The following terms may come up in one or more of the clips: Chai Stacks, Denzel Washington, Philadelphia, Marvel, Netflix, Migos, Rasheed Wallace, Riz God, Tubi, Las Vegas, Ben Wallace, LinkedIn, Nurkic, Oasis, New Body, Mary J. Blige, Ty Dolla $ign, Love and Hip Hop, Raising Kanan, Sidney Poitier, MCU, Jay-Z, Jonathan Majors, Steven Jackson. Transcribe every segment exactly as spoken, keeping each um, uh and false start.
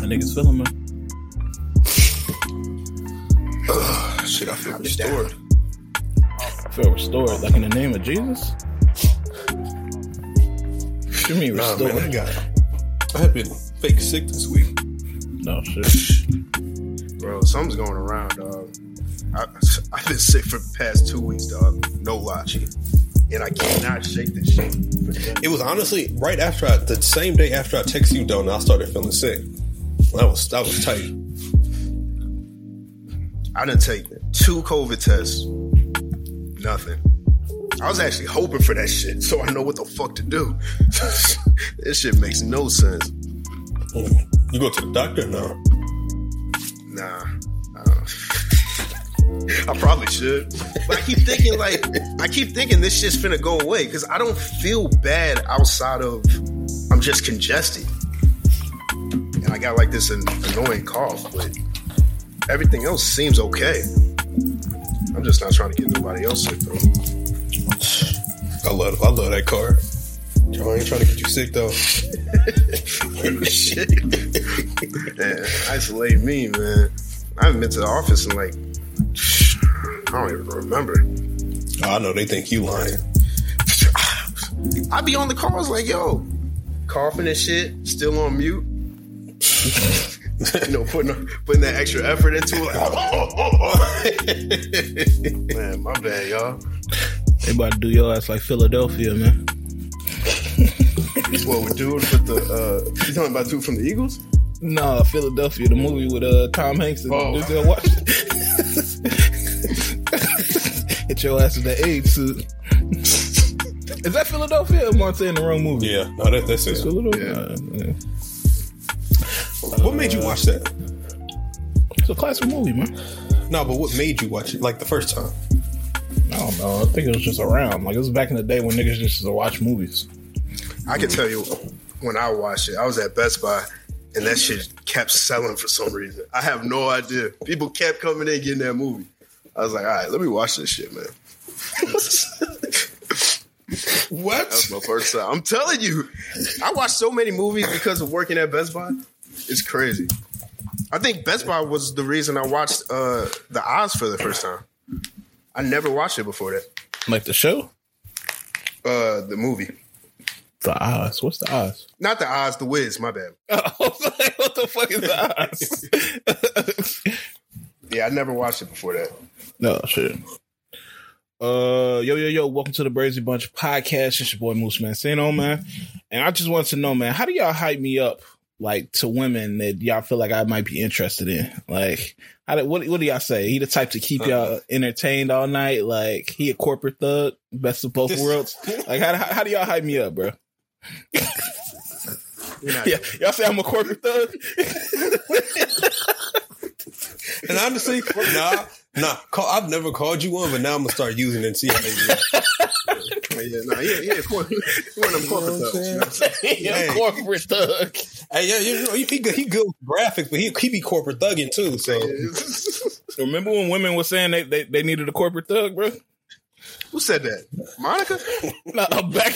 That nigga's feeling me. Uh, shit, I feel restored. I feel restored, like in the name of Jesus? What you mean restored? Nah, man, I got it. I have been fake sick this week. No, shit. Bro, something's going around, dog. I, I've been sick for the past two weeks, dog. No lie, G. And I cannot shake this shit. It was honestly right after I, the same day after I texted you, Don, I started feeling sick. That was that was tight. I done take two COVID tests. Nothing. I was actually hoping for that shit, so I know what the fuck to do. This shit makes no sense. You go to the doctor now? Nah. I probably should. But I keep thinking like I keep thinking this shit's finna go away, cause I don't feel bad outside of I'm just congested and I got like this an- annoying cough, but everything else seems okay. I'm just not trying to get nobody else sick though. I love I love that card. Yo, I ain't trying to get you sick though. Shit. Man, isolate me, man. I haven't been to the office in like I don't even remember. Oh, I know they think you lying. I be on the calls like, yo, coughing and shit, still on mute. You know, putting putting that extra effort into it. Like, oh, oh, oh. Man, my bad, y'all. They about to do your ass like Philadelphia, man. What we do with the? Uh, you talking about dude from the Eagles? Nah, Philadelphia, the movie with uh, Tom Hanks and oh. Denzel Washington. Hit your ass in that AIDS suit. Is that Philadelphia? Or am I saying the wrong movie? Yeah, no, that, that's it. Philadelphia. Yeah. Yeah. What uh, made you watch that? It's a classic movie, man. No, but what made you watch it? Like the first time? I don't know. I think it was just around. Like it was back in the day when niggas just used to watch movies. I can tell you when I watched it. I was at Best Buy. And that shit kept selling for some reason. I have no idea. People kept coming in getting that movie. I was like, all right, let me watch this shit, man. What? That was my first time. I'm telling you. I watched so many movies because of working at Best Buy. It's crazy. I think Best Buy was the reason I watched uh, The Oz for the first time. I never watched it before that. Like the show? Uh, the movie. The Oz. What's the Oz? Not the Oz, the Wiz, my bad. What the fuck is the Oz? Yeah, I never watched it before that. No, shit. Uh, yo, yo, yo, welcome to the Brazy Bunch podcast. It's your boy Moose Man Sano, man. And I just wanted to know, man, how do y'all hype me up like to women that y'all feel like I might be interested in? Like, how do, what, what do y'all say? He the type to keep y'all entertained all night? Like, he a corporate thug? Best of both this- worlds? Like, how, how, how do y'all hype me up, bro? Yeah, y'all say I'm a corporate thug. And honestly, nah, nah. Call, I've never called you one, but now I'm gonna start using it and see how they do. Yeah, nah, yeah, yeah. One of them corporate thugs. Yeah, corporate thug. Hey, yeah, you know, he, he good, he good with graphics, but he he be corporate thugging too. So remember when women were saying they, they they needed a corporate thug, bro? Who said that? Monica? No, back,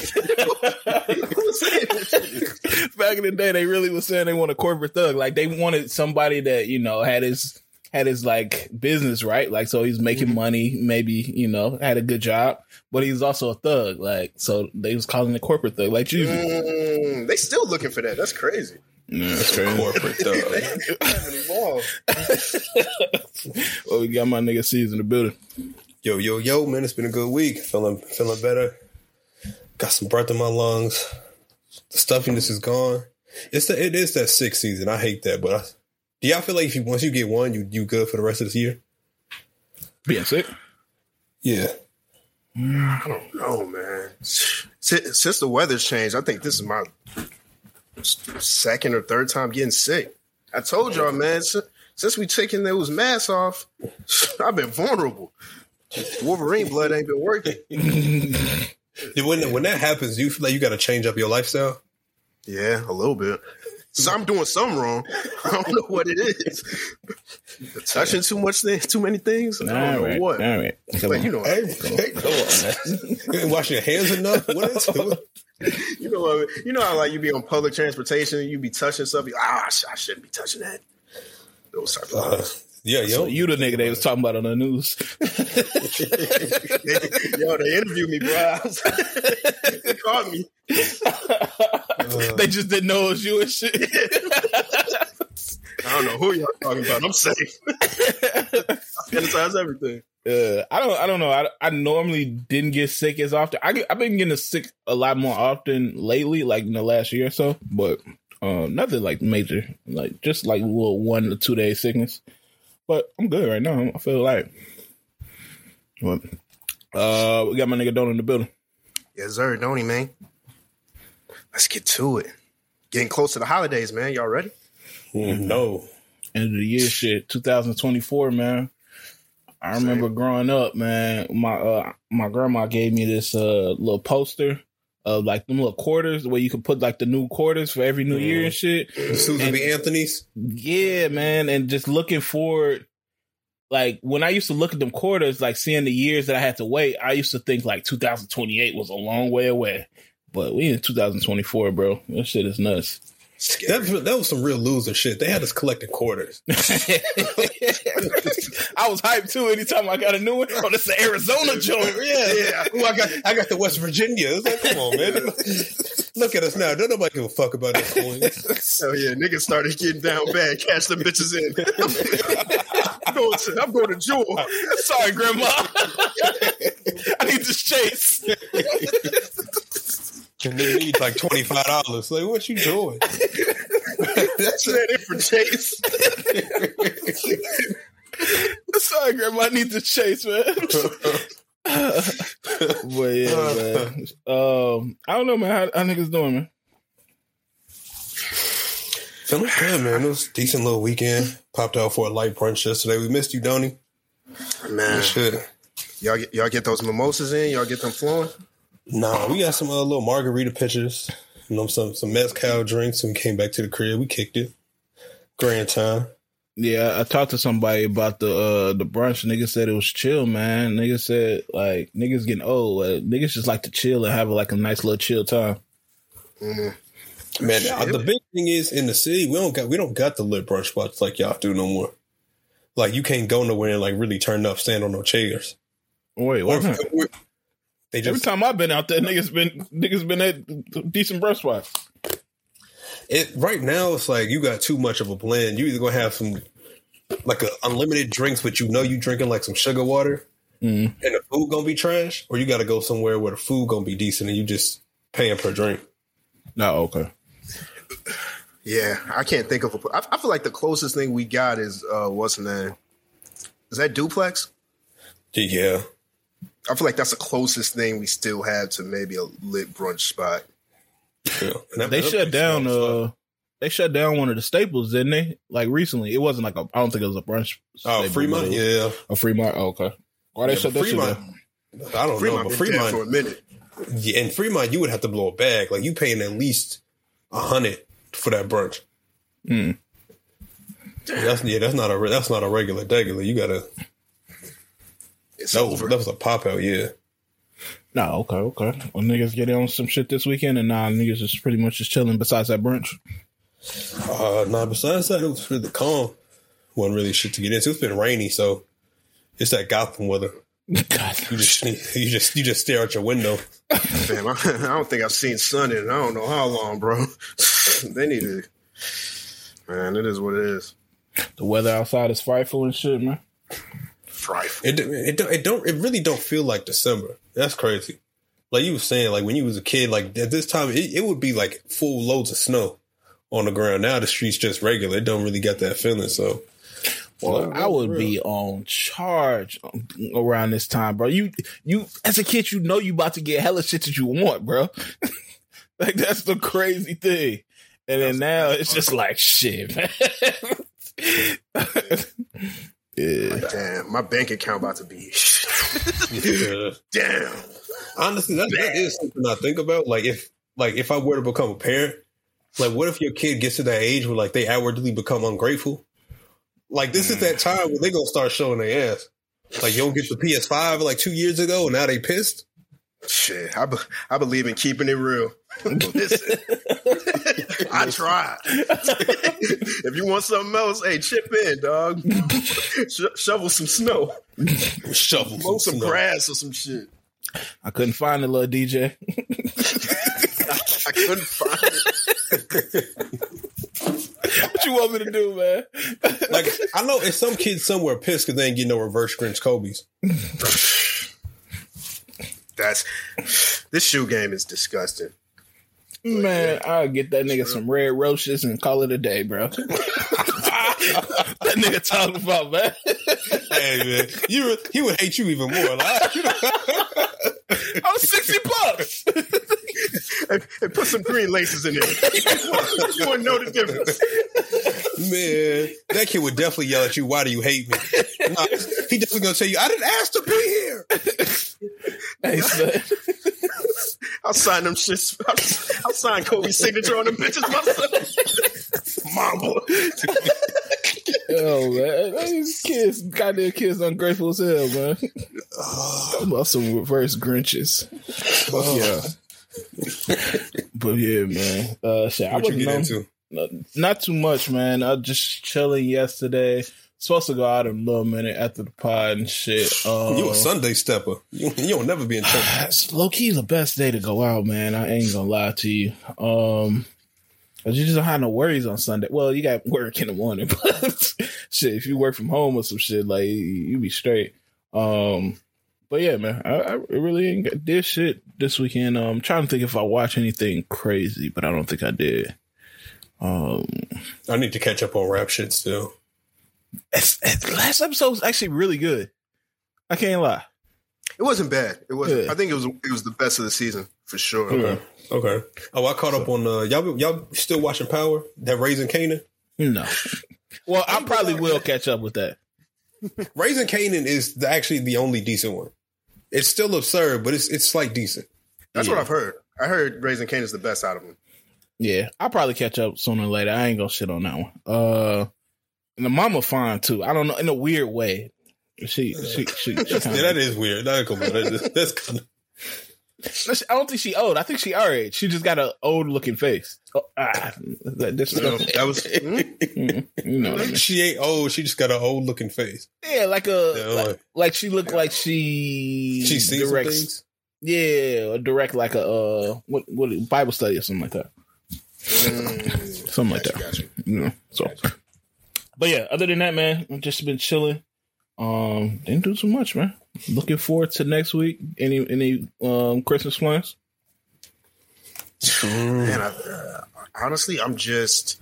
back in the day, they really was saying they want a corporate thug. Like, they wanted somebody that, you know, had his, had his like, business, right? Like, so he's making money, maybe, you know, had a good job. But he's also a thug. Like, so they was calling it corporate thug. Like, Jesus. Mm, they still looking for that. That's crazy. No, that's crazy. Corporate thug. They haven't evolved. Well, we got my nigga C's in the building. Yo, yo, yo, man, it's been a good week. Feeling feeling better. Got some breath in my lungs. The stuffiness is gone. It's the, it is that sick season. I hate that, but I, do y'all feel like if you, once you get one, you you good for the rest of this year? Being sick? Yeah. I don't know, man. Since, since the weather's changed, I think this is my second or third time getting sick. I told y'all, man, since we taking those masks off, I've been vulnerable. Wolverine blood ain't been working. Dude, when, when that happens, do you feel like you got to change up your lifestyle? Yeah, a little bit. So I'm doing something wrong. I don't know what it is. Touching too much things, too many things. All I don't right, know what. All right, come like, on. You know, hey, come on. Hey, come on, man. You ain't washing your hands enough. What is it? You know what? You know how like you be on public transportation, you be touching stuff. Ah, oh, I, sh- I shouldn't be touching that. Those type of uh, yeah, yo, you the nigga they was talking about on the news. Yo, they interviewed me, bro. They called me. Uh, they just didn't know it was you and shit. I don't know who y'all talking about. I'm safe. I sanitize everything. Uh, I don't. I don't know. I, I normally didn't get sick as often. I get, I've been getting sick a lot more often lately, like in the last year or so. But um, nothing like major, like just like little one or two day sickness. But I'm good right now. I feel like. But uh, we got my nigga Donnie in the building. Yes, sir, Donnie, man. Let's get to it. Getting close to the holidays, man. Y'all ready? Mm-hmm. No. End of the year, shit. twenty twenty-four, man. I remember growing up, man, my uh, my grandma gave me this uh, little poster of like them little quarters where you could put like the new quarters for every new mm. year and shit. Susan B. Anthony's? Yeah, man. And just looking forward, like when I used to look at them quarters, like seeing the years that I had to wait, I used to think like two thousand twenty-eight was a long way away. But we in two thousand twenty-four, bro. That shit is nuts. That, that was some real losing shit. They had us collecting quarters. I was hyped too. Anytime I got a new one, oh, this is an Arizona joint. Yeah, yeah. Ooh, I got, I got the West Virginia. It's like, come on, man. Look at us now. Don't nobody give a fuck about these coins. Oh yeah, niggas started getting down bad. Cash them bitches in. I'm going to, I'm going to Jewel. Sorry, Grandma. I need this chase. And they need like twenty-five dollars. Like, what you doing? That's that it for Chase. Sorry, Grandma, I need to chase, man. But yeah, man. Um, I don't know, man. How, how niggas doing, man? Feeling good, man. It was a decent little weekend. Popped out for a light brunch yesterday. We missed you, Donnie. Man. Y'all get, y'all get those mimosas in? Y'all get them flowing? Nah, we got some uh, little margarita pitchers, you know, some some mezcal drinks, and we came back to the crib. We kicked it. Grand time. Yeah, I talked to somebody about the uh, the brunch. Niggas said it was chill, man. Niggas said, like, niggas getting old. Uh, niggas just like to chill and have, like, a nice little chill time. Mm. Man, yeah, the big thing is, in the city, we don't got we don't got the lit brunch spots like y'all do no more. Like, you can't go nowhere and, like, really turn up, stand on no chairs. Wait, what? Or, Just, Every time I've been out there, niggas been niggas been at decent brunch spots. It right now, it's like you got too much of a blend. You either gonna have some like a unlimited drinks, but you know you drinking like some sugar water, mm. and the food gonna be trash, or you got to go somewhere where the food gonna be decent and you just paying per drink. No, okay. Yeah, I can't think of a. I, I feel like the closest thing we got is uh, what's the name? Is that Duplex? Yeah. I feel like that's the closest thing we still have to maybe a lit brunch spot. Yeah. That, they shut down. Uh, they shut down one of the Staples, didn't they? Like recently, it wasn't like a. I don't think it was a brunch. Oh, Staple, Fremont, yeah, a Fremont. Oh, okay. Why they yeah, shut that shit down? I don't Fremont know, but Fremont for a minute. Yeah, in Fremont, you would have to blow a bag. Like you paying at least a hundred for that brunch. Hmm. That's yeah. That's not a. That's not a regular degular. You gotta. It's that, was, that was a pop out, yeah. Nah, okay, okay. Well, niggas get on some shit this weekend, and nah, niggas is pretty much just chilling. Besides that brunch, uh, nah. Besides that, it was pretty calm. Wasn't really shit to get into. It's been rainy, so it's that Gotham weather. God. You just you just you just stare out your window. Damn, I, I don't think I've seen sun in I don't know how long, bro. They need to. Man, it is what it is. The weather outside is frightful and shit, man. Frightful. It it don't, it don't it really don't feel like December. That's crazy. Like you were saying, like when you was a kid, like at this time it, it would be like full loads of snow on the ground. Now the streets just regular. It don't really got that feeling. So, well, like, I would real. be on charge around this time, bro. You you as a kid, you know you about to get hella shit that you want, bro. Like that's the crazy thing. And that's then now it's just like shit, man. Yeah. Like, damn, my bank account about to be yeah. Damn. Honestly, that, that is something I think about. Like if, like if I were to become a parent, Like, what if your kid gets to that age where, like, they outwardly become ungrateful? Like, this mm. is that time where they gonna start showing their ass. Like, you don't get the P S five like two years ago, and now they pissed? Shit, I, be- I believe in keeping it real. Listen, I tried. If you want something else, hey, chip in, dog. Sho- shovel some snow. Shovel Mow some, some snow. grass or some shit. I couldn't find it, little D J. I, I couldn't find it. What you want me to do, man? Like, I know it's some kids somewhere pissed because they ain't getting no reverse Grinch Kobe's. That's this shoe game is disgusting. Like, man, yeah. I'll get that nigga True. some Red Roaches and call it a day, bro. That nigga talking about, man. Hey, man. You, he would hate you even more. Like, you know, I'm sixty bucks. And, and put some green laces in there. You wouldn't know the difference. Man, that kid would definitely yell at you, why do you hate me? Nah, he definitely gonna tell you, I didn't ask to be here. Hey, son. I'll sign them shits. I'll, I'll sign Kobe's signature on them bitches myself. Mamba. Oh, man. These kids, goddamn kids, ungrateful as hell, man. Oh. I love some reverse Grinches. Oh. Yeah. But yeah, man. Uh, shit, what I you get into? Not, not too much, man. I was just chilling yesterday. Supposed to go out in a little minute after the pod and shit. Um, you a Sunday stepper. You, you'll never be in church. Low key, the best day to go out, man. I ain't gonna lie to you. Um, you just don't have no worries on Sunday. Well, you got work in the morning, but shit, if you work from home or some shit, like you be straight. Um, but yeah, man, I, I really ain't got this shit this weekend. Um, I'm trying to think if I watch anything crazy, but I don't think I did. Um, I need to catch up on rap shit still. It's, it's, last episode was actually really good. I can't lie. It wasn't bad. It wasn't. Good. I think it was. It was the best of the season for sure. Okay. Okay. Oh, I caught up on uh, y'all. Y'all still watching Power? That Raising Kanan? No. Well, I probably will catch up with that. Raising Kanan is the, actually the only decent one. It's still absurd, but it's it's like decent. That's yeah. what I've heard. I heard Raising Kanan is the best out of them. Yeah, I'll probably catch up sooner or later. I ain't gonna shit on that one. Uh. And the mama fine too. I don't know, in a weird way. She, she, she, she kinda, yeah, that is weird. That cool, that's, that's kind of. No, she, I don't think she old. I think she our age. She just got an old looking face. Oh, ah, that, this, no, that was mm-hmm. you know. She ain't old. She just got an old looking face. Yeah, like a yeah, like, like, like she looked like she she sees things. Yeah, or direct like a uh, what what Bible study or something like that. Mm, something like gotcha, that. Gotcha. You know, so. Gotcha. But yeah, other than that, man, I've just been chilling. Um, didn't do too much, man. Looking forward to next week. Any any um, Christmas plans? Man, I, uh, honestly, I'm just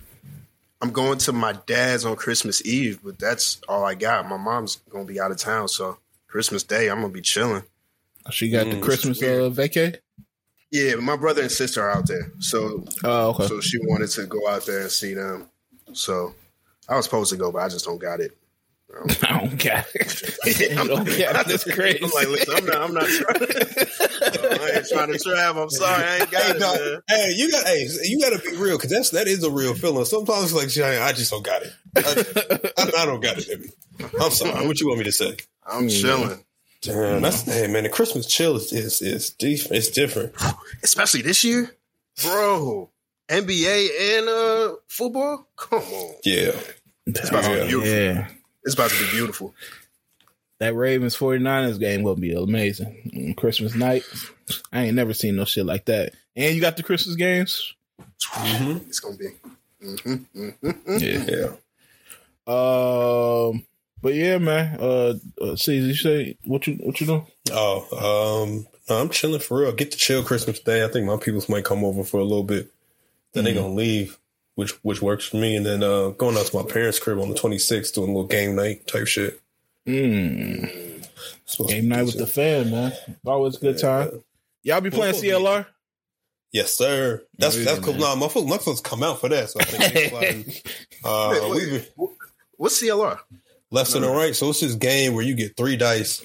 I'm going to my dad's on Christmas Eve, but that's all I got. My mom's gonna be out of town, so Christmas Day I'm gonna be chilling. She got mm, the Christmas uh, vacay. Yeah, my brother and sister are out there, so oh, okay. So she wanted to go out there and see them, so. I was supposed to go, but I just don't got it. I don't, I don't got it. You don't got it. That's crazy. I'm like, listen, I'm not, I'm not trying. uh, I ain't trying to travel. I'm sorry, I ain't got hey, it. No, man. Hey, you got, hey, you got to be real because that's that is a real feeling. Sometimes it's like, I just don't got it. I, I, I don't got it, baby. I'm sorry. What you want me to say? I'm chilling. Damn, that's, hey man, the Christmas chill is is is different. It's different, especially this year, bro. N B A and uh, football? Come on. Yeah. It's about to be beautiful. Yeah. It's about to be beautiful. That Ravens forty-niners game will be amazing. Christmas night. I ain't never seen no shit like that. And you got the Christmas games? Mm-hmm. It's going to be. Mm-hmm. Mm-hmm. Yeah. yeah. Um, but yeah, man. Uh, uh, see, you say, what you, what you doing? Oh, um, I'm chilling for real. Get to chill Christmas Day. I think my peoples might come over for a little bit. Then they're going to leave, which which works for me. And then uh, going out to my parents' crib on the twenty-sixth, doing a little game night type shit. Mm. Game night with shit. The fam, man. Always a good time. Yeah. Y'all be playing C L R? Yes, sir. That's yeah, that's cool. Nah, my folks come out for that. So I think uh, Wait, we, what, what's C L R? Left no. and right. So it's this game where you get three dice.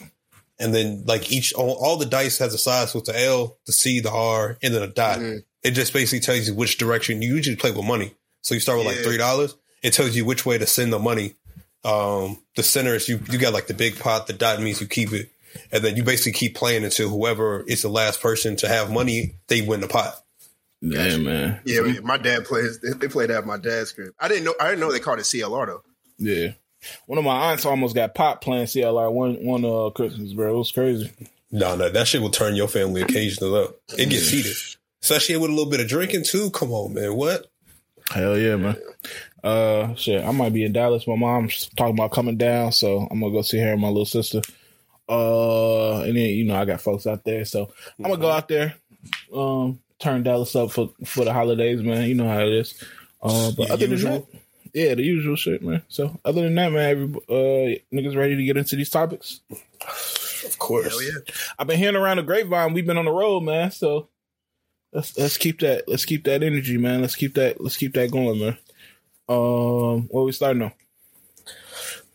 And then like each all, all the dice has a size. So it's the L, the C, the R, and then a dot. Mm-hmm. it just basically tells you which direction. You usually play with money. So you start with yeah. like three dollars. It tells you which way to send the money. Um, the center is you, you got like the big pot. The dot means you keep it. And then you basically keep playing until whoever is the last person to have money, they win the pot. Yeah, man. Yeah, my dad plays. They play that at my dad's crib. I didn't know. I didn't know they called it C L R though. Yeah, one of my aunts almost got popped playing C L R one one uh, Christmas, bro. It was crazy. No, nah, no, nah, that shit will turn your family occasionally up. It gets heated, especially with a little bit of drinking too. Come on, man. What? Hell yeah, man. Uh, shit, I might be in Dallas. My mom's talking about coming down, so I'm gonna go see her and my little sister. Uh, and then you know I got folks out there, so I'm gonna go out there. Um. Turn Dallas up for, for the holidays, man. You know how it is. Uh, but the other usual? than that, yeah, the usual shit, man. So other than that, man, every, uh, niggas ready to get into these topics? Of course. Hell yeah. I've been hearing around the grapevine. We've been on the road, man. So let's let's keep that let's keep that energy, man. Let's keep that let's keep that going, man. Um, where we starting on?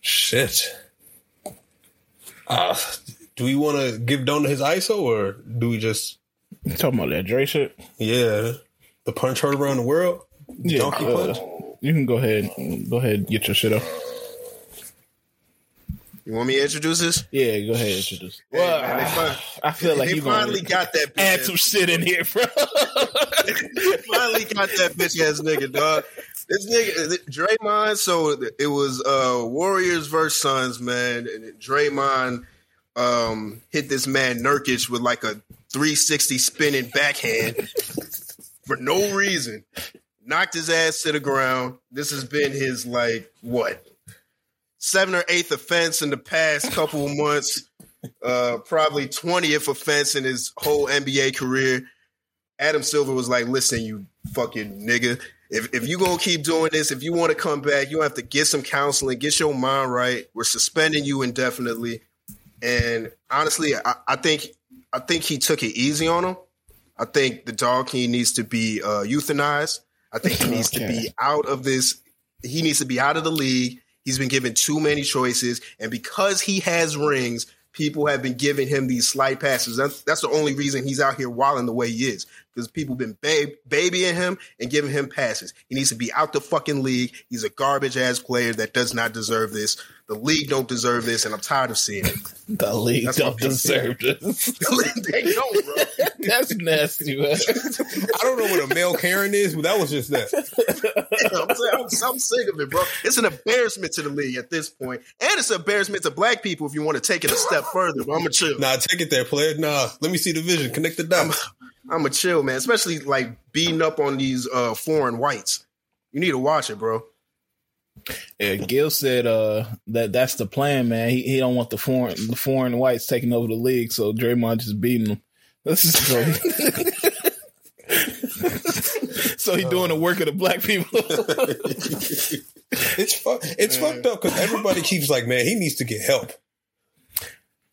Shit. Uh, do we want to give Donut his I S O or do we just? You talking about that Dre shit? Yeah. The punch heard around the world? The yeah, donkey punch? Uh, you can go ahead go ahead and get your shit up. You want me to introduce this? Yeah, go ahead and introduce it. Well, hey, man, finally, I feel like they finally got that bitch. Add some shit in here, bro. They finally got that bitch ass nigga, dog. This nigga, Draymond, so it was uh, Warriors versus Suns, man. And Draymond um, hit this man Nurkic with like a three sixty spinning backhand for no reason. Knocked his ass to the ground. This has been his, like, what? Seven or eighth offense in the past couple of months. Uh, probably twentieth offense in his whole N B A career. Adam Silver was like, listen, you fucking nigga. If, if you gonna keep doing this, if you want to come back, you have to get some counseling, get your mind right. We're suspending you indefinitely. And honestly, I, I think... I think he took it easy on him. I think the dog king needs to be uh, euthanized. I think he needs okay. to be out of this. He needs to be out of the league. He's been given too many choices. And because he has rings, people have been giving him these slight passes. That's, that's the only reason he's out here wilding the way he is, because people have been ba- babying him and giving him passes. He needs to be out the fucking league. He's a garbage-ass player that does not deserve this. The league don't deserve this, and I'm tired of seeing it. The league That's don't deserve this. They don't, bro. That's nasty, man. I don't know what a male Karen is, but that was just that. Yeah, I'm, I'm, I'm sick of it, bro. It's an embarrassment to the league at this point, and it's an embarrassment to black people if you want to take it a step further. But I'm going to chill. Nah, take it there, player. Nah, let me see the vision. Connect the dots. I'm a chill, man, especially like beating up on these uh, foreign whites. You need to watch it, bro. Yeah, Gil said uh, that that's the plan, man. He, he don't want the foreign the foreign whites taking over the league, so Draymond just beating them. That's just so he's doing the work of the black people. It's fu- it's man. fucked up because everybody keeps like, man, he needs to get help.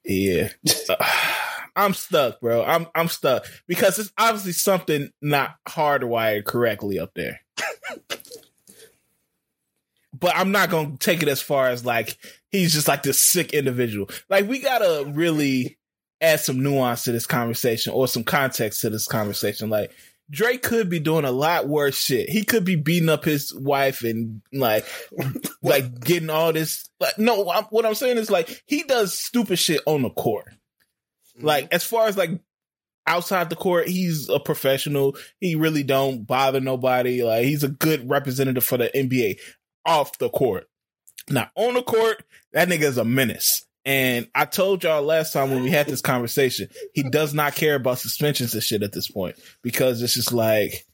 Yeah. I'm stuck, bro. I'm I'm stuck because it's obviously something not hardwired correctly up there. But I'm not gonna take it as far as like he's just like this sick individual. Like we gotta really add some nuance to this conversation or some context to this conversation. Like Dre could be doing a lot worse shit. He could be beating up his wife and like like getting all this. Like no, I'm, what I'm saying is like he does stupid shit on the court. Like, as far as, like, outside the court, he's a professional. He really don't bother nobody. Like, he's a good representative for the N B A off the court. Now, on the court, that nigga is a menace. And I told y'all last time when we had this conversation, he does not care about suspensions and shit at this point. Because it's just like...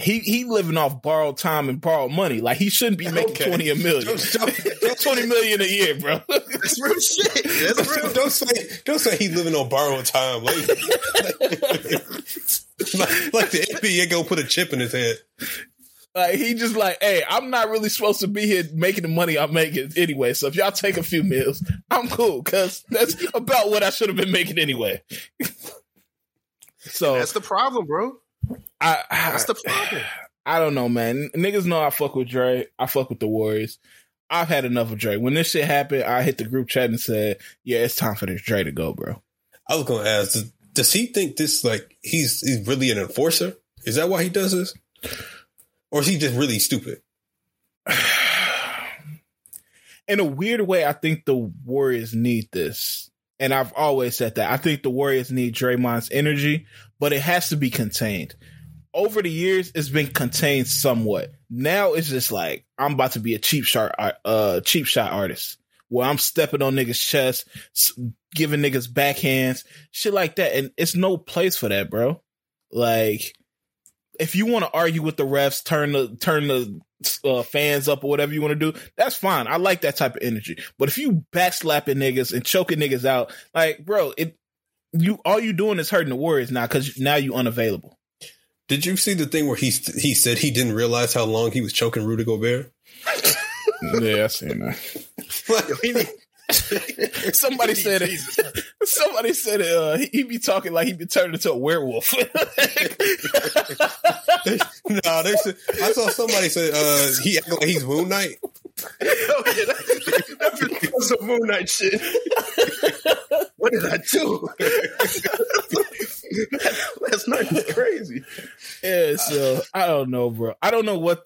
He he living off borrowed time and borrowed money. Like he shouldn't be making okay. twenty a million. Don't, don't, don't, twenty million a year, bro. That's real shit. That's real. Don't say don't say he living on borrowed time. Like, like, like the N B A gonna put a chip in his head. Like he just like, hey, I'm not really supposed to be here making the money I'm making anyway. So if y'all take a few meals, I'm cool because that's about what I should have been making anyway. So that's the problem, bro. I, I, That's the problem. I don't know, man. Niggas know I fuck with Dre. I fuck with the Warriors. I've had enough of Dre. When this shit happened, I hit the group chat and said, yeah, it's time for this Dre to go, bro. I was going to ask, does he think this, like, he's, he's really an enforcer? Is that why he does this? Or is he just really stupid? In a weird way, I think the Warriors need this. And I've always said that. I think the Warriors need Draymond's energy, but it has to be contained. Over the years, it's been contained somewhat. Now it's just like, I'm about to be a cheap shot, uh, cheap shot artist where I'm stepping on niggas' chest, giving niggas backhands, shit like that. And it's no place for that, bro. Like, if you want to argue with the refs, turn the turn the uh, fans up or whatever you want to do, that's fine. I like that type of energy. But if you backslapping niggas and choking niggas out, like, bro, it you all you doing is hurting the Warriors now because now you unavailable. Did you see the thing where he he said he didn't realize how long he was choking Rudy Gobert? Yeah, I seen that. somebody said it. Somebody said it. Uh, he, he be talking like he be turning into a werewolf. they, nah, they said, I saw somebody say uh, he act like he's Moon Knight. Oh, yeah, that, that's because of Moon Knight shit. What did I do? Last night was crazy. Yeah, so I don't know, bro. I don't know what.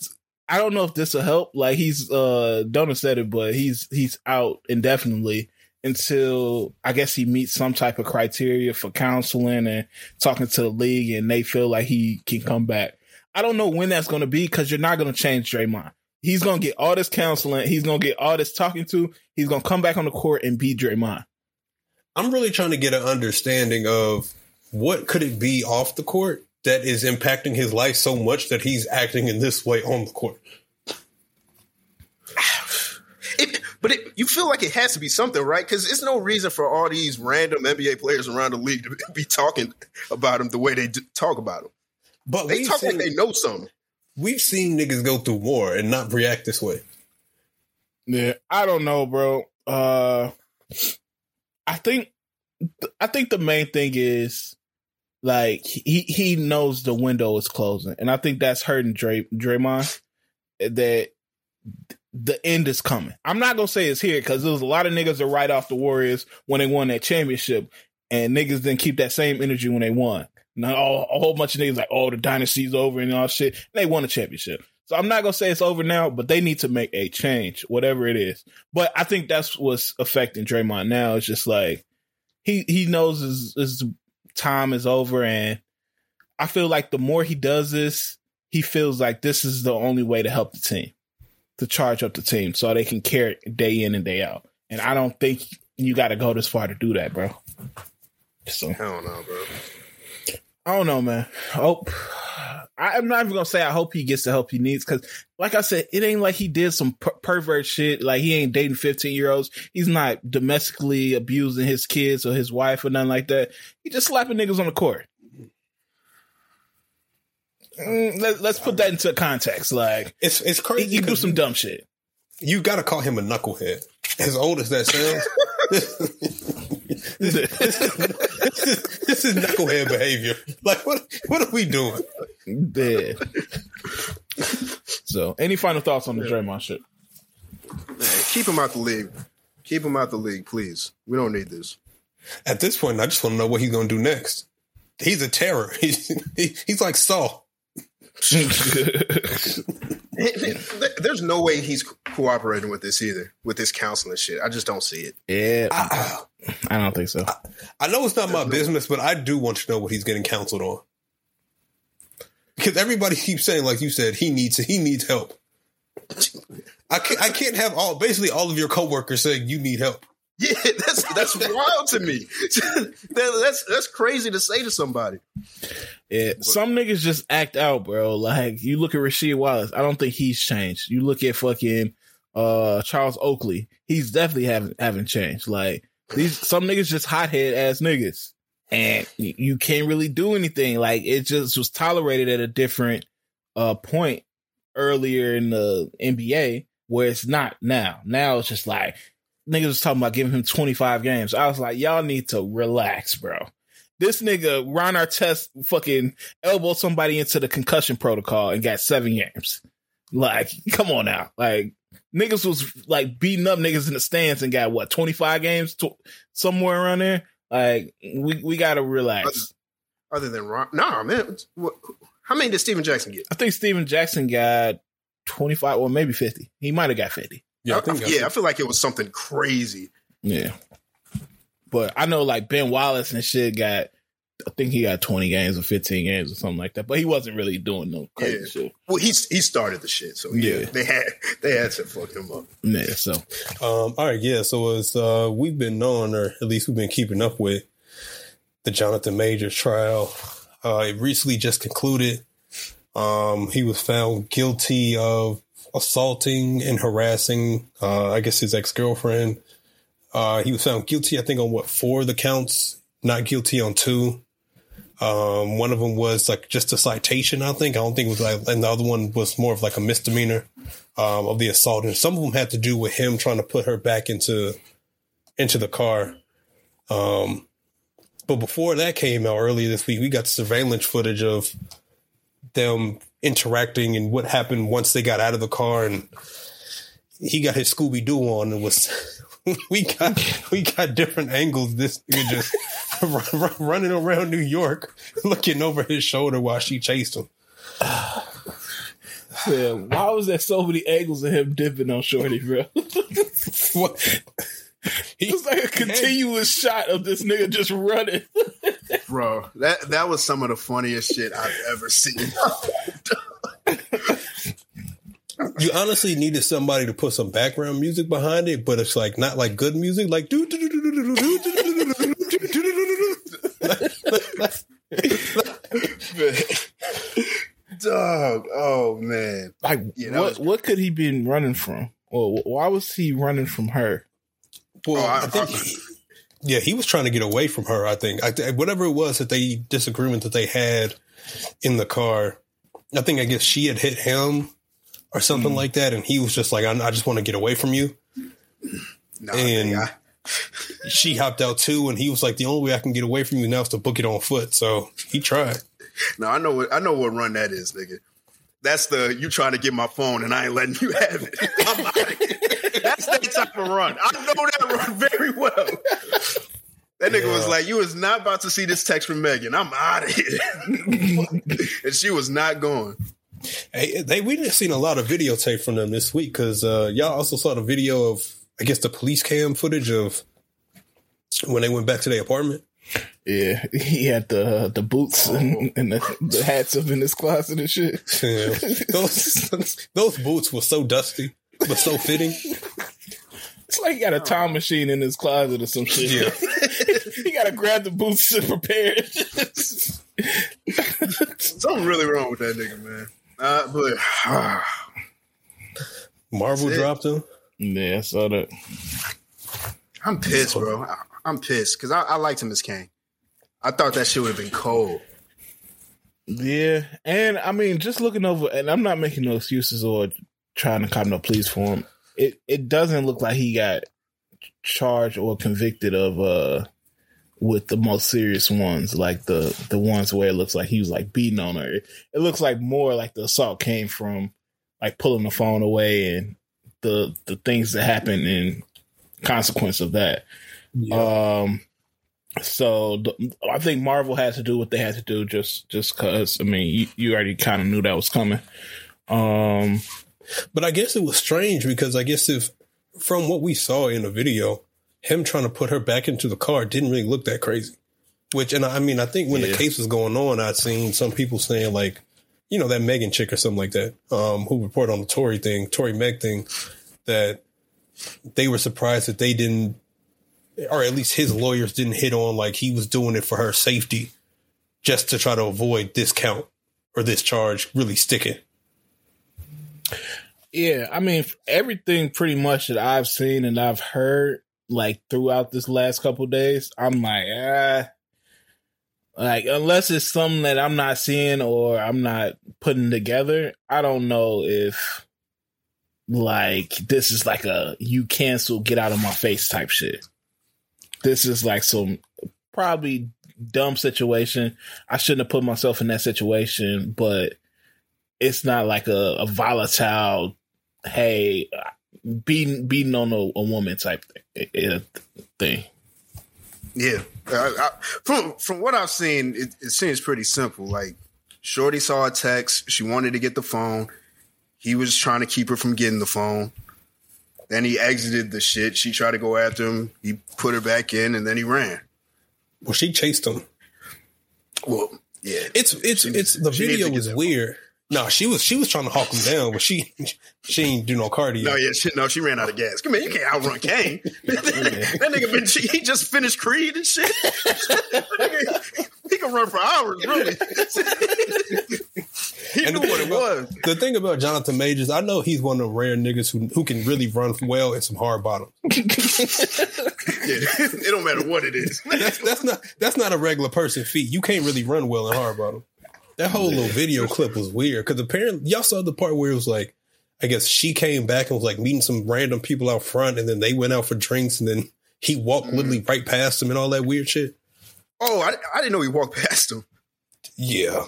I don't know if this will help. Like he's, uh, Donor said it, but he's he's out indefinitely until I guess he meets some type of criteria for counseling and talking to the league, and they feel like he can come back. I don't know when that's going to be because you're not going to change Draymond. He's going to get all this counseling. He's going to get all this talking to. He's going to come back on the court and be Draymond. I'm really trying to get an understanding of what could it be off the court that is impacting his life so much that he's acting in this way on the court. It, but it, you feel like it has to be something, right? Because it's no reason for all these random N B A players around the league to be talking about him the way they do, talk about him. But they talk seen, like they know something. We've seen niggas go through more and not react this way. Yeah, I don't know, bro. Uh, I think, I think the main thing is, like, he, he knows the window is closing. And I think that's hurting Dray, Draymond, that the end is coming. I'm not going to say it's here because there was a lot of niggas that write off the Warriors when they won that championship. And niggas didn't keep that same energy when they won. Now, oh, a whole bunch of niggas like, oh, the dynasty's over and all shit. And they won a championship. So I'm not going to say it's over now, but they need to make a change, whatever it is. But I think that's what's affecting Draymond now. It's just like, he, he knows his, his time is over, and I feel like the more he does this, he feels like this is the only way to help the team, to charge up the team so they can carry it day in and day out. And I don't think you got to go this far to do that, bro. So I don't know, bro. I don't know, man. Hope I'm not even gonna say I hope he gets the help he needs because, like I said, it ain't like he did some per- pervert shit. Like he ain't dating fifteen year olds. He's not domestically abusing his kids or his wife or nothing like that. He just slapping niggas on the court. Mm, let, let's put that into context. Like it's it's crazy. You do some dumb shit. You gotta call him a knucklehead. As old as that sounds. This is, this, is, this is knucklehead behavior. Like, what what are we doing? Dead. So, any final thoughts on the Draymond shit? Hey, keep him out the league. Keep him out the league, please. We don't need this. At this point, I just want to know what he's going to do next. He's a terror. He's, he, he's like Saul. There's no way he's cooperating with this either, with this counseling shit. I just don't see it. Yeah, I, I don't think so. I, I know it's not my business, but I do want to know what he's getting counseled on, because everybody keeps saying, like you said, he needs he needs help. I can't, I can't have all basically all of your coworkers saying you need help. Yeah, that's that's wild to me. that, that's that's crazy to say to somebody. Yeah, some niggas just act out, bro. Like, you look at Rasheed Wallace, I don't think he's changed. You look at fucking uh, Charles Oakley, he's definitely haven't haven't changed. Like, these some niggas just hothead ass niggas, and you, you can't really do anything. Like, it just was tolerated at a different uh, point earlier in the N B A where it's not now. Now it's just like, niggas was talking about giving him twenty-five games. I was like, y'all need to relax, bro. This nigga, Ron Artest, fucking elbowed somebody into the concussion protocol and got seven games. Like, come on now. Like, niggas was, like, beating up niggas in the stands and got, what, twenty-five games? Tw- somewhere around there? Like, we, we gotta relax. Other, other than Ron... Nah, man. What, How many did Steven Jackson get? I think Steven Jackson got twenty-five or maybe fifty. He might have got fifty. Yeah, I, I, think I, yeah I feel like it was something crazy. Yeah. But I know like Ben Wallace and shit got, I think he got twenty games or fifteen games or something like that. But he wasn't really doing no crazy yeah. shit. Well, he he started the shit, so yeah, yeah, they had they had to fuck him up. Yeah. So, um, all right, yeah. So it's uh, we've been knowing, or at least we've been keeping up with the Jonathan Majors trial. Uh, it recently just concluded. Um, he was found guilty of assaulting and harassing, uh, I guess, his ex-girlfriend. Uh, he was found guilty, I think, on what, four of the counts. Not guilty on two. Um, one of them was like just a citation, I think. I don't think it was like, and the other one was more of like a misdemeanor um, of the assault. And some of them had to do with him trying to put her back into into the car. Um, but before that came out earlier this week, we got surveillance footage of them interacting and what happened once they got out of the car. And he got his Scooby-Doo on and was... We got we got different angles. This nigga just r- r- running around New York, looking over his shoulder while she chased him. Man, why was there so many angles of him dipping on Shorty, bro? What? It was like a continuous hey. shot of this nigga just running. Bro, that that was some of the funniest shit I've ever seen. You honestly needed somebody to put some background music behind it, but it's like not like good music, like do do do do do do do do do do. Dog, oh man! Like, yeah, what was... what could he been running from? Well, why was he running from her? Well, oh, I, I think, I, I... yeah, he was trying to get away from her. I think I th- whatever it was that they disagreement that they had in the car, I think I guess she had hit him. Or something mm-hmm. like that. And he was just like, I, I just want to get away from you. Nah, and I I... she hopped out too. And he was like, the only way I can get away from you now is to book it on foot. So he tried. No, I know what I know what run that is, nigga. That's the, you trying to get my phone and I ain't letting you have it. I'm out of here. That's that type of run. I know that run very well. That nigga yeah. was like, you was not about to see this text from Megan. I'm out of here. And she was not going. Hey, they we didn't seen a lot of videotape from them this week because uh, y'all also saw the video of, I guess, the police cam footage of when they went back to their apartment. Yeah, he had the uh, the boots oh. and, and the, the hats up in his closet and shit. Yeah. Those those boots were so dusty but so fitting. It's like he got a time machine in his closet or some shit. Yeah. He got to grab the boots and prepare. Something really wrong with that nigga, man. Uh, but uh, Marvel dropped him. Yeah, I saw that. I'm pissed, bro. I, I'm pissed because I, I liked him as Kane. I thought that shit would have been cold. Yeah, and I mean, just looking over, and I'm not making no excuses or trying to cop no pleas for him. It it doesn't look like he got charged or convicted of uh with the most serious ones, like the, the ones where it looks like he was like beating on her. It, it looks like more like the assault came from like pulling the phone away and the, the things that happened in consequence of that. Yeah. Um, so the, I think Marvel had to do what they had to do just, just cause, I mean, you, you already kind of knew that was coming. Um, but I guess it was strange because I guess if from what we saw in the video, him trying to put her back into the car didn't really look that crazy. Which, and I, I mean, I think when yeah. the case was going on, I'd seen some people saying, like, you know, that Megan chick or something like that, um, who reported on the Tory thing, Tory Meg thing, that they were surprised that they didn't, or at least his lawyers didn't hit on, like, he was doing it for her safety just to try to avoid this count or this charge really sticking. Yeah, I mean, everything pretty much that I've seen and I've heard, like throughout this last couple of days, I'm like, ah, like unless it's something that I'm not seeing or I'm not putting together, I don't know if like this is like a you cancel, get out of my face type shit. This is like some probably dumb situation. I shouldn't have put myself in that situation, but it's not like a, a volatile, hey, beating beating on a, a woman type thing. thing. Yeah. I, I, from from what I've seen, it, it seems pretty simple. Like Shorty saw a text. She wanted to get the phone. He was trying to keep her from getting the phone. Then he exited the shit. She tried to go after him. He put her back in, and then he ran. Well, she chased him. Well, yeah. It's it's she it's needs, the video was weird. No, nah, she was she was trying to hawk him down, but she she ain't do no cardio. No, yeah, she, no, she ran out of gas. Come on, you can't outrun Kane. That nigga been he just finished Creed and shit. He can run for hours, really. He and knew what it was. About, the thing about Jonathan Majors, I know he's one of the rare niggas who who can really run well in some hard bottoms. Yeah, it don't matter what it is. That's, that's not that's not a regular person feat. You can't really run well in hard bottom. That whole little video clip was weird because apparently y'all saw the part where it was like, I guess she came back and was like meeting some random people out front, and then they went out for drinks, and then he walked mm. literally right past them and all that weird shit. Oh, I, I didn't know he walked past him. Yeah.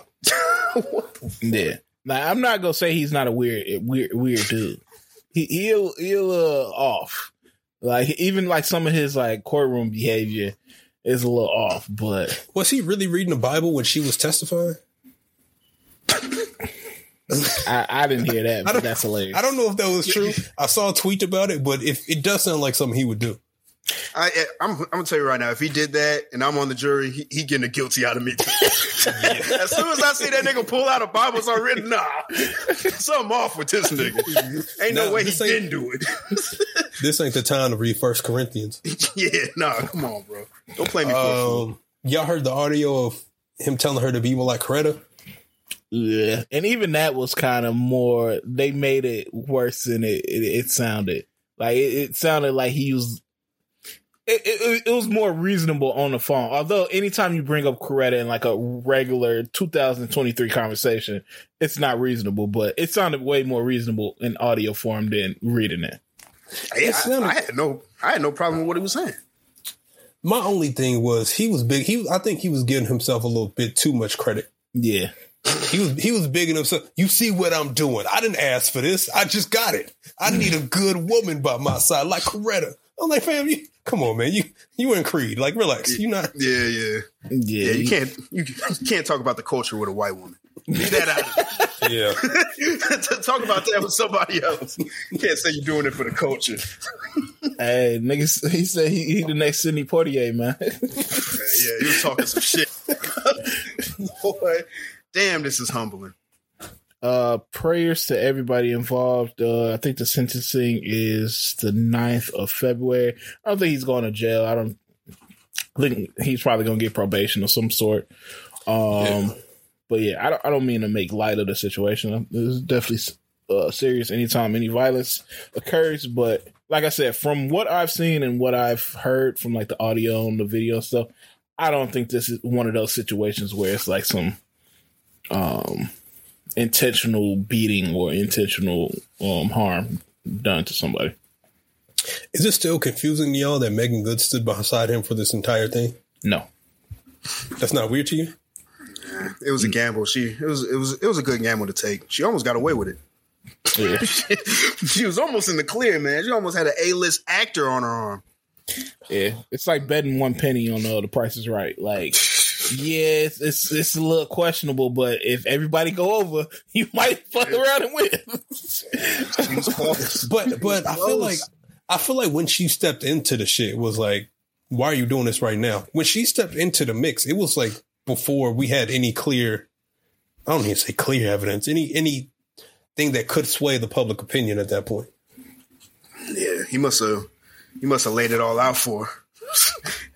What the fuck? Yeah. Now, I'm not gonna say he's not a weird, weird, weird dude. He he'll he'll uh, off. Like even like some of his like courtroom behavior is a little off. But was he really reading the Bible when she was testifying? I, I didn't hear that, but that's hilarious. I don't know if that was true. I saw a tweet about it, but if it does sound like something he would do. I, I'm, I'm gonna tell you right now, if he did that and I'm on the jury, he, he getting a guilty out of me. As soon as I see that nigga pull out a Bible, it's already nah. Something off with this nigga. Ain't no, no way he didn't do it. This ain't the time to read First Corinthians. Yeah, nah, come on, bro. Don't play me. Um, y'all heard the audio of him telling her to be more like Coretta? Yeah, and even that was kind of more. They made it worse than it it, it sounded. Like it, it sounded like he was. It, it it was more reasonable on the phone. Although anytime you bring up Coretta in like a regular two thousand twenty-three conversation, it's not reasonable. But it sounded way more reasonable in audio form than reading it. Hey, it sounded, I, I had no I had no problem with what he was saying. My only thing was he was big. He I think he was giving himself a little bit too much credit. Yeah. He was he was big enough. So you see what I'm doing. I didn't ask for this. I just got it. I need a good woman by my side, like Coretta. I'm like, fam, you, come on, man. You you in Creed. Like, relax. You not. Yeah, yeah, yeah. yeah you can't you can't talk about the culture with a white woman. Leave that out. Yeah. Talk about that with somebody else. You can't say you're doing it for the culture. Hey, niggas, he said he, he the next Sidney Poitier, man. Yeah, he was talking some shit. Boy. Damn, this is humbling. Uh, prayers to everybody involved. Uh, I think the sentencing is the ninth of February. I don't think he's going to jail. I don't I think he's probably going to get probation of some sort. Um, yeah. But yeah, I don't, I don't mean to make light of the situation. It's definitely uh, serious anytime any violence occurs. But like I said, from what I've seen and what I've heard from like the audio and the video stuff, I don't think this is one of those situations where it's like some Um, intentional beating or intentional um, harm done to somebody. Is it still confusing to y'all that Megan Good stood beside him for this entire thing? No, that's not weird to you. It was a gamble. She it was it was it was a good gamble to take. She almost got away with it. Yeah. she, she was almost in the clear, man. She almost had an A-list actor on her arm. Yeah, it's like betting one penny on uh, The Price is Right, like. Yeah, it's, it's it's a little questionable, but if everybody go over, you might fuck around and win. but but I feel like I feel like when she stepped into the shit, it was like, why are you doing this right now? When she stepped into the mix, it was like before we had any clear, I don't even say clear evidence, any anything that could sway the public opinion at that point. Yeah, he must have he must have laid it all out for her.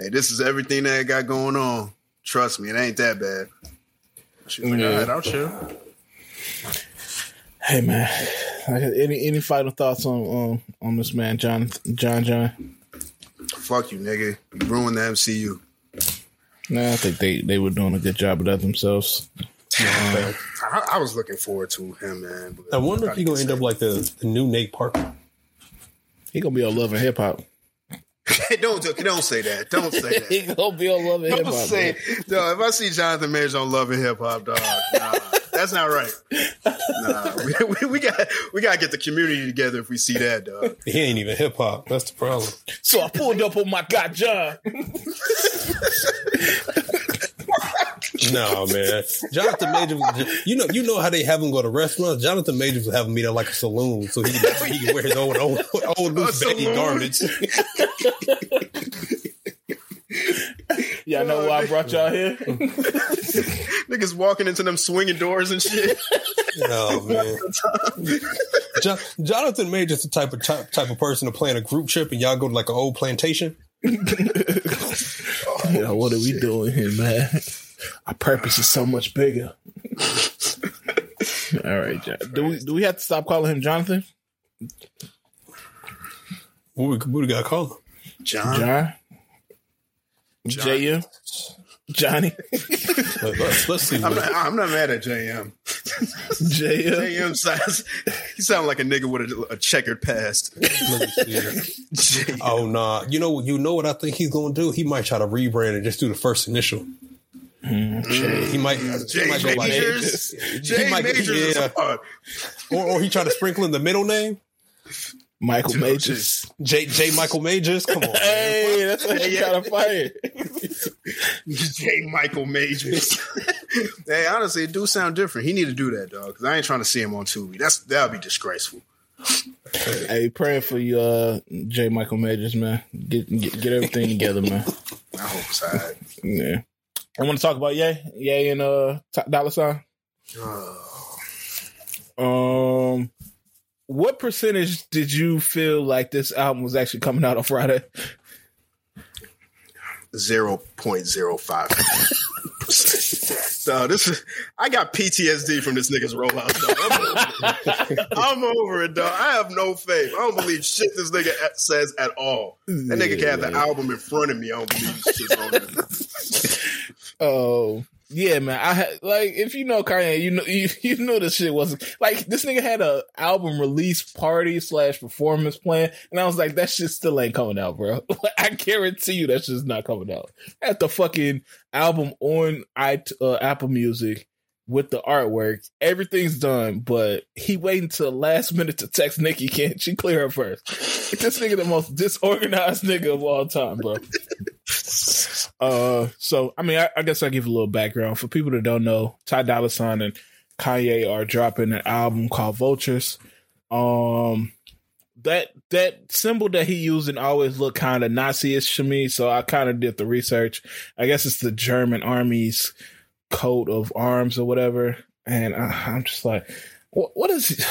Hey, this is everything that I got going on. Trust me, it ain't that bad. She's like, yeah. All right, I'll chill. Hey, man. Any any final thoughts on um, on this man, John John John? Fuck you, nigga. You ruined the M C U. Nah, I think they, they were doing a good job of that themselves. Yeah. I, I was looking forward to him, man. I wonder if he's going to end up like the, the new Nate Parker. He going to be on Love and Hip Hop. don't don't say that. Don't say that. He gonna be on Love and Hip Hop. Don't say, no, if I see Jonathan Majors on Love and Hip Hop, dog, nah, that's not right. Nah, we, we, we got we gotta get the community together if we see that, dog. He ain't even hip hop. That's the problem. So I pulled up on my guy John. No, man. Jonathan Majors, you know, you know how they have him go to restaurants. Jonathan Majors would have him meet at like a saloon, so he can, he can wear his old old, old loose baggy garments. Y'all know why I brought y'all here? Niggas walking into them swinging doors and shit. Oh, man. Jo- Jonathan Majors the type of type, type of person to plan a group trip and y'all go to like an old plantation. Oh, yeah, what are shit. we doing here, man? Our purpose is so much bigger. All right, John. Do we do we have to stop calling him Jonathan? What do we got to call him? John. John. J M, Johnny. let's, let's see. I'm not, I'm not mad at J M. J M, J M sounds. He sounds like a nigga with a, a checkered past. Oh no! Nah. You know, you know what I think he's gonna do. He might try to rebrand and just do the first initial. Mm. He might, J- he might go like Majors. J- he might, Majors yeah. or, or he try to sprinkle in the middle name. Michael Dude, Majors, J. J. Michael Majors, come on! Hey, man. That's what you gotta fight. J. Michael Majors. Hey, honestly, it do sound different. He need to do that, dog. Because I ain't trying to see him on Tubi. That's that'll be disgraceful. Hey, praying for you, uh, J. Michael Majors, man. Get get, get everything together, man. I hope so. Right. Yeah, I want to talk about Ye, Ye, and uh, Ty Dolla $ign. Oh. Um. What percentage did you feel like this album was actually coming out on Friday? zero point zero five percent. So this is, I got P T S D from this nigga's rollout. Dog. I'm, over I'm over it, dog. I have no faith. I don't believe shit this nigga says at all. That nigga can have the album in front of me. I don't believe shit on it. Oh. Yeah, man. I had, like, if you know Kanye, you know you, you knew this shit wasn't like this nigga had a album release party slash performance plan, and I was like, that shit still ain't coming out, bro. Like, I guarantee you that shit's not coming out. I had the fucking album on I uh, Apple Music with the artwork, everything's done, but he waiting till last minute to text Nicki. Can't she clear her first? This nigga the most disorganized nigga of all time, bro. Uh, so I mean, I, I guess I'll give a little background for people that don't know. Ty Dolla $ign and Kanye are dropping an album called Vultures. Um, that that symbol that he used and always looked kind of Nazi-ish to me. So I kind of did the research. I guess it's the German army's coat of arms or whatever. And I, I'm just like, what, what is he?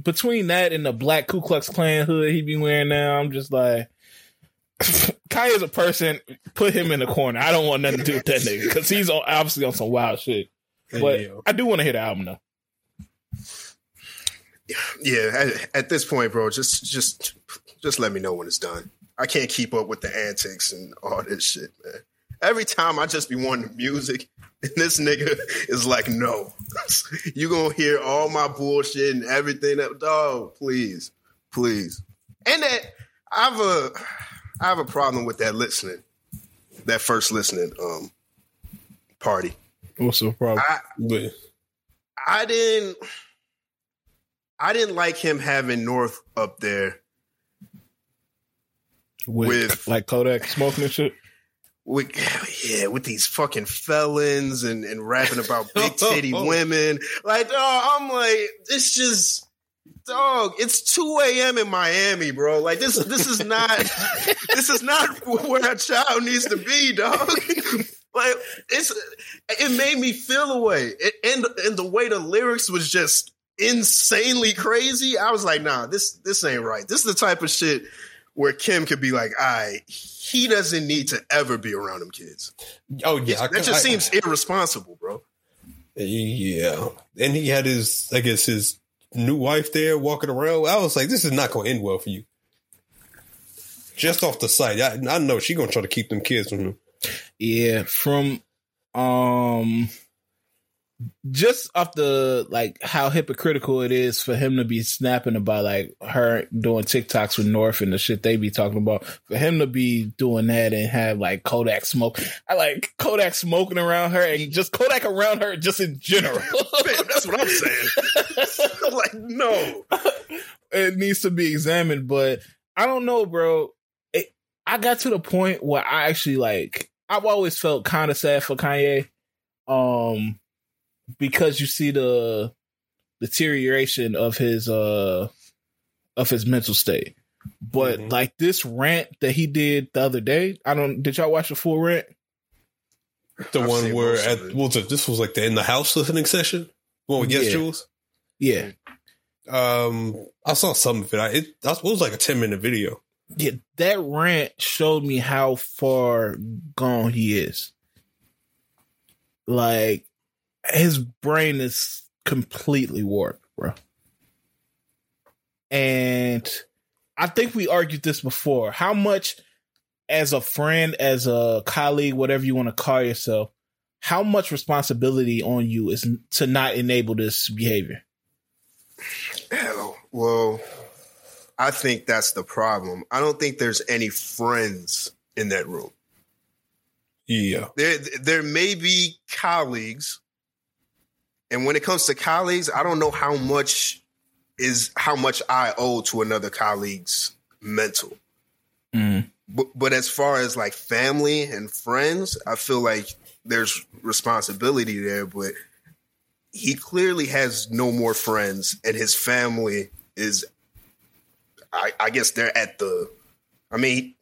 Between that and the black Ku Klux Klan hood he be wearing now? I'm just like. Kanye's a person. Put him in the corner. I don't want nothing to do with that nigga because he's on, obviously on some wild shit. But yeah. I do want to hear the album though. Yeah, at, at this point, bro, just just just let me know when it's done. I can't keep up with the antics and all this shit, man. Every time I just be wanting the music, and this nigga is like, "No, you gonna hear all my bullshit and everything that dog, please, please." And that I've a. Uh, I have a problem with that listening, that first listening um, party. What's the problem? I, I didn't, I didn't like him having North up there with, with like Kodak smoking and shit. With, yeah, with these fucking felons and, and rapping about big titty oh, oh. women. Like, oh, I'm like, it's just. Dog, it's two a.m. in Miami, bro. Like this, this is not, this is not where a child needs to be, dog. Like it's, it made me feel a way, it, and and the way the lyrics was just insanely crazy. I was like, nah, this this ain't right. This is the type of shit where Kim could be like, I, he doesn't need to ever be around them kids. Oh yeah, that I, just I, seems I, irresponsible, bro. Yeah, and he had his, I guess his. new wife there walking around. I was like, this is not going to end well for you. Just off the sight, I, I know she going to try to keep them kids from him. Yeah, from um, just off the like how hypocritical it is for him to be snapping about like her doing TikToks with North and the shit they be talking about. For him to be doing that and have like Kodak smoke, I like Kodak smoking around her and just Kodak around her just in general. Man, that's what I'm saying. Like, no, it needs to be examined, but I don't know, bro. It, I got to the point where I actually like, I've always felt kind of sad for Kanye. um, because you see the deterioration of his uh of his mental state. But mm-hmm. like this rant that he did the other day, I don't. Did y'all watch the full rant? The I've one where at, what was it? This was like the in the house listening session. The one with Yes yeah. Jules. Yeah. Um, I saw some of it. I it, it was like a ten minute video. Yeah, that rant showed me how far gone he is. Like his brain is completely warped, bro. And I think we argued this before. How much, as a friend, as a colleague, whatever you want to call yourself, how much responsibility on you is to not enable this behavior? Hell, well, I think that's the problem. I don't think there's any friends in that room. Yeah. There, there may be colleagues. And when it comes to colleagues, I don't know how much is how much I owe to another colleague's mental. Mm. But, but as far as like family and friends, I feel like there's responsibility there, but he clearly has no more friends, and his family is, I, I guess they're at the, I mean, he,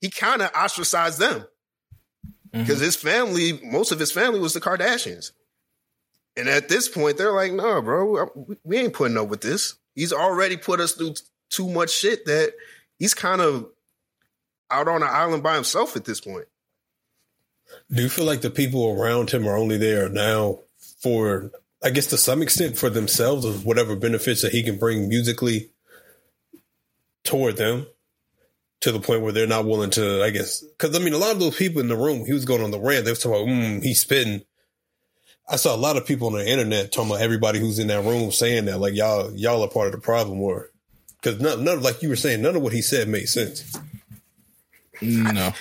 he kind of ostracized them because mm-hmm. his family, most of his family was the Kardashians. And at this point, they're like, no, nah, bro, we ain't putting up with this. He's already put us through too much shit that he's kind of out on an island by himself at this point. Do you feel like the people around him are only there now for, I guess, to some extent for themselves or whatever benefits that he can bring musically toward them to the point where they're not willing to, I guess, because, I mean, a lot of those people in the room, he was going on the rant. They were talking about, mm, he's spitting. I saw a lot of people on the internet talking about everybody who's in that room saying that, like, y'all y'all are part of the problem, or because none, none, like you were saying, none of what he said made sense. No.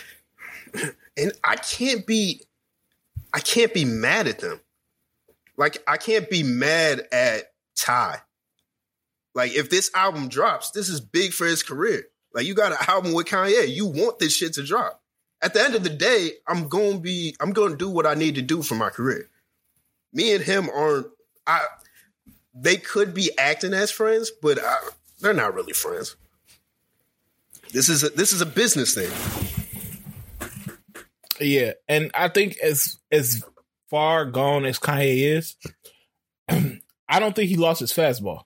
I, and I can't be, I can't be mad at them. Like, I can't be mad at Ty. Like, if this album drops, this is big for his career. Like, you got an album with Kanye. You want this shit to drop. At the end of the day, I'm going to be, I'm going to do what I need to do for my career. Me and him aren't. I. They could be acting as friends, but I, they're not really friends. This is a, this is a business thing. Yeah, and I think as as far gone as Kanye is, I don't think he lost his fastball.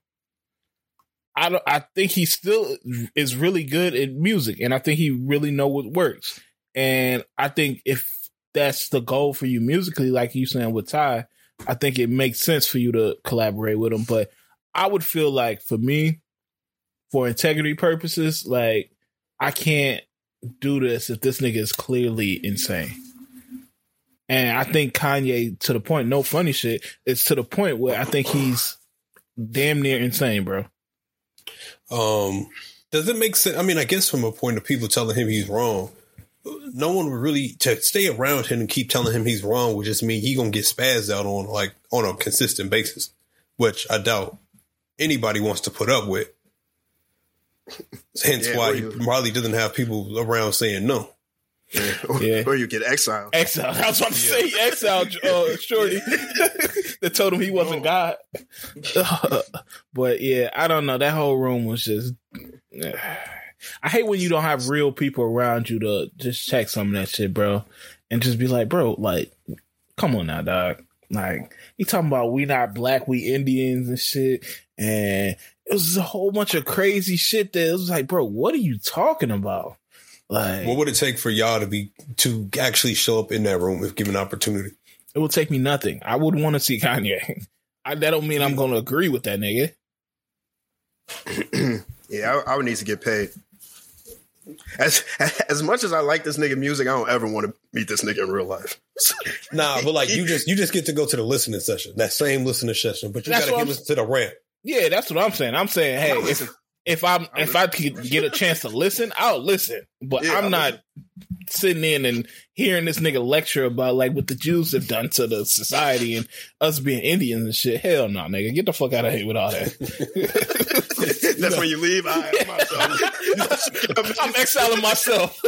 I don't. I think he still is really good at music, and I think he really know what works. And I think if that's the goal for you musically, like you saying with Ty, I think it makes sense for you to collaborate with him. But I would feel like for me, for integrity purposes, like I can't do this if this nigga is clearly insane. And I think Kanye, to the point, no funny shit, it's to the point where I think he's damn near insane, bro. Um, does it make sense? I mean, I guess from a point of people telling him he's wrong, no one would really to stay around him and keep telling him he's wrong would just mean he gonna get spazzed out on like on a consistent basis, which I doubt anybody wants to put up with. Hence yeah, why he probably doesn't have people around saying no. Yeah. Or, yeah. or you get exiled. Exiled. I was about to yeah. say exiled, uh, shorty. That told him he wasn't no. God. But yeah, I don't know. That whole room was just. I hate when you don't have real people around you to just check some of that shit, bro. And just be like, bro, like, come on now, dog. Like, he talking about we not black, we Indians and shit. And it was a whole bunch of crazy shit that it was like, bro, what are you talking about? Like, what would it take for y'all to be to actually show up in that room if given opportunity? It would take me nothing. I would want to see Kanye. I, that don't mean I'm going to agree with that nigga. Yeah, I, I would need to get paid. As as much as I like this nigga music, I don't ever want to meet this nigga in real life. Nah, but like you just you just get to go to the listening session, that same listening session, but you that's gotta get listen to the rant. Yeah, that's what I'm saying. I'm saying, hey, if, if I'm if I could get a chance to listen, I'll listen. But yeah, I'm not sitting in and hearing this nigga lecture about like what the Jews have done to the society and us being Indians and shit. Hell no, nigga, get the fuck out of here with all that. That's no. when you leave. I, I'm, I'm exiling myself.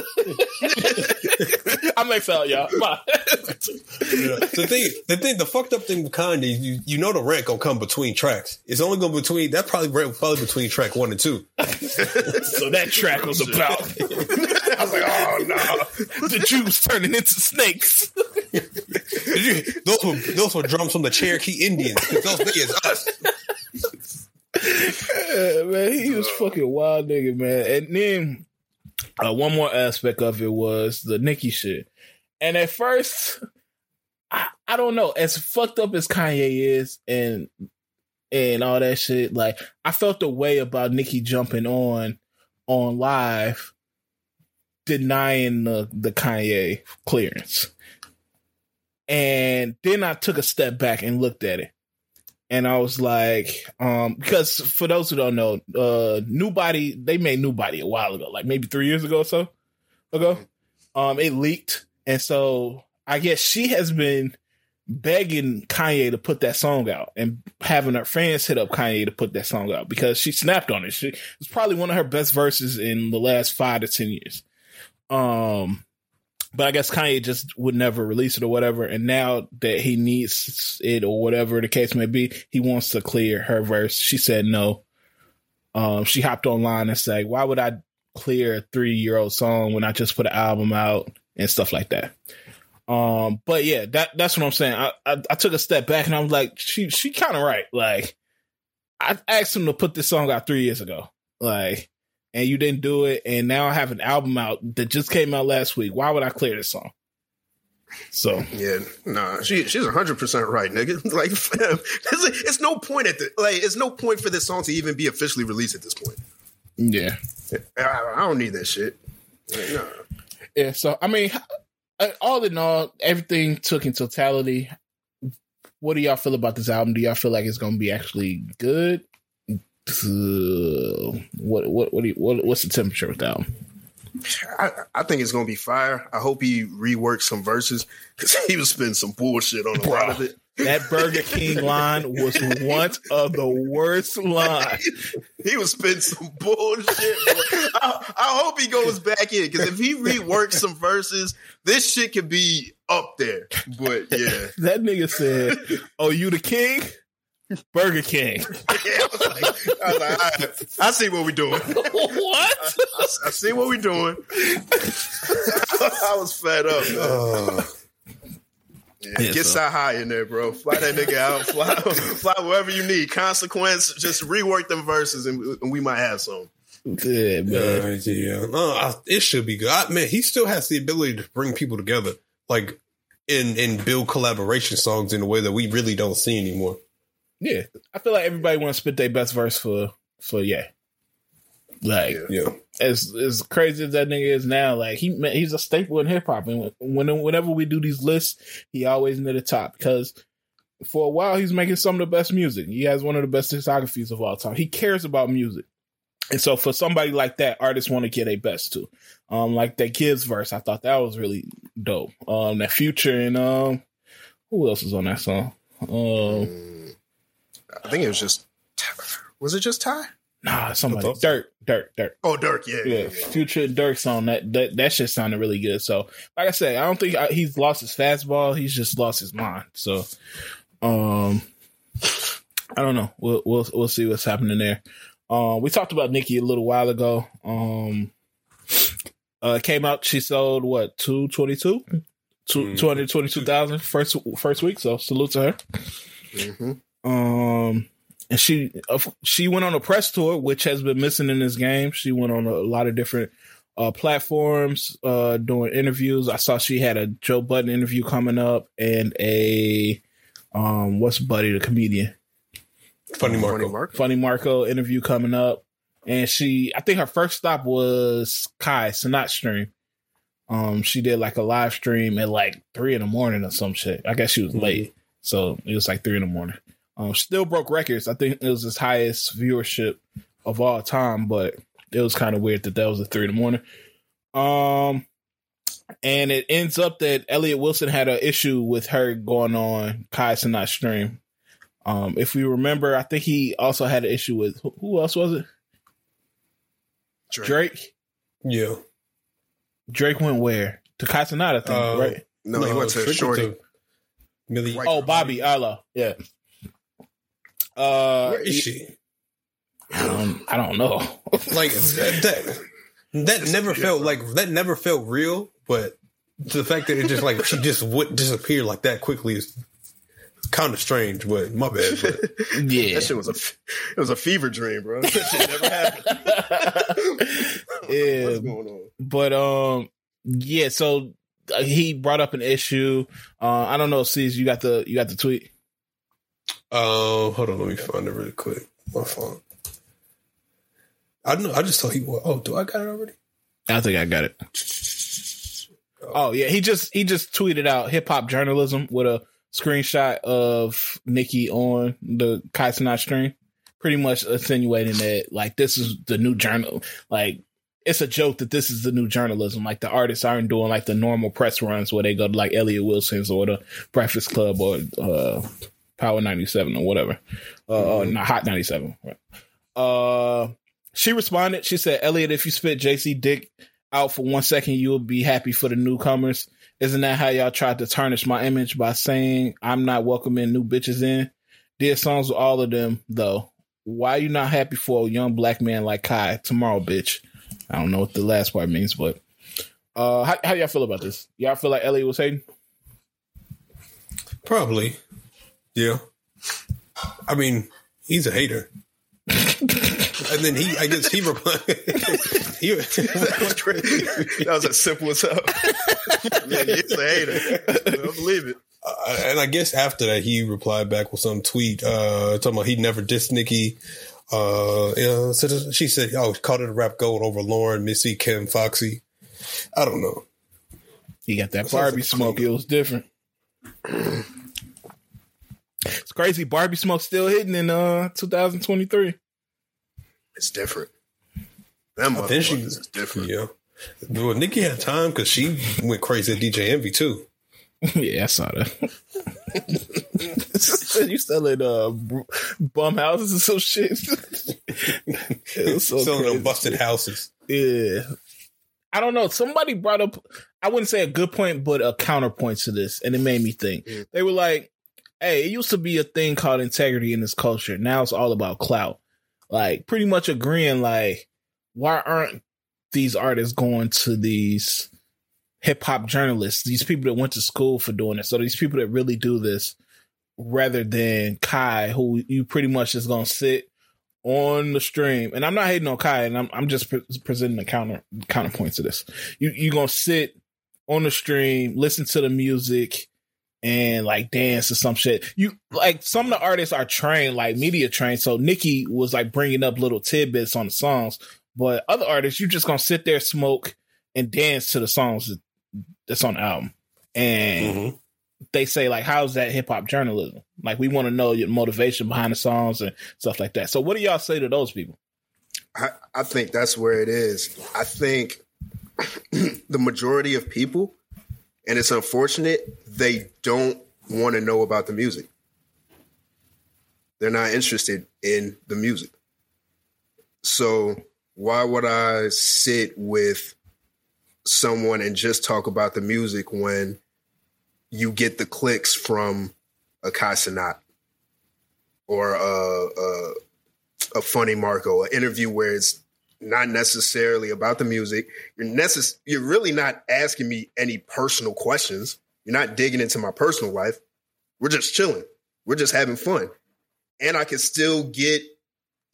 I'm like, so y'all. Bye. Yeah. The thing, the thing, the fucked up thing with Kanye, you, you know the rant gonna come between tracks. It's only gonna between that probably rant probably between track one and two. So that track was about. I was like, oh no, the Jews turning into snakes. Did you, those were those were drums from the Cherokee Indians. Those niggas us. Yeah, man, he was fucking wild nigga, man. And then uh, one more aspect of it was the Nicki shit. And at first, I, I don't know. As fucked up as Kanye is and and all that shit, like I felt the way about Nicki jumping on on live, denying the, the Kanye clearance. And then I took a step back and looked at it. And I was like, um, because for those who don't know, uh, New Body, they made New Body a while ago, like maybe three years ago or so ago. Um, it leaked. And so I guess she has been begging Kanye to put that song out and having her fans hit up Kanye to put that song out because she snapped on it. She, it was probably one of her best verses in the last five to ten years. Um, But I guess Kanye just would never release it or whatever. And now that he needs it or whatever the case may be, he wants to clear her verse. She said no. Um, she hopped online and said, why would I clear a three-year-old song when I just put an album out and stuff like that? Um, but yeah, that that's what I'm saying. I, I, I took a step back and I was like, she she kind of right. Like, I asked him to put this song out three years ago. Like... and you didn't do it, and now I have an album out that just came out last week. Why would I clear this song? So yeah, nah, she she's a hundred percent right, nigga. Like, fam, it's, it's no point at the like, it's no point for this song to even be officially released at this point. Yeah, I, I don't need that shit. Like, nah. Yeah, so I mean, all in all, everything took in totality. What do y'all feel about this album? Do y'all feel like it's gonna be actually good? Uh, what what what, do you, what what's the temperature with that one? I, I think it's gonna be fire. I hope he reworks some verses because he was spitting some bullshit on a Bro, lot of it. That Burger King line was one of the worst lines. He was spitting some bullshit. I, I hope he goes back in because if he reworks some verses, this shit could be up there. But yeah, that nigga said, "Oh, you the king." Burger King. Yeah, I was like, I, was like I, I see what we're doing. What? I, I, I see what we're doing. I was fed up. Oh. Yeah, yeah, get so high in there, bro. Fly that nigga out. Fly, fly wherever you need. Consequence, just rework them verses, and, and we might have some. Yeah, man. Uh, yeah. No, I, it should be good. I, man, he still has the ability to bring people together, like, and and build collaboration songs in a way that we really don't see anymore. Yeah, I feel like everybody wants to spit their best verse for for yeah. Like, yeah. as as crazy as that nigga is now, like he he's a staple in hip hop, and when whenever we do these lists, he always near the top because for a while he's making some of the best music. He has one of the best discographies of all time. He cares about music, and so for somebody like that, artists want to get their best too. Um, like that Gibbs verse, I thought that was really dope. Um, that Future and um, who else is on that song? Um. Mm. I think it was just, was it just Ty? Nah, somebody. Dirk, Dirk, Dirk. Oh, Dirk, yeah. Yeah, yeah, yeah. Future Dirk's on that, that. That shit sounded really good. So, like I said, I don't think I, he's lost his fastball. He's just lost his mind. So, um, I don't know. We'll we'll, we'll see what's happening there. Uh, we talked about Nicki a little while ago. Um, uh, came out, she sold, what, two twenty-two? Mm-hmm. two hundred twenty-two thousand first, first week. So, salute to her. Mm-hmm. Um, and she she went on a press tour, which has been missing in this game. She went on a lot of different uh, platforms uh, doing interviews. I saw she had a Joe Budden interview coming up and a um, what's Buddy the comedian? Funny Marco. Funny Marco. Funny Marco interview coming up, and she I think her first stop was Kai Cenat stream. Um, she did like a live stream at like three in the morning or some shit. I guess she was late, mm-hmm. so it was like three in the morning. Um, still broke records. I think it was his highest viewership of all time, but it was kind of weird that that was at three in the morning. Um, and it ends up that Elliott Wilson had an issue with her going on Kai Cenat stream. Um, if we remember, I think he also had an issue with who, who else was it? Drake. Drake? Yeah. Drake went where? To Kai Cenat, I think, uh, right? No, no, he went to Shorty. Millie. White oh, Bobby Arlo. Yeah. Uh, Where is she? I don't, I don't know. Like that. That never felt like that. Never felt real. But the fact that it just like she just would disappear like that quickly is kind of strange. But my bad. But. Yeah, that shit was a it was a fever dream, bro. That shit never happened. Yeah, what's going on? But um, yeah. So he brought up an issue. Uh, I don't know. C's, you got the you got the tweet. Oh, uh, hold on. Let me find it really quick. My phone. I don't know. I just thought he was. Oh, do I got it already? I think I got it. Oh yeah, he just he just tweeted out hip hop journalism with a screenshot of Nicki on the Kai Cenat stream, pretty much insinuating that like this is the new journal. Like it's a joke that this is the new journalism. Like the artists aren't doing like the normal press runs where they go to like Elliott Wilson's or the Breakfast Club or uh, Power ninety-seven or whatever, uh, or not Hot ninety-seven. Right. Uh. She responded. She said, "Elliott, if you spit J C dick out for one second, you'll be happy for the newcomers. Isn't that how y'all tried to tarnish my image by saying I'm not welcoming new bitches in? Did songs with all of them, though. Why you not happy for a young black man like Kai? Tomorrow, bitch." I don't know what the last part means, but uh, how, how y'all feel about this? Y'all feel like Elliott was hating? Probably. Yeah. I mean, he's a hater. And then he, I guess he replied. he, that was crazy. That was as simple as hell. Yeah, he's a hater. I don't believe it. Uh, and I guess after that, he replied back with some tweet uh, talking about he never dissed Nicki. Uh, you know, so she said, "Oh, called it a rap gold over Lauren, Missy, Kim, Foxy." I don't know. He got that Barbie smoke. It was different. It's crazy. Barbie smoke still hitting in uh twenty twenty-three. It's different. That motherfucker is different. Yeah. Well, Nicki had time because she went crazy at D J Envy too. Yeah, I saw that. You selling uh, bum houses and some shit. It was so selling crazy. Them busted houses. Yeah. I don't know. Somebody brought up, I wouldn't say a good point, but a counterpoint to this. And it made me think. Mm. They were like, hey, it used to be a thing called integrity in this culture. Now it's all about clout. Like, pretty much agreeing, like, why aren't these artists going to these hip-hop journalists, these people that went to school for doing it, so these people that really do this, rather than Kai, who you pretty much is going to sit on the stream. And I'm not hating on Kai, and I'm I'm just pre- presenting a counter counterpoint to this. You, you're going to sit on the stream, listen to the music, and like dance or some shit. You like some of the artists are trained, like media trained. So Nicki was like bringing up little tidbits on the songs, but other artists, you just gonna sit there, smoke, and dance to the songs that, that's on the album. And mm-hmm. they say like, "How's that hip hop journalism? Like, we want to know your motivation behind the songs and stuff like that." So, what do y'all say to those people? I, I think that's where it is. I think the majority of people. And it's unfortunate they don't want to know about the music. They're not interested in the music. So why would I sit with someone and just talk about the music when you get the clicks from a Kai Cenat or a, a, a Funny Marco, an interview where it's not necessarily about the music. You're necess- You're really not asking me any personal questions. You're not digging into my personal life. We're just chilling. We're just having fun. And I can still get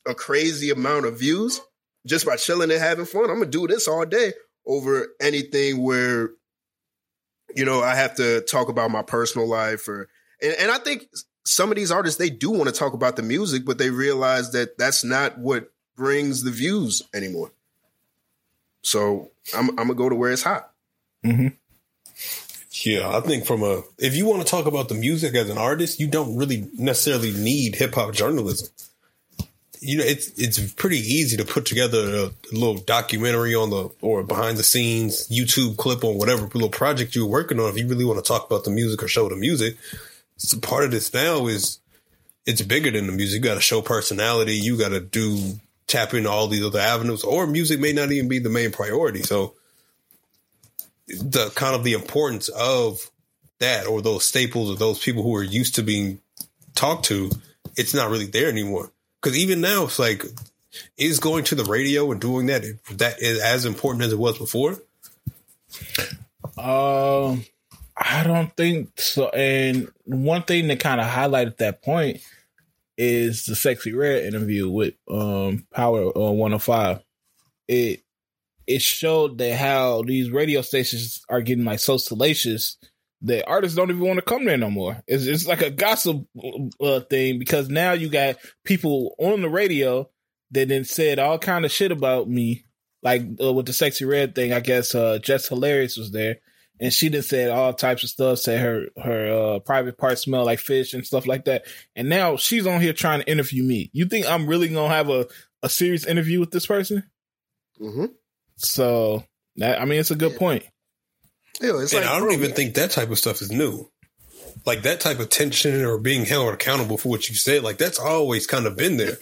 a crazy amount of views just by chilling and having fun. I'm going to do this all day over anything where, you know, I have to talk about my personal life. or And, and I think some of these artists, they do want to talk about the music, but they realize that that's not what brings the views anymore. So I'm, I'm gonna go to where it's hot. Mm-hmm. Yeah, I think from a if you want to talk about the music as an artist, you don't really necessarily need hip hop journalism. You know, it's it's pretty easy to put together a little documentary on the or behind the scenes YouTube clip on whatever little project you're working on. If you really want to talk about the music or show the music, so part of this now is it's bigger than the music. You got to show personality. You got to do. Tap into all these other avenues, or music may not even be the main priority. So the kind of the importance of that, or those staples, or those people who are used to being talked to, it's not really there anymore. Because even now, it's like, is going to the radio and doing that, that is as important as it was before? Um, I don't think so. And one thing that kind of highlighted that point is the Sexy Red interview with um Power on one oh five. It it showed that how these radio stations are getting like so salacious that artists don't even want to come there no more. It's it's like a gossip uh, thing, because now you got people on the radio that then said all kind of shit about me, like uh, with the Sexy Red thing. I guess uh, Jess Hilarious was there, and she then said all types of stuff. Said her her uh, private parts smell like fish and stuff like that. And now she's on here trying to interview me. You think I'm really gonna have a, a serious interview with this person? Mm-hmm. So that, I mean, it's a good yeah. point. Ew, it's and like, I don't even think that type of stuff is new. Like that type of tension or being held accountable for what you said, like that's always kind of been there.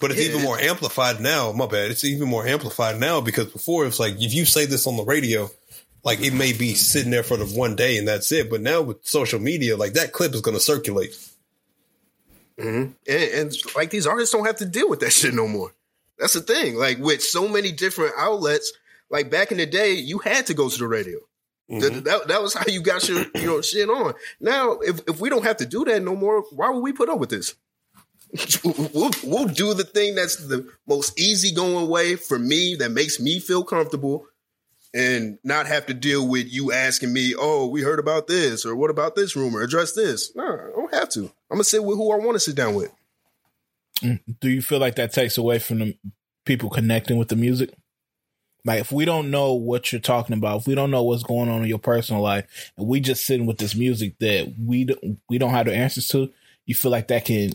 But it's yeah. even more amplified now. My bad. It's even more amplified now, because before it's like, if you say this on the radio, like it may be sitting there for the one day and that's it. But now with social media, like that clip is going to circulate. Mm-hmm. And, and like these artists don't have to deal with that shit no more. That's the thing. Like with so many different outlets. Like back in the day, you had to go to the radio. Mm-hmm. That, that, that was how you got your you know shit on. Now, if if we don't have to do that no more, why would we put up with this? we'll, we'll do the thing that's the most easygoing way for me, that makes me feel comfortable, and not have to deal with you asking me, "Oh, we heard about this," or "What about this rumor? Address this." No, I don't have to. I'm gonna sit with who I want to sit down with. Do you feel like that takes away from the people connecting with the music? Like, if we don't know what you're talking about, if we don't know what's going on in your personal life, and we just sitting with this music that we don't, we don't have the answers to, you feel like that can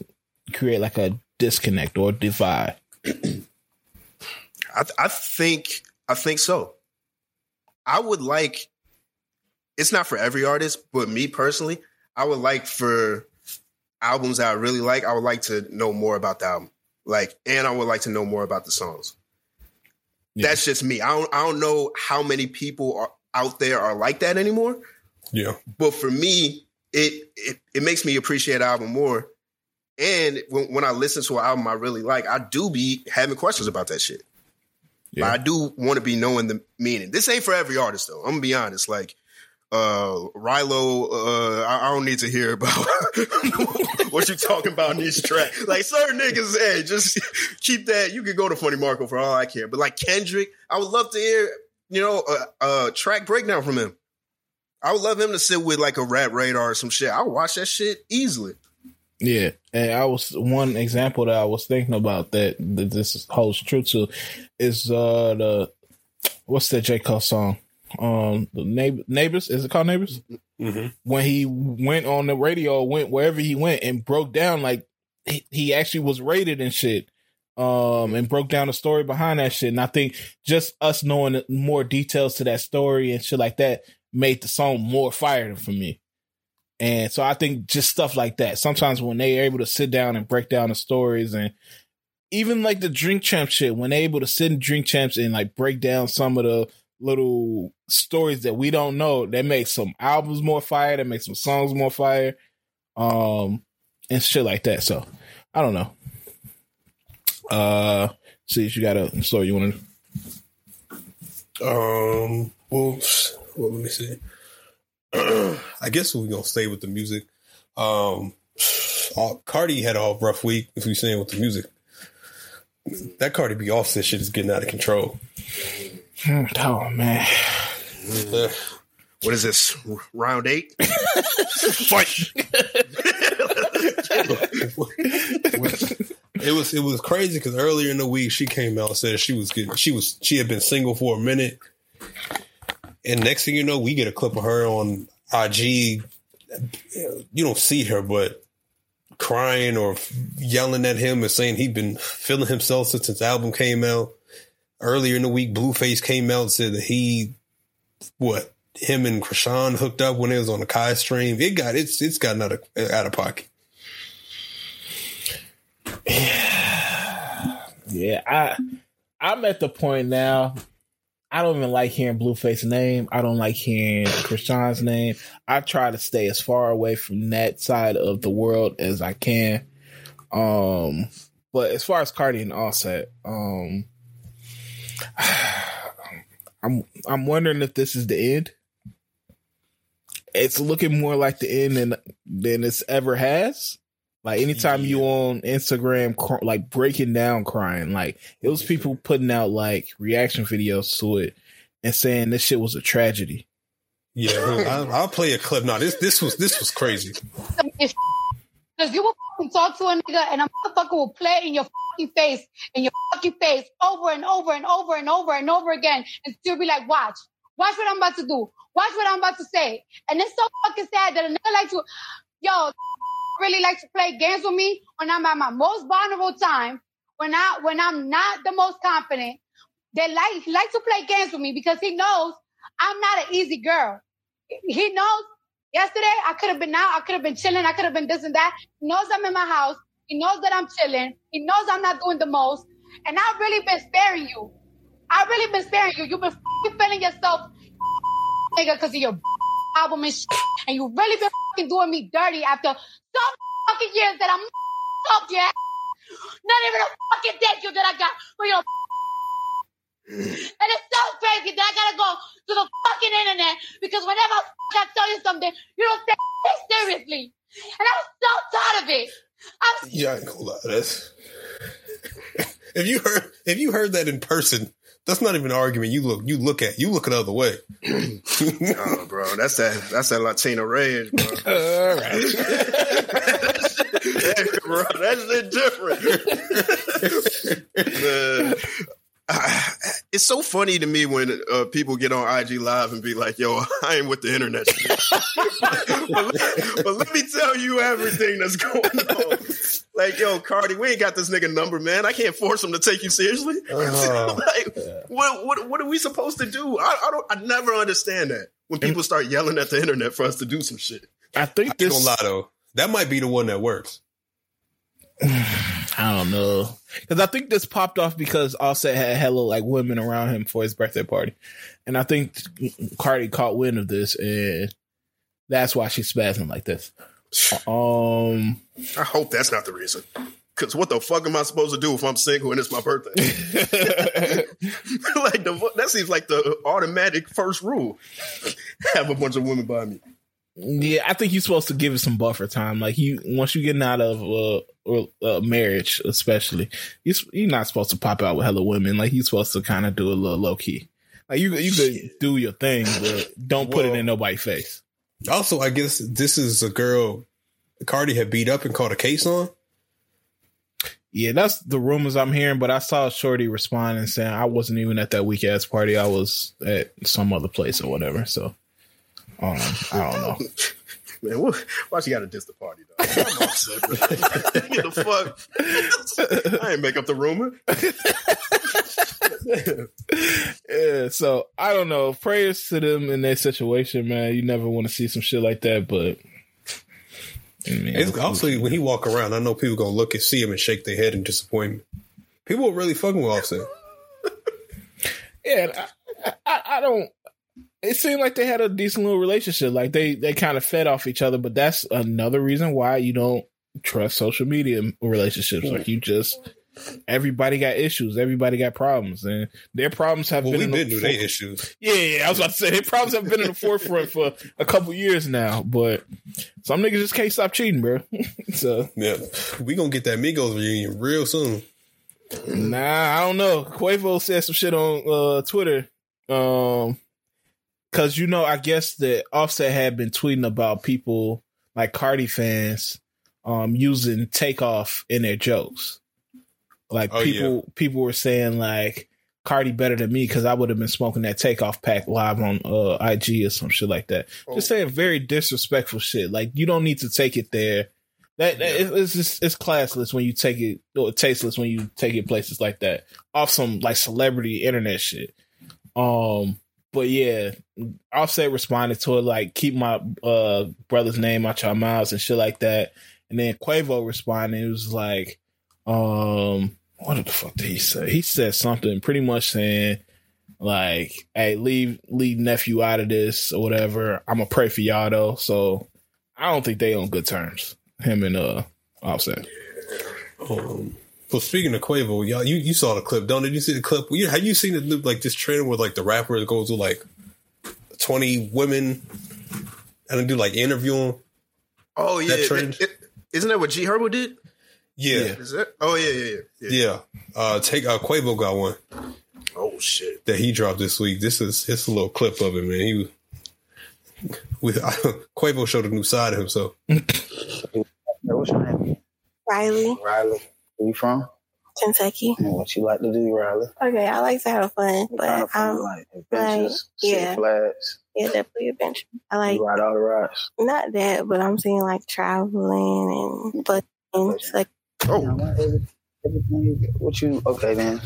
create like a disconnect or divide? I, th- I think I think so. I would like, it's not for every artist, but me personally, I would like for albums that I really like, I would like to know more about the album. Like, and I would like to know more about the songs. Yeah. That's just me. I don't I don't know how many people are out there are like that anymore. Yeah. But for me, it it, it makes me appreciate the album more. And when, when I listen to an album I really like, I do be having questions about that shit. Yeah. But I do want to be knowing the meaning. This ain't for every artist, though. I'm going to be honest. Like, uh, Rilo, uh, I, I don't need to hear about what you talking about in this track. Like, certain niggas, hey, just keep that. You can go to Funny Marco for all I care. But like Kendrick, I would love to hear, you know, a, a track breakdown from him. I would love him to sit with like a Rap Radar or some shit. I would watch that shit easily. Yeah. And I was, one example that I was thinking about that, that this holds true to is uh, the, what's that J. Cole song? Um, the neighbor, neighbors is it called Neighbors? Mm-hmm. When he went on the radio, went wherever he went and broke down, like he, he actually was rated and shit, um, and broke down the story behind that shit. And I think just us knowing more details to that story and shit like that made the song more fire for me. And so I think just stuff like that. Sometimes when they are able to sit down and break down the stories, and even like the Drink Champ shit, when they are able to sit in Drink Champs and like break down some of the little stories that we don't know, that makes some albums more fire, that makes some songs more fire, um, and shit like that. So I don't know. Uh, see, you got a story you want to? Um, well, well, let me see. I guess we're gonna stay with the music. Um, all, Cardi had a rough week. If we're staying with the music, that Cardi B Offset shit is getting out of control. Oh, man. Uh, what is this? Round eight? Fight. It was it was crazy because earlier in the week she came out and said she was good. She was she had been single for a minute. And next thing you know, we get a clip of her on I G. You don't see her, but crying or yelling at him and saying he'd been feeling himself since his album came out. Earlier in the week, Blueface came out and said that he, what, him and Krishan hooked up when they was on the Kai stream. It got, it's it's gotten out of, out of pocket. Yeah, I, I'm at the point now I don't even like hearing Blueface's name. I don't like hearing Krishan's name. I try to stay as far away from that side of the world as I can. Um, but as far as Carti and Offset, um, I'm I'm wondering if this is the end. It's looking more like the end than than it's ever has. Like anytime yeah. you on Instagram, cr- like breaking down, crying, like it was people putting out like reaction videos to it and saying this shit was a tragedy. Yeah, I'll, I'll play a clip. No, this this was this was crazy. Because you will fucking talk to a nigga and a motherfucker will play in your fucking face, in your fucking face, over and over and over and over and over again, and still be like, watch, watch what I'm about to do, watch what I'm about to say, and it's so fucking sad that a nigga like to, yo. really like to play games with me when I'm at my most vulnerable time, when I when I'm not the most confident. They like like to play games with me because he knows I'm not an easy girl. He knows yesterday I could have been out, I could have been chilling, I could have been this and that. He knows I'm in my house. He knows that I'm chilling. He knows I'm not doing the most. And I've really been sparing you. I've really been sparing you. You've been f***ing feeling yourself, nigga, because of your album and shit, and you really been fucking doing me dirty after so fucking years that I'm fucked your ass. Not even a fucking thank you that I got for your and it's so crazy that I gotta go to the fucking internet because whenever I, I tell you something, you don't take it seriously. And I'm so tired of it. I'm yeah, I ain't gonna lie. That's if you heard if you heard that in person. That's not even an argument. You look, you look at, you look the other way. No, bro, that's that, that's that Latino rage, bro. All right, hey, bro, that's the difference. uh, it's so funny to me when uh, people get on I G Live and be like, "Yo, I ain't with the internet," but, let, but let me tell you everything that's going on. Like, yo, Carti, we ain't got this nigga number, man. I can't force him to take you seriously. Uh-huh. Like, yeah. what, what, what are we supposed to do? I, I don't. I never understand that when people start yelling at the internet for us to do some shit. I think I this ain't gonna lie, though. That might be the one that works. I don't know, because I think this popped off because Offset had hella like women around him for his birthday party, and I think Carti caught wind of this, and that's why she's spazzing like this. Um, I hope that's not the reason. Because what the fuck am I supposed to do if I'm single and it's my birthday? Like the, that seems like the automatic first rule. Have a bunch of women by me. Yeah, I think you're supposed to give it some buffer time. Like you, once you get out of uh, or, uh, marriage, especially, you're, you're not supposed to pop out with hella women. Like you're supposed to kind of do a little low key. Like you, you could do your thing, but don't well, put it in nobody's face. Also, I guess this is a girl Carti had beat up and called a case on. Yeah, that's the rumors I'm hearing, but I saw Shorty respond and saying I wasn't even at that weak ass party. I was at some other place or whatever. So um, I don't know. Man, what, why she got to diss the party, though? I'm upset, bro. Get the fuck. I ain't make up the rumor. Yeah, so I don't know. Prayers to them in their situation, man. You never want to see some shit like that, but I mean, it's also cool. When he walk around, I know people gonna look and see him and shake their head in disappointment. People are really fucking with Offset. Yeah, I, I, I don't. It seemed like they had a decent little relationship. Like they, they kind of fed off each other, but that's another reason why you don't trust social media relationships. Like you just. Everybody got issues. Everybody got problems, and their problems have well, been. We've been through their issues. Yeah, yeah, I was about to say their problems have been in the forefront for a couple years now. But some niggas just can't stop cheating, bro. So yeah, we gonna get that Migos reunion real soon. Nah, I don't know. Quavo said some shit on uh, Twitter, um, because you know, I guess that Offset had been tweeting about people like Carti fans um, using Takeoff in their jokes. Like oh, people, yeah. people were saying like Carti better than me because I would have been smoking that Takeoff pack live on uh, I G or some shit like that. Oh. Just saying very disrespectful shit. Like you don't need to take it there. That, yeah. that it's just, it's classless when you take it, or tasteless when you take it places like that off some like celebrity internet shit. Um, but yeah, Offset responded to it like keep my uh, brother's name out your mouths and shit like that. And then Quavo responded. It was like. Um, what the fuck did he say? He said something pretty much saying, Like, hey, leave leave nephew out of this or whatever. I'm gonna pray for y'all though. So I don't think they on good terms. Him and uh, Offset. Um, well, speaking of Quavo, y'all, you, you saw the clip, don't? Did you see the clip? Have you seen the like this trailer where like the rapper goes to like twenty women and then do like interview them? Oh yeah, that trend? It, it, isn't that what G Herbo did? Yeah. yeah. Is that? Oh yeah, yeah, yeah. Yeah. yeah. Uh, take uh, Quavo got one. Oh shit! That he dropped this week. This is it's a little clip of it, man. He with Quavo showed a new side of himself. What's your name? Riley. Riley, where you from? Kentucky. And what you like to do, Riley? Okay, I like to have fun, but kind of fun, like adventures, like, yeah, flags. Yeah, definitely adventure. I like you ride all the rides. Not that, but I'm saying like traveling and but like oh. You know, everything, what you okay then?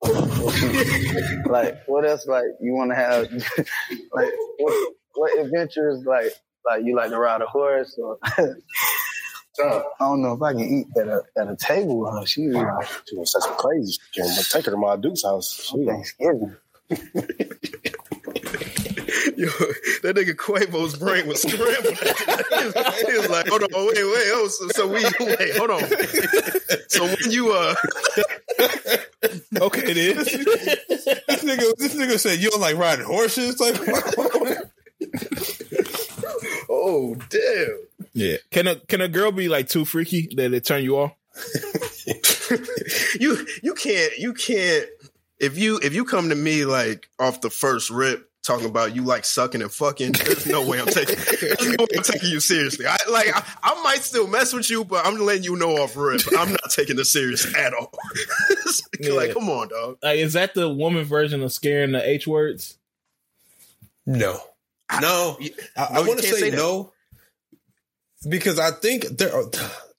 What you, like what else? Like you want to have? Like what? What adventures? Like like you like to ride a horse? Or I don't know if I can eat at a at a table. Huh? She was she was such a crazy. Take her to my Duke's house. She Thanksgiving. Yo, that nigga Quavo's brain was scrambled. He was like, "Hold on, wait, wait, oh, so, so we wait, hold on." So when you uh, okay, it is. This nigga, this nigga said, "You don't like riding horses?" Like, oh damn. Yeah, can a can a girl be like too freaky that it turn you off? you you can't you can't if you if you come to me like off the first rip. Talking about you like sucking and fucking. There's no way I'm taking. There's no way I'm taking you seriously. I like. I, I might still mess with you, but I'm letting you know off rip. I'm not taking this serious at all. Yeah. Like, come on, dog. Like, is that the woman version of scaring the H words? No, I, no. I, I, I want to say, say no because I think there. Are,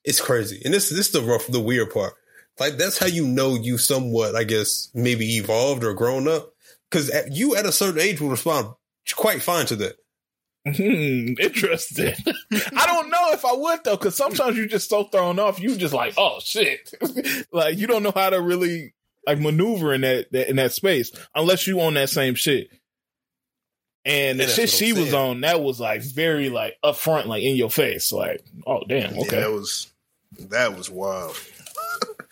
it's crazy, and this this is the rough, the weird part. Like that's how you know you somewhat, I guess, maybe evolved or grown up. Because you at a certain age will respond quite fine to that. Mm, interesting. I don't know if I would, though, because sometimes you're just so thrown off. You just like, oh, shit. Like, you don't know how to really like maneuver in that, that in that space unless you on that same shit. And yeah, the shit she saying. was on, that was like very like upfront, like in your face. Like, oh, damn. Okay. Yeah, that was that was wild.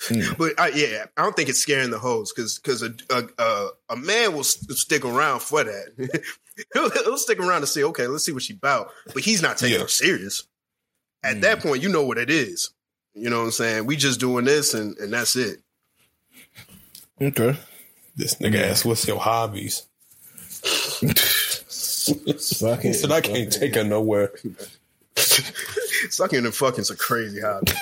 Mm. But I, yeah, I don't think it's scaring the hoes because because a, a a man will st- stick around for that. he'll, he'll stick around to say, okay, let's see what she about. But he's not taking yeah. her serious. At mm. that point, you know what it is. You know what I'm saying? We just doing this and, and that's it. Okay. This nigga asked, what's your hobbies? Sucking. He said, I can't take her nowhere. Sucking and fucking's a crazy hobby.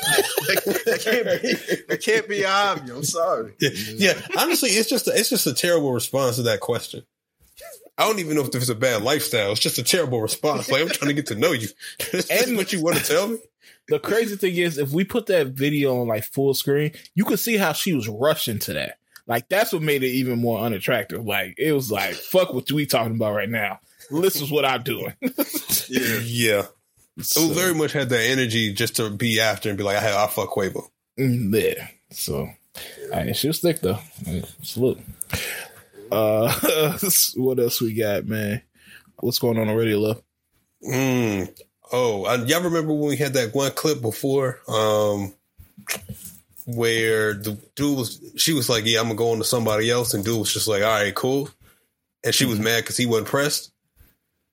That can't be. It can't be a hobby. I'm sorry. Yeah, yeah. Honestly, it's just a, it's just a terrible response to that question. I don't even know if it's a bad lifestyle. It's just a terrible response. Like I'm trying to get to know you. That's and what you want to tell me. The crazy thing is, if we put that video on like full screen, you could see how she was rushing to that. Like that's what made it even more unattractive. Like it was like, fuck what we talking about right now. This is what I'm doing. Yeah. Yeah. So, who very much had the energy just to be after and be like, I have I fuck Quavo. Yeah. So I she'll stick though. Salute. Uh what else we got, man? What's going on already, love? Mm. Oh, I, y'all remember when we had that one clip before? Um where the dude was she was like, yeah, I'm gonna go on to somebody else, and dude was just like, all right, cool. And she was mm-hmm. mad because he wasn't pressed.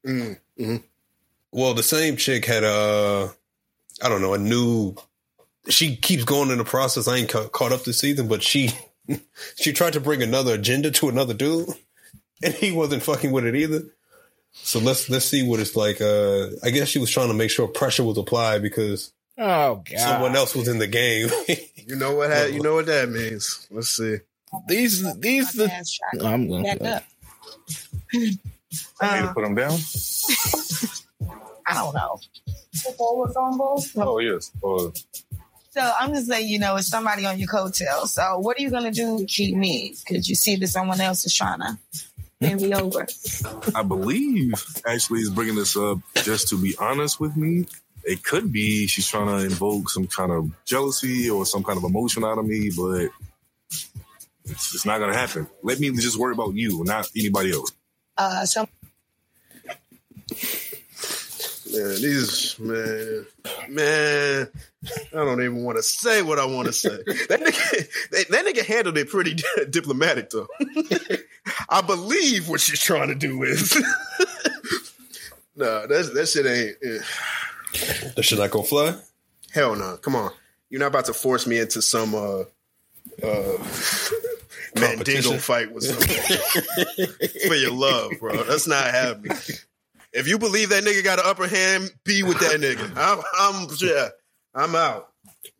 Mm. Mm-hmm. Well, the same chick had a, I don't know, a new, she keeps going in the process. I ain't ca- caught up this season, but she, she tried to bring another agenda to another dude and he wasn't fucking with it either. So let's, let's see what it's like. Uh, I guess she was trying to make sure pressure was applied because oh, God. someone else was in the game. You know what, that, you know what that means. Let's see. These, these, the, oh, I'm going to uh, I need to put them down. I don't know. The bowl was on bowl? Oh, yes. Oh. So I'm just letting you know, it's somebody on your coattail. So what are you going to do? Keep me. Because you see that someone else is trying to hand me over. I believe, actually, is bringing this up just to be honest with me. It could be she's trying to invoke some kind of jealousy or some kind of emotion out of me, but It's, it's not going to happen. Let me just worry about you, not anybody else. Uh, so. Man, these, man, man, I don't even want to say what I want to say. That nigga, that, that nigga handled it pretty di- diplomatic, though. I believe what she's trying to do is. Nah, that's, that shit ain't. Eh. That shit not gonna fly? Hell no. Nah. Come on. You're not about to force me into some uh, uh, Mandingo fight with somebody for your love, bro. That's not happening. If you believe that nigga got an upper hand, be with that nigga. I'm, I'm, yeah, I'm out.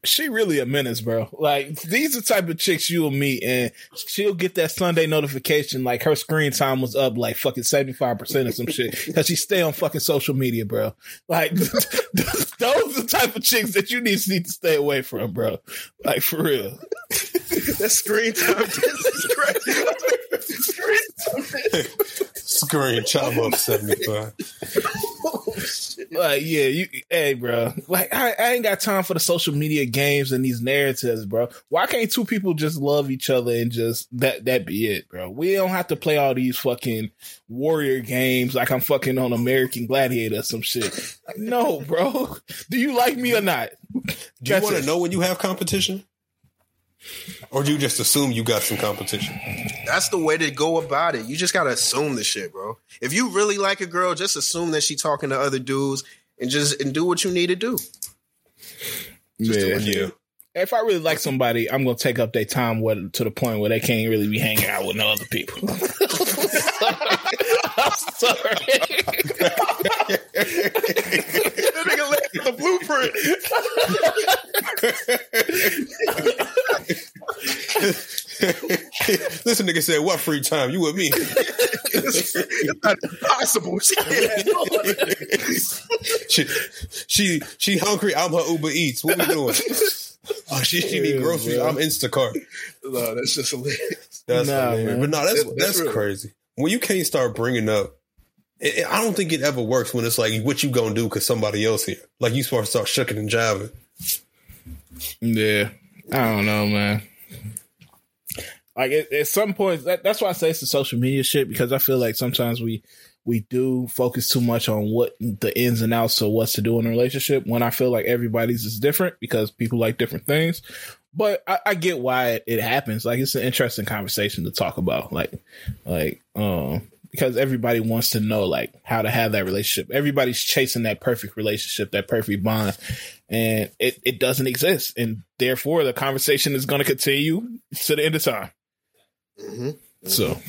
She really a menace, bro. Like, these are the type of chicks you will meet, and she'll get that Sunday notification, like, her screen time was up, like, fucking seventy-five percent or some shit, because she stay on fucking social media, bro. Like, those are the type of chicks that you need to, need to stay away from, bro. Like, for real. That screen time is crazy. Screen time up seventy-five. Oh, shit. Like, yeah, you, hey, bro. Like, I, I ain't got time for the social media games and these narratives, bro. Why can't two people just love each other and just that that be it, bro? We don't have to play all these fucking warrior games like I'm fucking on American Gladiator or some shit. Like, no, bro. Do you like me or not? Do That's you want to know when you have competition? Or do you just assume you got some competition? That's the way to go about it. You just gotta assume the shit, bro. If you really like a girl, just assume that she talking to other dudes and just and do what you need to do. Just yeah, do yeah. Do. If I really like somebody, I'm gonna take up their time where, to the point where they can't really be hanging out with no other people. I'm sorry. That nigga left the blueprint. This nigga said, "What free time? You with me?" It's not possible. she, she, she hungry. I'm her Uber Eats. What we doing? Oh, she, she need groceries. I'm Instacart. No, that's just hilarious. That's nah, hilarious. Man. But no, that's that's, that's, that's crazy. When you can't start bringing up, it, it, I don't think it ever works when it's like, what you gonna do because somebody else here? Like, you supposed to start shucking and jiving. Yeah. I don't know, man. Like, at, at some point, that, that's why I say it's the social media shit, because I feel like sometimes we we do focus too much on what the ins and outs of what's to do in a relationship, when I feel like everybody's is different because people like different things. But I, I get why it, it happens. Like, it's an interesting conversation to talk about. Like, like, um, because everybody wants to know, like, how to have that relationship. Everybody's chasing that perfect relationship, that perfect bond, and it, it doesn't exist. And therefore, the conversation is going to continue to the end of time. Mm-hmm. Mm-hmm. So,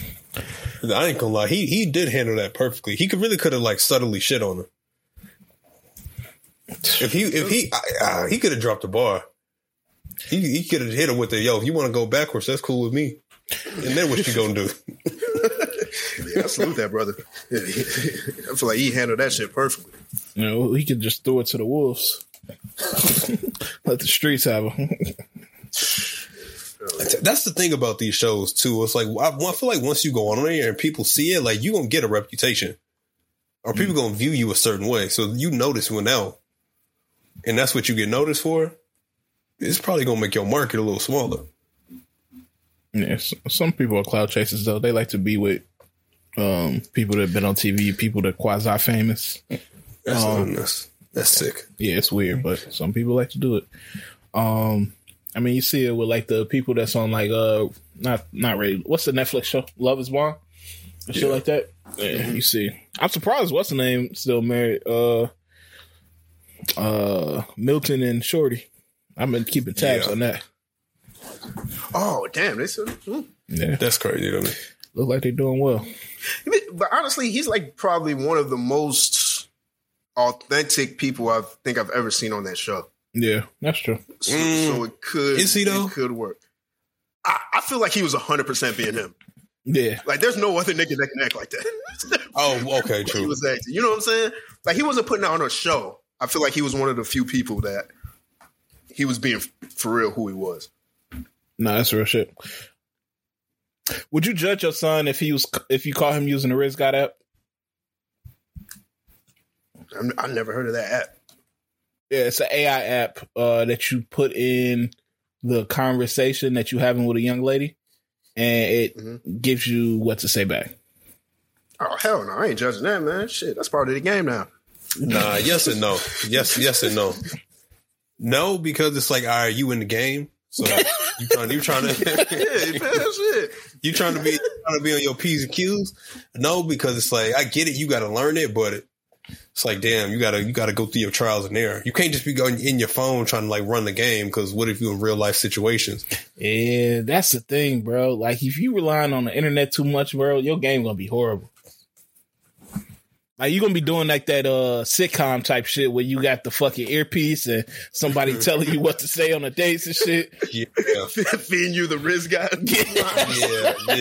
I ain't gonna lie, he he did handle that perfectly. He could really could have like subtly shit on her. If he if he I, I, he could have dropped the bar. He, he could have hit her with a, yo, if you want to go backwards, that's cool with me. And then what you going to do? Yeah, I salute that, brother. I feel like he handled that shit perfectly. You know, he could just throw it to the wolves. Let the streets have him. That's the thing about these shows, too. It's like, I, I feel like once you go on there and people see it, like, you're going to get a reputation. Or people mm. going to view you a certain way. So you notice when out. And that's what you get noticed for. It's probably going to make your market a little smaller. Yeah, some people are cloud chasers, though. They like to be with um, people that have been on T V, people that are quasi-famous. That's, um, that's, that's sick. Yeah, it's weird, but some people like to do it. Um, I mean, you see it with, like, the people that's on, like, uh, not not really, what's the Netflix show? Love is Blind? And yeah. Shit like that? Yeah, you see. I'm surprised what's the name still married? Uh, uh, Milton and Shorty. I've been keeping tabs yeah. on that. Oh, damn. They still, mm. yeah. That's crazy to me. Look like they're doing well. But honestly, he's like probably one of the most authentic people I think I've ever seen on that show. Yeah, that's true. So, mm. so it could Is he though? It could work. I, I feel like he was one hundred percent being him. Yeah. Like, there's no other nigga that can act like that. Oh, okay, true. He was acting. You know what I'm saying? Like, he wasn't putting out on a show. I feel like he was one of the few people that he was being for real who he was. Nah, that's real shit. Would you judge your son if he was if you caught him using the Riz God app? I'm, I've never heard of that app. Yeah, it's an A I app uh, that you put in the conversation that you're having with a young lady, and it mm-hmm. gives you what to say back. Oh, hell no. I ain't judging that, man. Shit, that's part of the game now. Nah, yes and no. Yes, yes and no. No, because it's like, all right, you in the game. So you trying, you trying to, yeah, man, shit. you trying to be, trying to be on your P's and Q's. No, because it's like, I get it. You got to learn it, but it, it's like, damn, you gotta, you gotta go through your trials and error. You can't just be going in your phone trying to like run the game. Cause what if you're in real life situations? Yeah. That's the thing, bro. Like if you relying on the internet too much, bro, your game going to be horrible. Like you're going to be doing like that uh, sitcom type shit where you got the fucking earpiece and somebody telling you what to say on the dates and shit. Yeah. Feeding you the wrist guy. Yeah,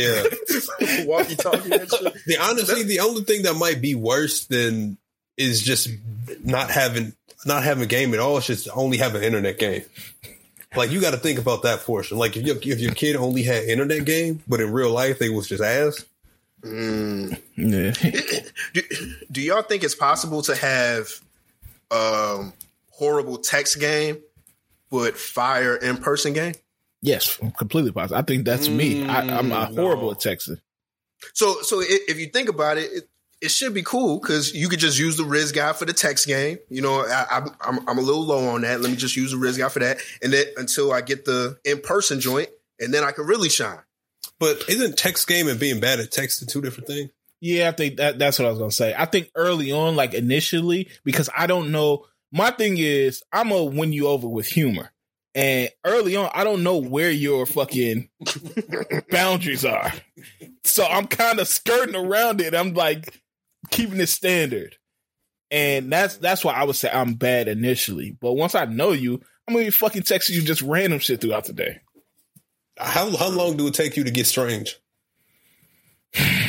yeah. Walkie talkie and shit. The, honestly, the only thing that might be worse than is just not having not having a game at all. It's just only have an internet game. Like you got to think about that portion. Like if your, if your kid only had internet game, but in real life they was just ass. Mm. Yeah. do, do y'all think it's possible to have um horrible text game but fire in person game? Yes, completely possible. I think that's mm, me. I, I'm uh, horrible no. at texting. So, so it, if you think about it, it, it should be cool because you could just use the Riz guy for the text game. You know, I, I, I'm I'm a little low on that. Let me just use the Riz guy for that, and then until I get the in person joint, and then I can really shine. But isn't text game and being bad at texting two different things? Yeah, I think that that's what I was going to say. I think early on, like initially, because I don't know. My thing is I'm going to win you over with humor. And early on, I don't know where your fucking boundaries are. So I'm kind of skirting around it. I'm like keeping it standard. And that's that's why I would say I'm bad initially. But once I know you, I'm going to be fucking texting you just random shit throughout the day. How how long do it take you to get strange?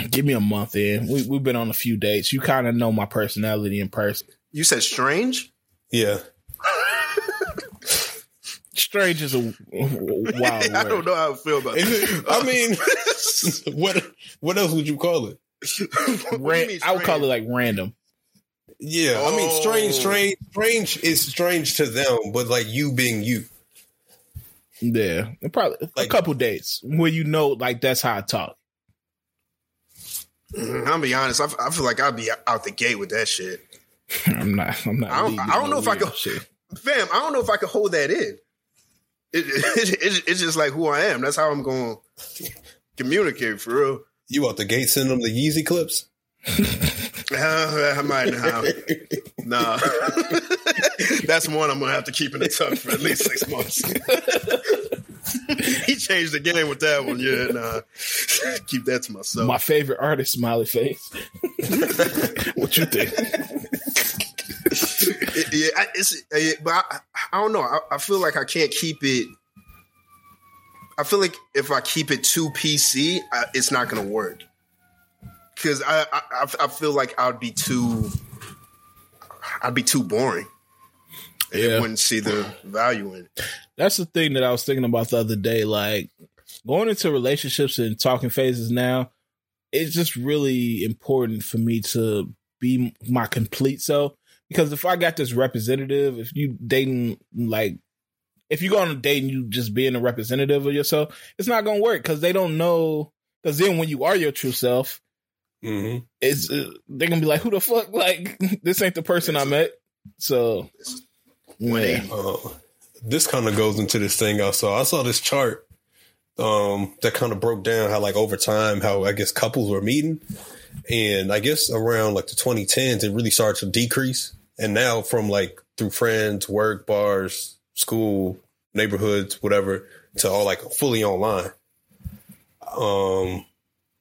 Give me a month in. We, we've been on a few dates. You kind of know my personality in person. You said strange? Yeah. Strange is a wild word. I don't know how I feel about it. I mean, what what else would you call it? Ran- you I would call it like random. Yeah. Oh. I mean, strange, strange, strange is strange to them, but like you being you. Yeah, probably like, a couple dates where you know, like that's how I talk. I'm gonna be honest. I, I feel like I'd be out the gate with that shit. I'm not. I'm not. I don't, I don't know if I could. Shit. Fam, I don't know if I could hold that in. It, it, it, it's just like who I am. That's how I'm going to communicate for real. You out the gate? Send them the Yeezy clips. Uh, I might not. Nah. That's one I'm going to have to keep in the tuck for at least six months. He changed the game with that one. Yeah, nah. Keep that to myself. My favorite artist, smiley face. What you think? It, yeah, I, it's, it, but I, I don't know. I, I feel like I can't keep it. I feel like if I keep it too P C, I, it's not going to work. Because I, I I feel like I'd be too I'd be too boring. And yeah. Wouldn't see the value in it. That's the thing that I was thinking about the other day. Like going into relationships and talking phases now, it's just really important for me to be my complete self. Because if I got this representative, if you dating like if you go on a date and you just being a representative of yourself, it's not gonna work because they don't know. Because then when you are your true self. Mm-hmm. It's uh, they're gonna be like, who the fuck? Like, this ain't the person I met. So, man, uh, this kind of goes into this thing I saw. I saw this chart um, that kind of broke down how, like, over time, how I guess couples were meeting, and I guess around like the twenty tens, it really started to decrease. And now, from like through friends, work, bars, school, neighborhoods, whatever, to all like fully online. Um.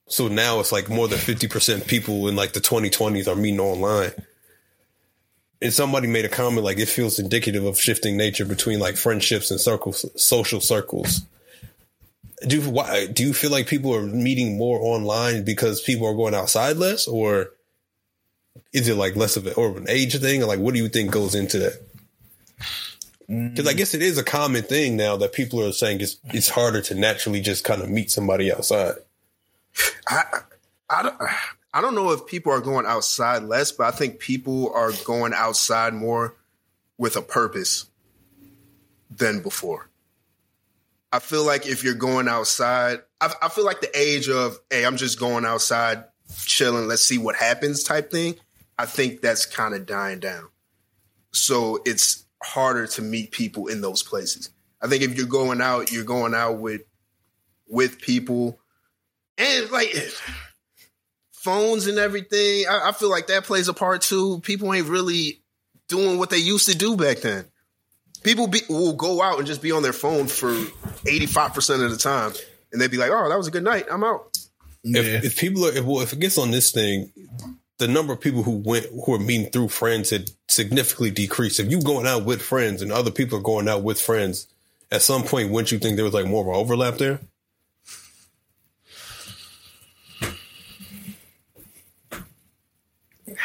So now it's like more than fifty percent people in like the twenty twenties are meeting online. And somebody made a comment like it feels indicative of shifting nature between like friendships and circles, social circles. Do you, why, do you feel like people are meeting more online because people are going outside less, or is it like less of an, or an age thing? Or like, what do you think goes into that? Because I guess it is a common thing now that people are saying it's, it's harder to naturally just kind of meet somebody outside. I, I, don't, I don't know if people are going outside less, but I think people are going outside more with a purpose than before. I feel like if you're going outside, I, I feel like the age of, hey, I'm just going outside, chilling, let's see what happens type thing, I think that's kind of dying down. So it's harder to meet people in those places. I think if you're going out, you're going out with with people. And, like, phones and everything, I, I feel like that plays a part, too. People ain't really doing what they used to do back then. People be, will go out and just be on their phone for eighty-five percent of the time. And they'd be like, oh, that was a good night. I'm out. Yeah. If, if people are, if, well, if it gets on this thing, the number of people who went, who are meeting through friends had significantly decreased. If you going out with friends and other people are going out with friends, at some point, wouldn't you think there was like more of an overlap there?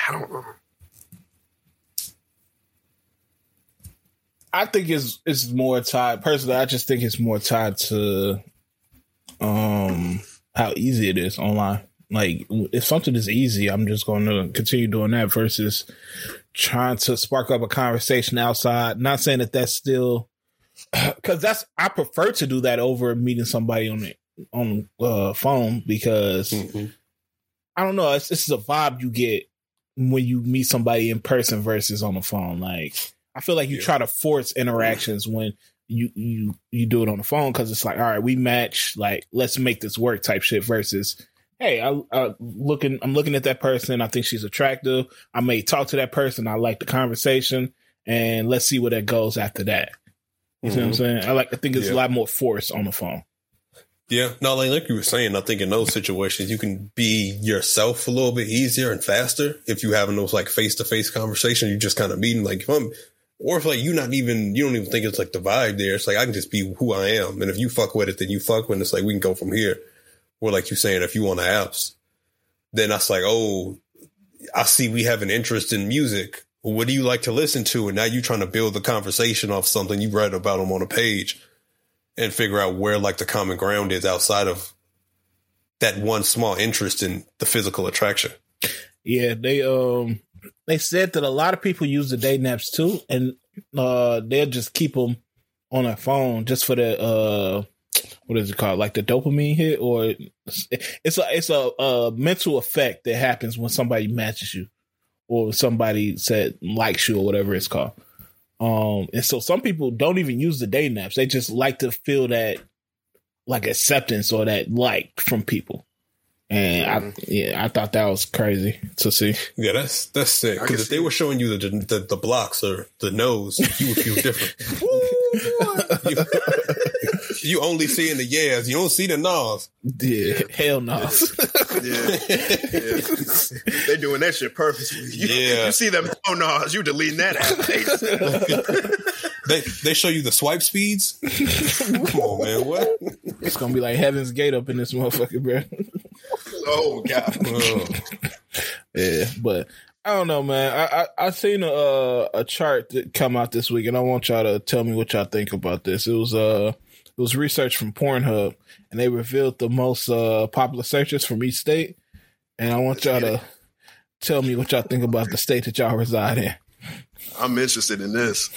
I don't know. I think it's it's more tied. Personally, I just think it's more tied to um, how easy it is online. Like, if something is easy, I'm just going to continue doing that versus trying to spark up a conversation outside. Not saying that that's still, because that's I prefer to do that over meeting somebody on the on uh, phone because mm-hmm. I don't know. It's, this is a vibe you get when you meet somebody in person versus on the phone, like. I feel like you yeah. try to force interactions when you you you do it on the phone because it's like, all right, we match, like, let's make this work type shit versus, hey, I, I looking, I'm looking at that person. I think she's attractive. I may talk to that person. I like the conversation, and let's see where that goes after that. You mm-hmm. see what I'm saying? I like. I think it's yeah. a lot more force on the phone. Yeah. No, like, like you were saying, I think in those situations, you can be yourself a little bit easier and faster if you're having those, like, face-to-face conversations. You just kind of meeting, like, if I'm... Or if, like, you're not even, you don't even think it's, like, the vibe there. It's, like, I can just be who I am. And if you fuck with it, then you fuck with it. It's, like, we can go from here. Or, like you're saying, if you on the apps, then that's, like, oh, I see we have an interest in music. What do you like to listen to? And now you're trying to build the conversation off something you read about them on a page and figure out where, like, the common ground is outside of that one small interest in the physical attraction. Yeah, they, um... They said that a lot of people use the dating apps too, and uh, they'll just keep them on their phone just for the uh, what is it called, like the dopamine hit, or it's a it's a, a mental effect that happens when somebody matches you or somebody said likes you or whatever it's called. Um, and so some people don't even use the dating apps; they just like to feel that like acceptance or that like from people. And I, yeah, I thought that was crazy to see. Yeah, that's that's sick. Because if they were showing you the, the the blocks or the nose, you would feel different. you, you only seeing the yeahs, you don't see the no's. Yeah, hell no's. Yeah. Yeah. Yeah. They're doing that shit perfectly. You, yeah, you see them oh no's, you deleting that app. They they show you the swipe speeds. Come on, man, what? It's gonna be like Heaven's Gate up in this motherfucker, bro. Oh God. Oh. Yeah, but I don't know, man. I I, I seen a uh, a chart that come out this week, and I want y'all to tell me what y'all think about this. It was uh it was research from Pornhub, and they revealed the most uh popular searches from each state. And I want y'all to tell me what y'all think about the state that y'all reside in. I'm interested in this.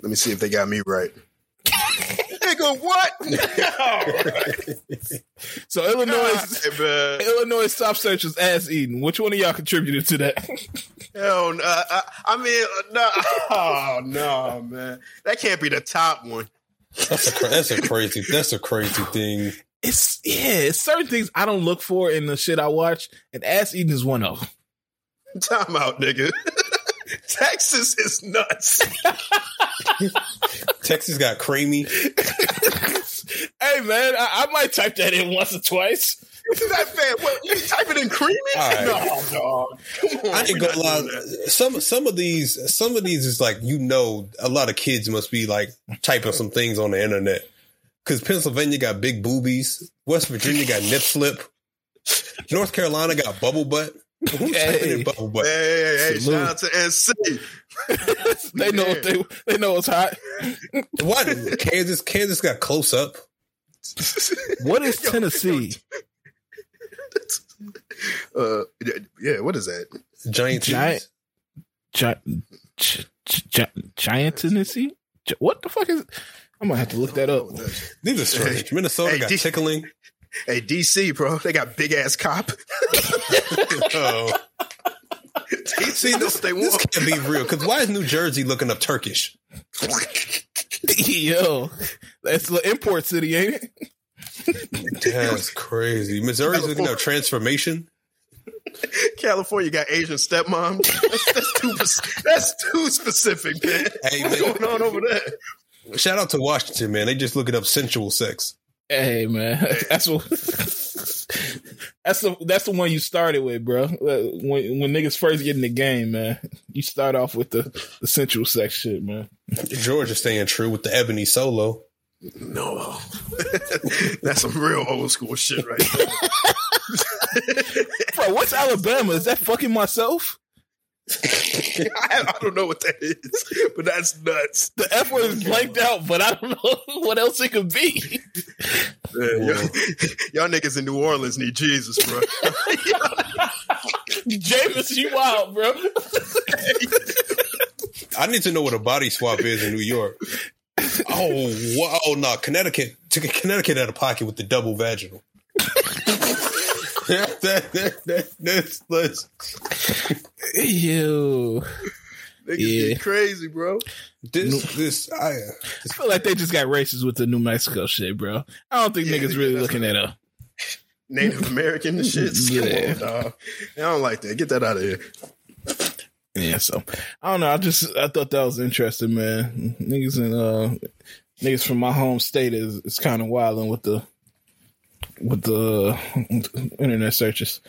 Let me see if they got me right. Nigga, what? So Illinois, God, Illinois stop search was ass eating. Which one of y'all contributed to that? Hell no. I, I mean, no. Oh no, man, that can't be the top one. That's a, that's a crazy. That's a crazy thing. It's yeah. It's certain things I don't look for in the shit I watch, and ass eating is one of them. Time out, nigga. Texas is nuts. Texas got creamy. Hey, man, I, I might type that in once or twice. It's that bad. What, you type it in creamy? Right. No, dog. Come on, I ain't gonna lie. Some some of these, some of these is like, you know, a lot of kids must be like typing some things on the internet because Pennsylvania got big boobies, West Virginia got nip slip, North Carolina got bubble butt. Who's hey, in bubble butt? Hey, hey, hey, shout out to N C. They know what they they know it's hot. What is Kansas? Kansas got close up. What is yo, Tennessee? Yo, uh, yeah, what is that? Giant, giant, gi- gi- gi- giant Tennessee. What the fuck is? I'm gonna have to look that up. These are strange. Hey, Minnesota hey, got D- tickling. Hey, D C, bro, they got big ass cop. Oh. See, this, this can't be real. Because why is New Jersey looking up Turkish? Yo, that's the import city, ain't it? That's crazy. Missouri's California. Looking up transformation. California got Asian stepmom. That's, that's, too, that's too specific, man. Hey, what's man. Going on over there? Shout out to Washington, man. They just looking up sensual sex. Hey, man, that's what. That's the that's the one you started with, bro. When when niggas first get in the game, man, you start off with the, the sensual sex shit, man. Georgia staying true with the ebony solo. No, that's some real old school shit, right there. Bro, what's Alabama? Is that fucking myself? I, I don't know what that is, but that's nuts. The F word is blanked out, but I don't know what else it could be. Man, y'all, y'all niggas in New Orleans need Jesus, bro. Jameis, you wild, bro. I need to know what a body swap is in New York. Oh, wow. Oh, no. Connecticut took Connecticut out of pocket with the double vaginal. That, that, that, that, that's, that's. Ew. Niggas yeah. get crazy, bro. This, New- this, I, uh, this, I feel like they just got racist with the New Mexico shit, bro. I don't think yeah, niggas really looking at a Native American shit. Yeah. Come on, dog. I don't like that. Get that out of here. Yeah, so I don't know. I just I thought that was interesting, man. Niggas in uh, niggas from my home state is it's kind of wilding with the. With the internet searches.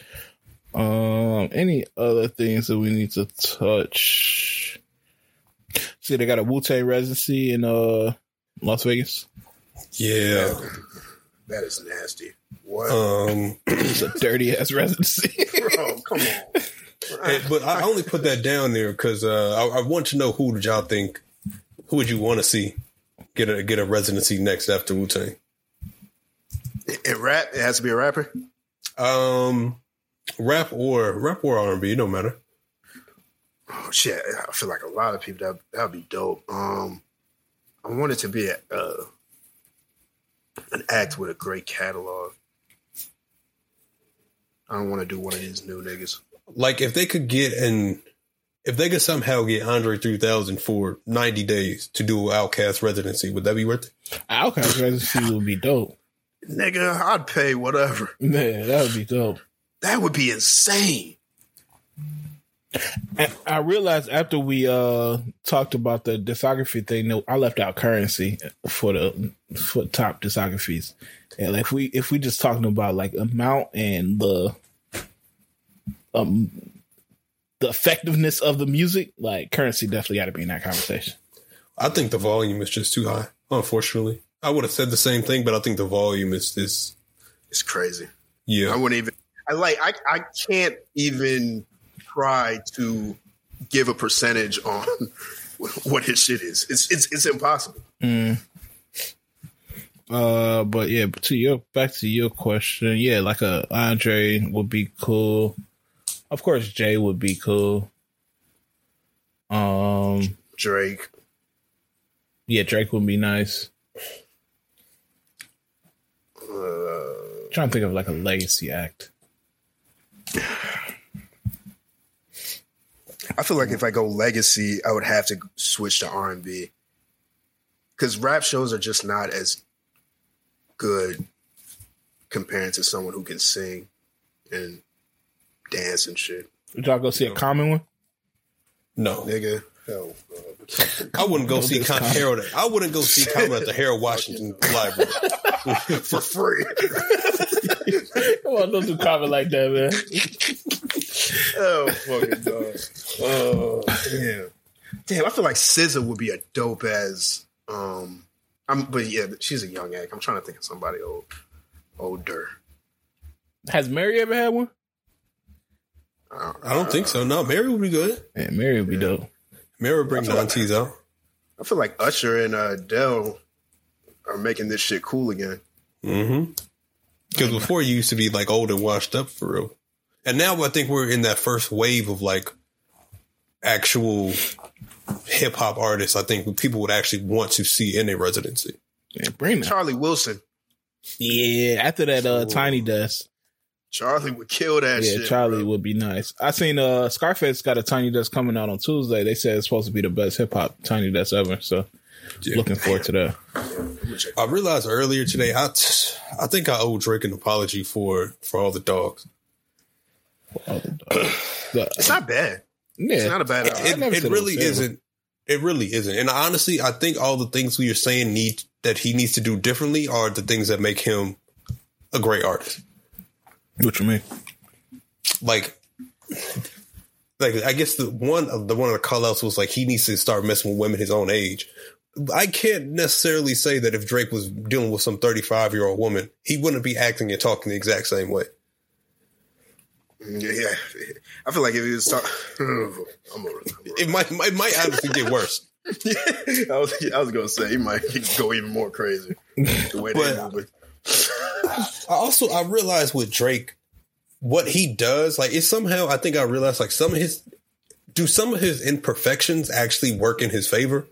Um, any other things that we need to touch? See, they got a Wu Tang residency in uh, Las Vegas. Yeah. That is nasty. What? Um, it's a dirty ass residency. Bro, come on. Hey, but I only put that down there because uh, I, I want to know who did y'all think, who would you want to see get a, get a residency next after Wu Tang? It rap. It has to be a rapper. Um, rap or rap or R and B. It don't matter. Oh shit! I feel like a lot of people that that'd be dope. Um, I want it to be a, uh, an act with a great catalog. I don't want to do one of these new niggas. Like if they could get and if they could somehow get Andre three thousand for ninety days to do an Outcast residency, would that be worth it? Outcast residency would be dope. Nigga, I'd pay whatever. Man, that would be dope. That would be insane. And I realized after we uh, talked about the discography thing, I left out Currency for the for top discographies. And if we if we just talking about like amount and the um the effectiveness of the music, like Currency definitely got to be in that conversation. I think the volume is just too high, unfortunately. I would have said the same thing, but I think the volume is this. It's crazy. Yeah. I wouldn't even, I like, I, I can't even try to give a percentage on what his shit is. It's, it's, it's impossible. Mm. Uh, but yeah, but to your, back to your question. Yeah. Like a Andre would be cool. Of course, Jay would be cool. Um, Drake. Yeah. Drake would be nice. Uh, trying to think of like a legacy act. I feel like if I go legacy, I would have to switch to R and B because rap shows are just not as good compared to someone who can sing and dance and shit. Did y'all go see a Common one? No, nigga. Hell, I wouldn't go no see Con- Harold. I wouldn't go see Common at the Harold Washington Library for free. Come on, don't do Common like that, man. Oh fucking dog! Oh damn, damn! I feel like S Z A would be a dope as. Um, I'm, but yeah, she's a young act. I'm trying to think of somebody old, older. Has Mary ever had one? I don't, I don't think so. No, Mary would be good. Yeah, Mary would be yeah. dope. Mirror bring the aunties like, out. I feel like Usher and uh, Adele are making this shit cool again. Mm-hmm. Because before you used to be like old and washed up for real. And now I think we're in that first wave of like actual hip hop artists. I think people would actually want to see in a residency. Yeah, bring it. Charlie Wilson. Yeah, after that uh, Tiny Desk. Charlie would kill that yeah, shit. Yeah, Charlie bro. would be nice. I seen uh, Scarface got a Tiny Desk coming out on Tuesday. They said it's supposed to be the best hip-hop Tiny Desk ever, so yeah. looking forward to that. I realized earlier today, I, t- I think I owe Drake an apology for, for all the dogs. For all the dogs. the, it's not bad. Yeah. It's not a bad It, it, it really it isn't. It really isn't. And honestly, I think all the things we are saying need that he needs to do differently are the things that make him a great artist. What you mean? Like, like I guess the one of the one of the call outs was like he needs to start messing with women his own age. I can't necessarily say that if Drake was dealing with some thirty-five year old woman, he wouldn't be acting and talking the exact same way. Yeah, I feel like if he was talking, it might it might honestly get worse. Yeah, I was I was gonna say he might go even more crazy the way they moving. I also I realized with Drake what he does, like it's somehow I think I realized like some of his do some of his imperfections actually work in his favor.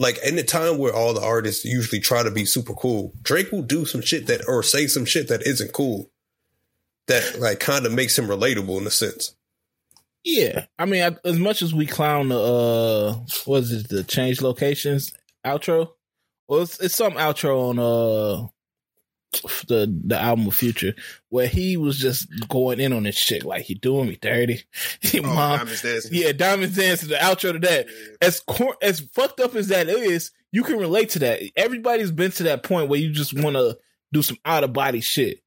Like in the time where all the artists usually try to be super cool, Drake will do some shit that or say some shit that isn't cool. That like kind of makes him relatable in a sense. Yeah, I mean, I, as much as we clown the uh, what is it, the change locations outro? Well, it's, it's some outro on uh the the album of Future where he was just going in on this shit like he doing me dirty. He, oh, mom, Diamonds Dancing. Yeah, Diamonds Dancing. The outro to that, as cor- as fucked up as that is, you can relate to that. Everybody's been to that point where you just want to do some out of body shit.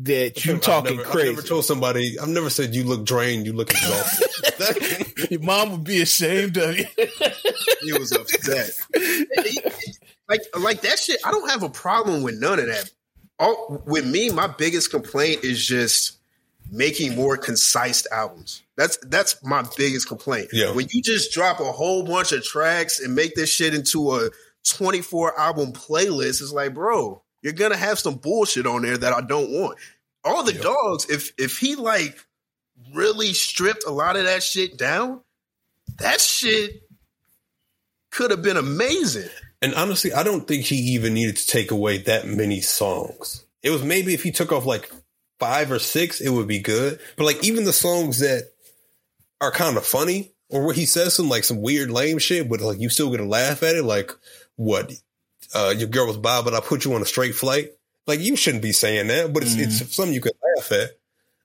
That you talking never, crazy. I've never told somebody. I've never said you look drained. You look exhausted. Your mom would be ashamed of you. It was upset. Like, like that shit. I don't have a problem with none of that. All, with me, my biggest complaint is just making more concise albums. That's that's my biggest complaint. Yeah. When you just drop a whole bunch of tracks and make this shit into a twenty-four album playlist, it's like, bro. You're going to have some bullshit on there that I don't want. All the yeah. dogs, if if he like really stripped a lot of that shit down, that shit could have been amazing. And honestly, I don't think he even needed to take away that many songs. It was maybe if he took off like five or six, it would be good. But like even the songs that are kind of funny or where he says some like some weird lame shit, but like you still going to laugh at it. Like what? Uh, your girl was by, but I put you on a straight flight. Like you shouldn't be saying that, but it's, mm. it's something you could laugh at.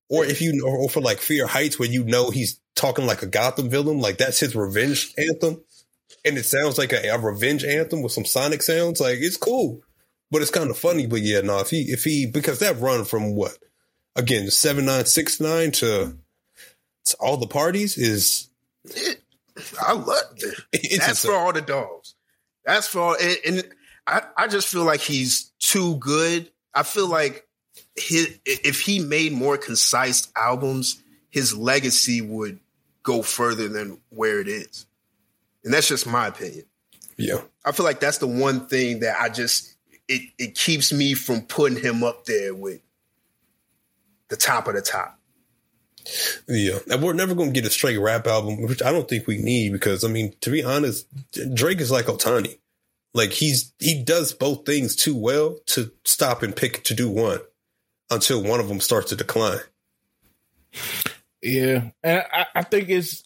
Or if you or for like Fear Heights, where you know he's talking like a Gotham villain, like that's his revenge anthem, and it sounds like a, a revenge anthem with some sonic sounds. Like it's cool, but it's kind of funny. But yeah, no, if he if he because that run from what again seven nine six nine to, to all the parties is it, I love it. That's insane. For all the dogs. That's for all and. and I, I just feel like he's too good. I feel like his, if he made more concise albums, his legacy would go further than where it is. And that's just my opinion. Yeah. I feel like that's the one thing that I just, it, it keeps me from putting him up there with the top of the top. Yeah. And we're never going to get a straight rap album, which I don't think we need because, I mean, to be honest, Drake is like Otani. Like he's he does both things too well to stop and pick to do one until one of them starts to decline. Yeah, and I, I think it's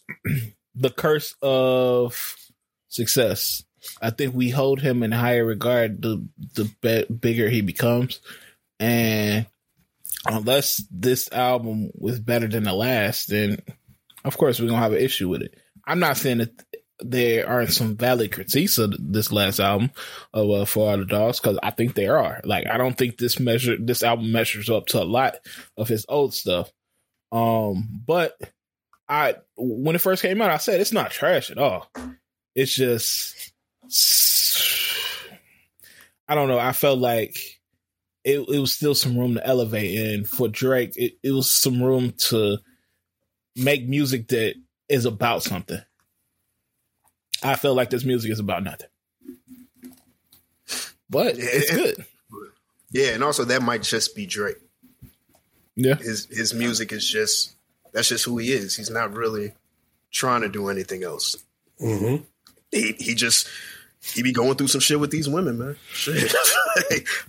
the curse of success. I think we hold him in higher regard the the be- bigger he becomes, and unless this album was better than the last, then of course we're gonna have an issue with it. I'm not saying that. Th- There are some valid critiques of this last album of uh, For All the Dogs because I think there are. Like, I don't think this measure, this album measures up to a lot of his old stuff. Um, but I, when it first came out, I said it's not trash at all. It's just, I don't know. I felt like it, it was still some room to elevate, and for Drake, it, it was some room to make music that is about something. I feel like this music is about nothing, but yeah, it's good. Yeah, and also that might just be Drake. Yeah, his his music is just that's just who he is. He's not really trying to do anything else. Mm-hmm. He he just he be going through some shit with these women, man. Shit.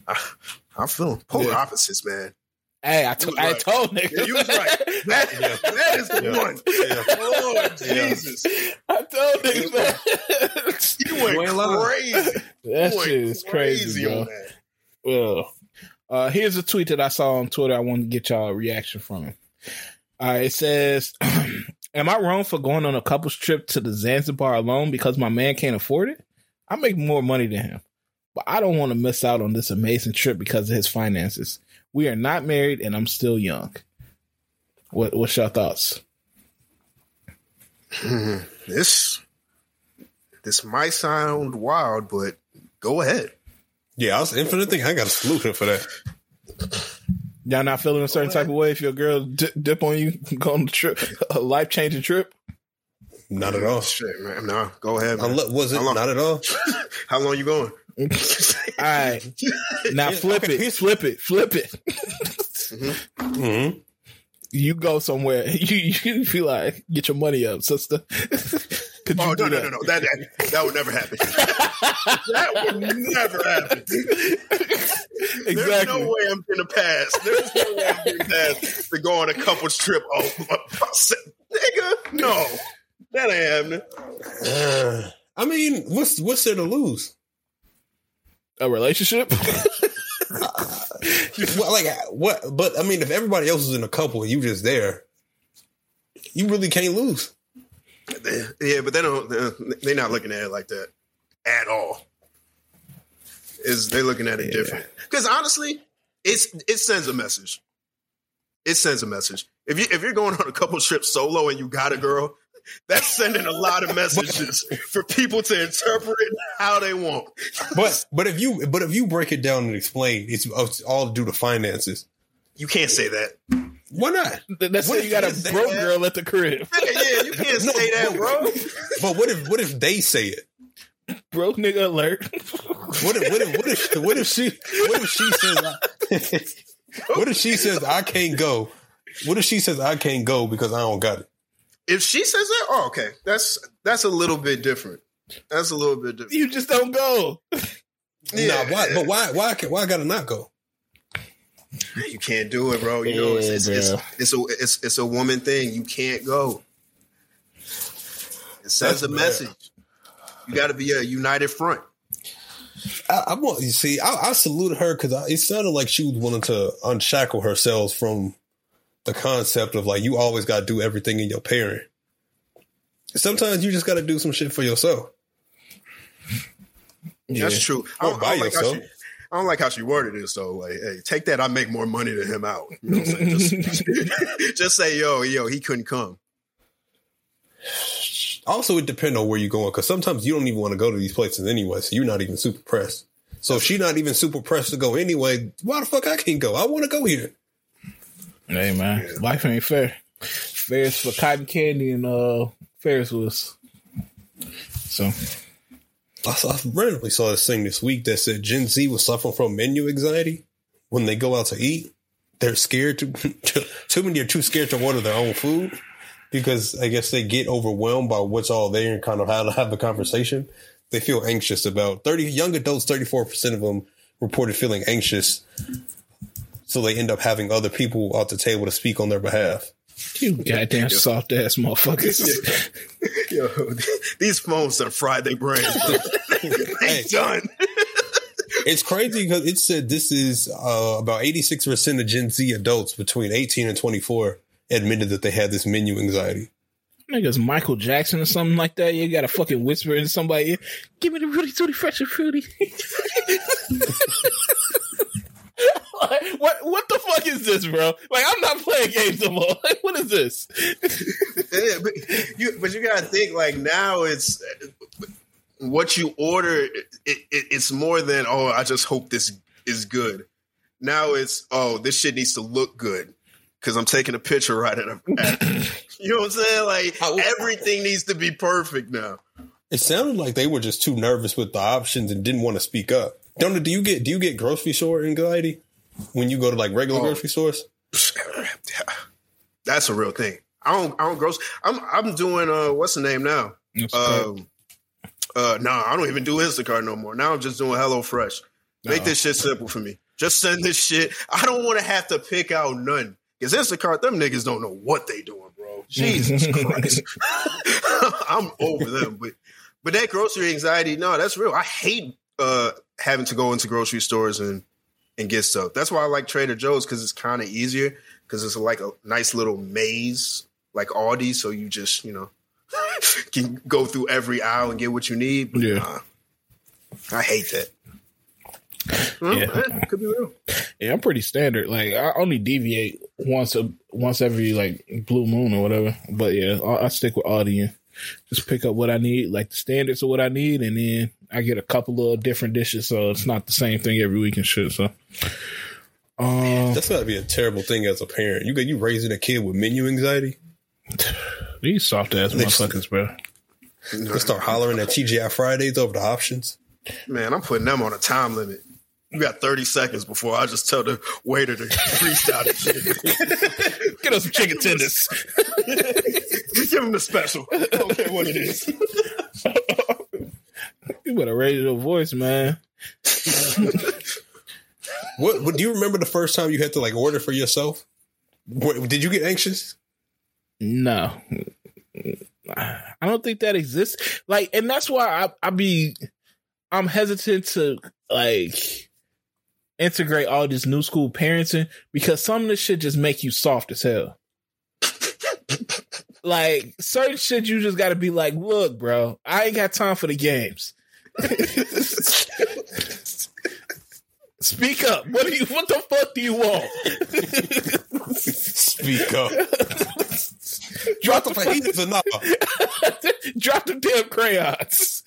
I, I feel him. Polar yeah. opposites, man. Hey, I, to- I right. told niggas. Yeah, you was right. That, yeah. that is the yeah. one. Yeah. Oh, yeah. Jesus. I told niggas, man. You went, you went crazy. That you shit is crazy, bro. Man. Well, uh, here's a tweet that I saw on Twitter. I wanted to get y'all a reaction from it. Uh, it says, am I wrong for going on a couple's trip to the Zanzibar alone because my man can't afford it? I make more money than him, but I don't want to miss out on this amazing trip because of his finances. We are not married, and I'm still young. What, what's your thoughts? Mm, this this might sound wild, but go ahead. Yeah, I was infinite thing. I got a solution for that. Y'all not feeling a certain type of way if your girl d- dip on you, go on the trip, a life changing trip? Not at all. Shit, man. No, go ahead. Man. Lo- was it not at all? How long you going? All right, now flip it, okay. flip it, flip it. Mm-hmm. Mm-hmm. You go somewhere. You you feel like get your money up, sister. Could oh you no, no no no that that that would never happen. That would never happen. Exactly. There's no way I'm gonna pass. There's no way I'm gonna pass to go on a couple's trip. Oh, nigga, no, that ain't happening. Uh, I mean, what's what's there to lose? A relationship? uh, well, like what? But I mean, if everybody else is in a couple and you just there, you really can't lose. Yeah, but they don't. They're not looking at it like that at all. Is they're looking at it yeah. different? Because honestly, it's it sends a message. It sends a message. If you if you're going on a couple trips solo and you got a girl, that's sending a lot of messages but, for people to interpret how they want. But but if you but if you break it down and explain, it's, it's all due to finances. You can't say that. Why not? That's what if you got a broke girl at the crib. Yeah, yeah you can't no, say that, bro. But what if what if they say it? Broke nigga alert. What if what if what if what if she what if she says I, what if she says I can't go? What if she says I can't go because I don't got it? If she says that, oh, okay. That's that's a little bit different. That's a little bit different. You just don't go. Yeah. Nah, why, but why why why gotta not go? You can't do it, bro. You yeah, know, it's it's, it's it's a it's it's a woman thing. You can't go. It sends that's a message. Bad. You got to be a united front. I, I want you see. I, I salute her because it sounded like she was willing to unshackle herself from the concept of like you always got to do everything in your parent. Sometimes you just got to do some shit for yourself. Yeah. That's true. I don't, by I don't yourself. Like I don't like how she worded it, so like, hey, take that. I make more money than him out. You know what I'm saying? Just, just say, yo, yo, he couldn't come. Also, it depends on where you're going, because sometimes you don't even want to go to these places anyway, so you're not even super pressed. So if she's not even super pressed to go anyway, why the fuck I can't go? I want to go here. Hey, man. Yeah. Life ain't fair. Fair's for cotton candy and uh, Ferris wheels. So... I, saw, I randomly saw this thing this week that said Gen Z was suffering from menu anxiety. When they go out to eat, they're scared to, to too many are too scared to order their own food because I guess they get overwhelmed by what's all there and kind of how to have a conversation. They feel anxious about thirty young adults. thirty-four percent of them reported feeling anxious. So they end up having other people at the table to speak on their behalf. You goddamn soft ass motherfuckers. Yo, these phones done fried their brains. They done. It's crazy because it said this is uh, about eighty-six percent of Gen Z adults between eighteen and twenty-four admitted that they had this menu anxiety. Niggas Michael Jackson or something like that. You got to fucking whisper in somebody's ear. Give me the Rudy Tooty Fresh and Fruity. Like, what what the fuck is this, bro? Like, I'm not playing games no more. Like, what is this? Yeah, but you but you gotta think like now it's what you order. It, it, it's more than oh, I just hope this is good. Now it's oh, this shit needs to look good because I'm taking a picture right at. A, you know what I'm saying? Like I, everything I, needs to be perfect now. It sounded like they were just too nervous with the options and didn't want to speak up. Don't do you get do you get grocery store anxiety when you go to like regular oh. grocery stores? That's a real thing. I don't I don't gross. I'm I'm doing uh what's the name now? Um, Uh, nah, I don't even do Instacart no more. Now I'm just doing HelloFresh. Make no. this shit simple for me. Just send this shit. I don't want to have to pick out none. Because Instacart, them niggas don't know what they doing, bro. Jesus Christ. I'm over them. But but that grocery anxiety, no, that's real. I hate uh, having to go into grocery stores and, and get stuff. That's why I like Trader Joe's, because it's kind of easier. Because it's like a nice little maze, like Aldi. So you just, you know, can go through every aisle and get what you need. But, yeah. Nah, I hate that. Well, yeah. Man, could be real. Yeah, I'm pretty standard. Like I only deviate once a once every like blue moon or whatever. But yeah, I, I stick with Aldi. Just pick up what I need, like the standards of what I need, and then I get a couple of different dishes, so it's not the same thing every week and shit. So um, Man, that's gotta be a terrible thing as a parent. You you raising a kid with menu anxiety. These soft ass motherfuckers, bro. They start hollering at T G I Fridays over the options. Man, I'm putting them on a time limit. You got thirty seconds before I just tell the waiter to freestyle this shit. Get us some chicken tenders. Give him the special. I don't care what it is. You better raise your voice, man. What, what do you remember the first time you had to like order for yourself? What, did you get anxious? No. I don't think that exists. Like, and that's why I, I be I'm hesitant to like integrate all this new school parenting, because some of this shit just make you soft as hell. Like certain shit you just gotta be like, look, bro, I ain't got time for the games. Speak up. What do you what the fuck do you want? Speak up. Drop the fajitas or not. Drop the damn crayons.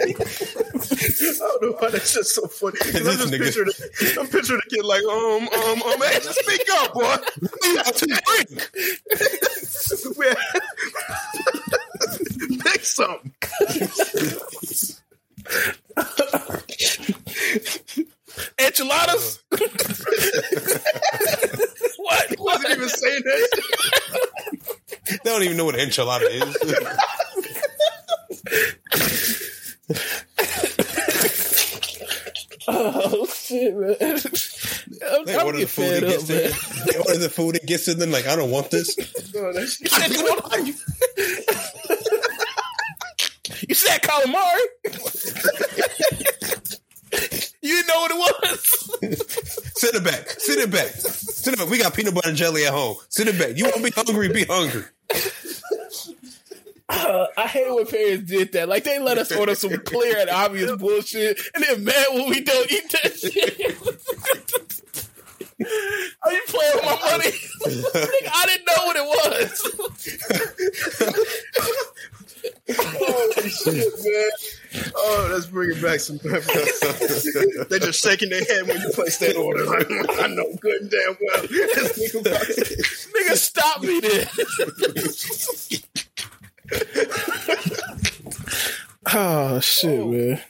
I don't know why that's just so funny. I'm just picturing a, I'm picturing a kid like, um, um, um, hey, just speak up, boy. We have to drink. Pick something. Enchiladas? What? He wasn't even saying that. They don't even know what an enchilada is. Oh shit, man! I'm, they I'm order the food, up, gets man. They order the food, it gets in them. Like I don't want this. No, that shit. You, said, what are you? You said calamari. You didn't know what it was. Send it back. Send it back. Send it back. We got peanut butter and jelly at home. Send it back. You want to be hungry? Be hungry. Uh, I hate when parents did that. Like they let us order some clear and obvious bullshit, and then mad when we don't eat that shit. Are you playing with my money? Like, I didn't know what it was. Oh shit, man! Oh, let's bring it back some. They're just shaking their head when you place that order. Like, I know good and damn well. Nigga, stop me then. Oh shit, oh. Man.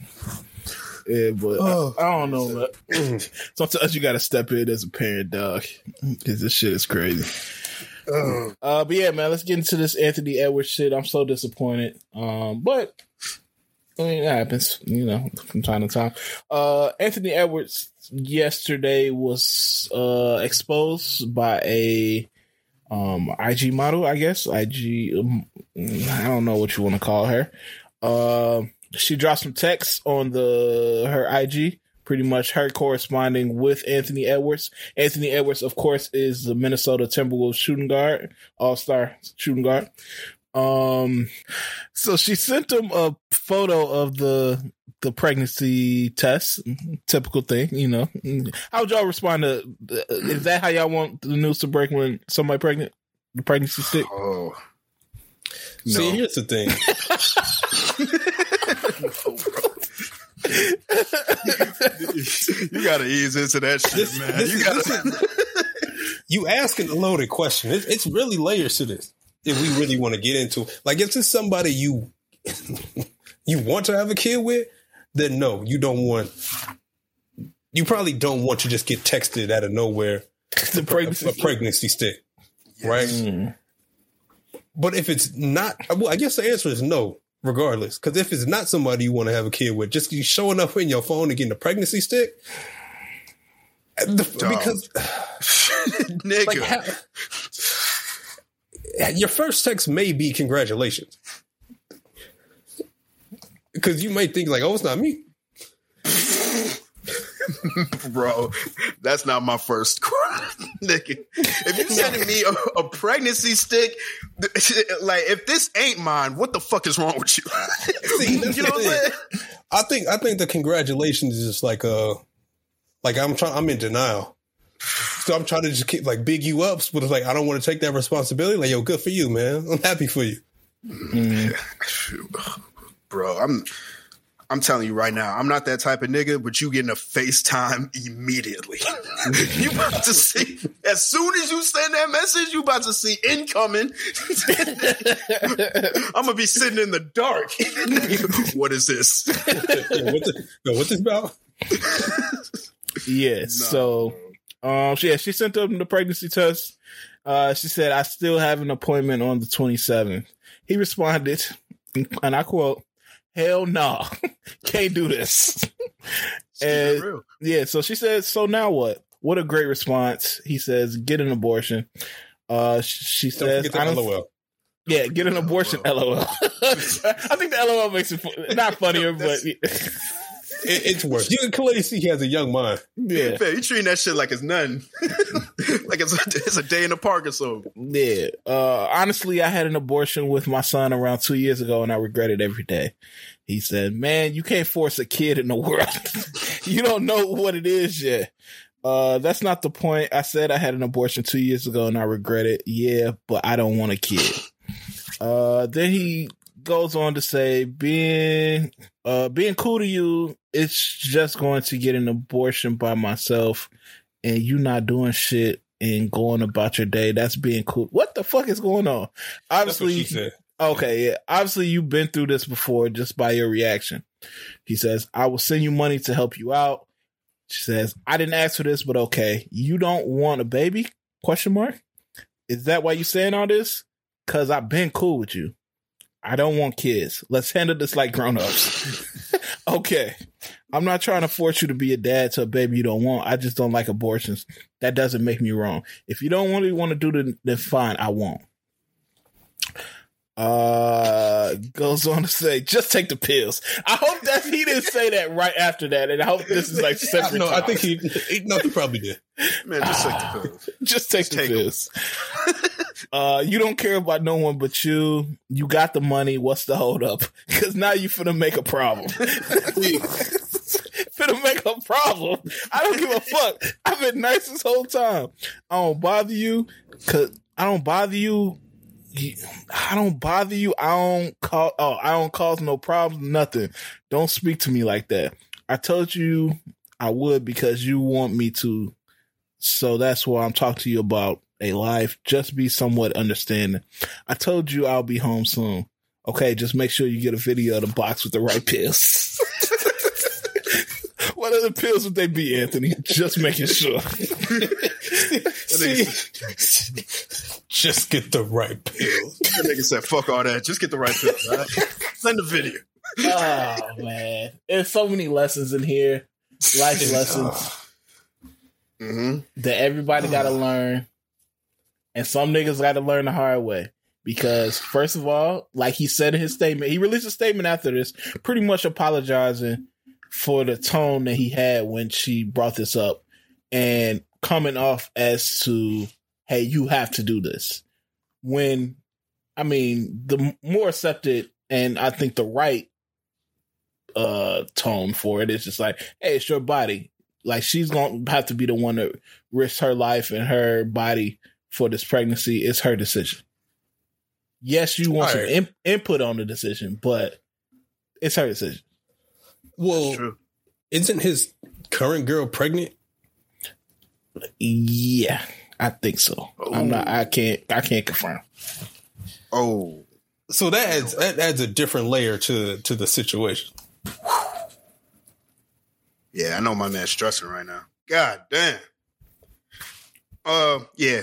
Yeah, but oh. I, I don't know, man. Sometimes you gotta step in as a parent, dog, because this shit is crazy. Oh. Uh, but yeah, man, let's get into this Anthony Edwards shit. I'm so disappointed. Um, but I mean, it happens, you know, from time to time. Uh, Anthony Edwards yesterday was uh, exposed by a. Um, I G model, I guess. I G, um, I don't know what you want to call her. Uh, she dropped some texts on the her I G, pretty much her corresponding with Anthony Edwards. Anthony Edwards, of course, is the Minnesota Timberwolves shooting guard, all-star shooting guard. Um, so she sent him a photo of the the pregnancy test, typical thing, you know. How would y'all respond to? Is that how y'all want the news to break when somebody pregnant? The pregnancy stick. Oh, no. See, here's the thing. You gotta ease into that shit, this, man. This you, gotta... you asking a loaded question. It's, it's really layers to this. If we really want to get into, like, if it's somebody you you want to have a kid with, then no, you don't want. You probably don't want to just get texted out of nowhere the pregnancy a, a pregnancy stick, yes. Right? Mm. But if it's not, well, I guess the answer is no. regardless. Because if it's not somebody you want to have a kid with, just you showing up in your phone and getting a pregnancy stick. The, because nigga, like, how, your first text may be congratulations, because you might think like, oh, it's not me. Bro, that's not my first cry. Nigga, if you're sending me a, a pregnancy stick, like, if this ain't mine, what the fuck is wrong with you? See, you know what I'm saying? I think I think the congratulations is just like a Like I'm trying, I'm in denial, so I'm trying to just keep like big you ups, but it's like I don't want to take that responsibility. Like, yo, good for you, man. I'm happy for you, mm. bro. I'm, I'm telling you right now, I'm not that type of nigga. But you getting a FaceTime immediately. You about to see as soon as you send that message, you about to see incoming. I'm gonna be sitting in the dark. What is this? What's this, what's this about? Yes. No. So, um, she, yeah, she sent up the pregnancy test. Uh, she said, "I still have an appointment on the twenty-seventh." He responded, and I quote, "Hell no, nah. Can't do this." And yeah, so she said, "So now what?" What a great response. He says, "Get an abortion." Uh, she says, "I don't." LOL. Yeah, get an abortion. L O L. L O L. I think the L O L makes it fu- not funnier, but. Yeah. It, it's worse. You can clearly see he has a young mind. Yeah, yeah, you treating that shit like it's nothing. Like it's a, it's a day in the park or something. Yeah. Uh, honestly, I had an abortion with my son around two years ago, and I regret it every day. He said, "Man, you can't force a kid in the world. You don't know what it is yet. Uh, that's not the point. I said I had an abortion two years ago, and I regret it. Yeah, but I don't want a kid." Uh, then he goes on to say, "Being uh, being cool to you. It's just going to get an abortion by myself and you not doing shit and going about your day. That's being cool." What the fuck is going on? Obviously, that's what she said. Okay, yeah. Obviously, you've been through this before just by your reaction. He says, "I will send you money to help you out." She says, "I didn't ask for this, but okay. You don't want a baby? Question mark. Is that why you saying all this? Because I've been cool with you. I don't want kids. Let's handle this like grown-ups." Okay. "I'm not trying to force you to be a dad to a baby you don't want. I just don't like abortions. That doesn't make me wrong. If you don't really want to do it, then fine, I won't." Uh, goes on to say, "Just take the pills." I hope that he didn't say that right after that, and I hope this is like separate. No, I think he, he, no, he probably did. Man, just uh, take the pills. Just take just the take pills. Uh, "you don't care about no one but you. You got the money. What's the hold up? Because now you finna make a problem." Finna make a problem. I don't give a fuck. I've been nice this whole time. I don't bother you. Cause I don't bother you. I don't bother you. I don't cause. Oh, I don't cause no problems. Nothing. Don't speak to me like that. I told you I would because you want me to. So that's why I'm talking to you about a life. Just be somewhat understanding. I told you I'll be home soon. Okay, just make sure you get a video of the box with the right pills. What other pills would they be, Anthony? Just making sure. See, just get the right pills. That nigga said, "Fuck all that. Just get the right pills." Right? Send the video. Oh man, there's so many lessons in here, life lessons mm-hmm. that everybody got to learn, and some niggas got to learn the hard way. Because first of all, like he said in his statement, he released a statement after this, pretty much apologizing for the tone that he had when she brought this up, and coming off as to, hey, you have to do this. When, I mean, the more accepted and I think the right uh, tone for it is just like, hey, it's your body. Like, she's going to have to be the one to risk her life and her body for this pregnancy. It's her decision. Yes, you want All some right. in- input on the decision, but it's her decision. Well, isn't his current girl pregnant? Yeah, I think so. Ooh. I'm not. I can't. I can't confirm. Oh, so that adds that adds a different layer to to the situation. Yeah, I know my man's stressing right now. God damn. Uh, yeah.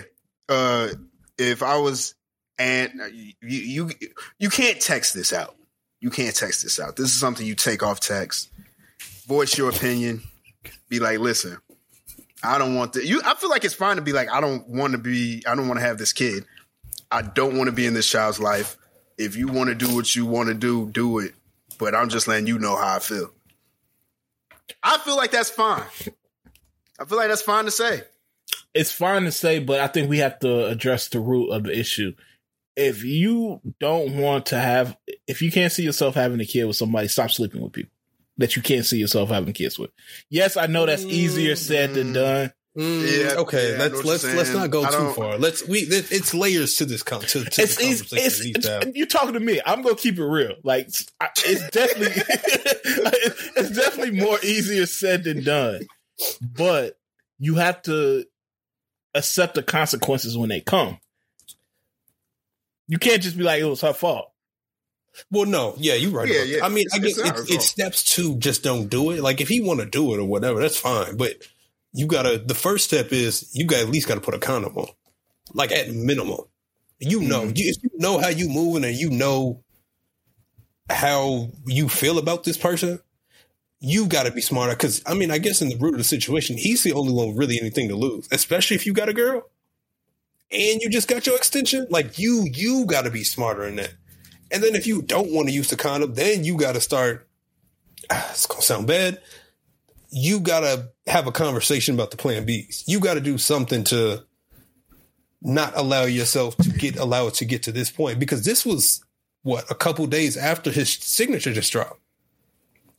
Uh, if I was, and you you you can't text this out. You can't text this out. This is something you take off text. Voice your opinion. Be like, listen, I don't want the. You, I feel like it's fine to be like, I don't want to be. I don't want to have this kid. I don't want to be in this child's life. If you want to do what you want to do, do it. But I'm just letting you know how I feel. I feel like that's fine. I feel like that's fine to say. It's fine to say, but I think we have to address the root of the issue. If you don't want to have, if you can't see yourself having a kid with somebody, stop sleeping with people that you can't see yourself having kids with. Yes, I know that's easier said than done. Mm, yeah, okay, yeah, let's let's let's not go too far. Let's we it, it's layers to this, com- to, to it's, this conversation. It's, it's, it's, you're talking to me. I'm gonna keep it real. Like I, it's definitely it's, it's definitely more easier said than done. But you have to accept the consequences when they come. You can't just be like it was her fault. Well, no, yeah, you're right. Yeah, about yeah. That. I mean, I guess it, it, it steps to just don't do it. Like if he want to do it or whatever, that's fine. But you gotta. The first step is you got at least got to put a condom on, like at minimum. You know, mm-hmm. you, if you know how you moving and you know how you feel about this person, you got to be smarter. Because I mean, I guess in the root of the situation, he's the only one with really anything to lose, especially if you got a girl and you just got your extension. Like you, you got to be smarter in that. And then if you don't want to use the condom, then you got to start. Ah, it's gonna sound bad. You got to have a conversation about the plan Bs. You got to do something to not allow yourself to get, allow it to get to this point, because this was what, a couple days after his signature just dropped.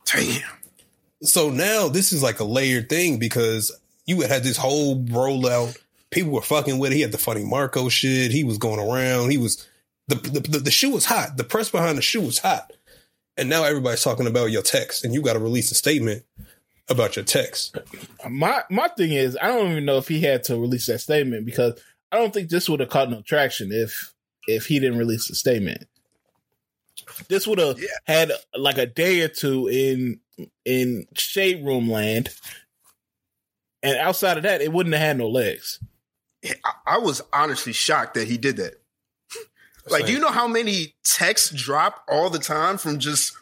Damn. So now this is like a layered thing, because you had had this whole rollout. People were fucking with it. He had the funny Marco shit. He was going around. He was the, the, the, the shoe was hot. The press behind the shoe was hot. And now everybody's talking about your text, and you got to release a statement about your text. My my thing is, I don't even know if he had to release that statement, because I don't think this would have caught no traction if if he didn't release the statement. This would have yeah. had like a day or two in in Shade Room land, and outside of that, it wouldn't have had no legs. I, I was honestly shocked that he did that. Like, do you know how many texts drop all the time from just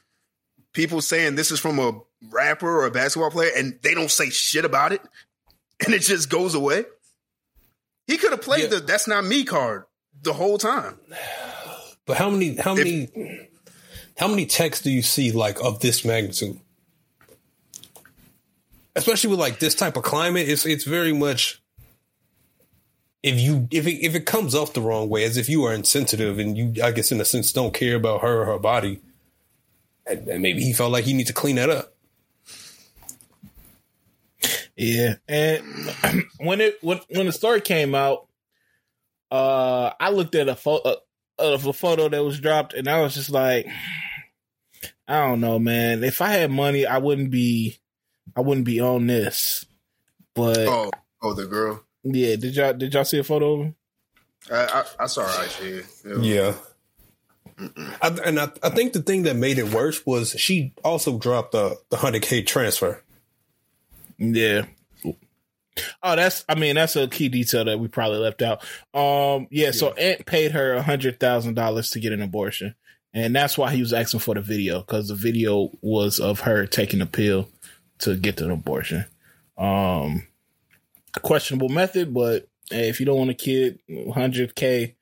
people saying this is from a rapper or a basketball player, and they don't say shit about it, and it just goes away? He could have played yeah. the "that's not me" card the whole time. But how many, how if, many, how many texts do you see like of this magnitude? Especially with like this type of climate, it's it's very much if you if it, if it comes off the wrong way, as if you are insensitive and you, I guess, in a sense, don't care about her or her body, and, and maybe he felt like he needs to clean that up. Yeah, and when it when, when the story came out, uh, I looked at a photo of a photo that was dropped, and I was just like, I don't know, man. If I had money, I wouldn't be, I wouldn't be on this. But oh, oh, the girl. Yeah, did y'all did y'all see a photo of him? I I, I saw her actually. Yeah, yeah. I, and I I think the thing that made it worse was she also dropped the the one hundred K transfer. Yeah. Oh, that's, I mean, that's a key detail that we probably left out. Um, yeah, yeah. So Ant paid her one hundred thousand dollars to get an abortion. And that's why he was asking for the video, because the video was of her taking a pill to get an abortion. Um, questionable method, but hey, if you don't want a kid, one hundred K,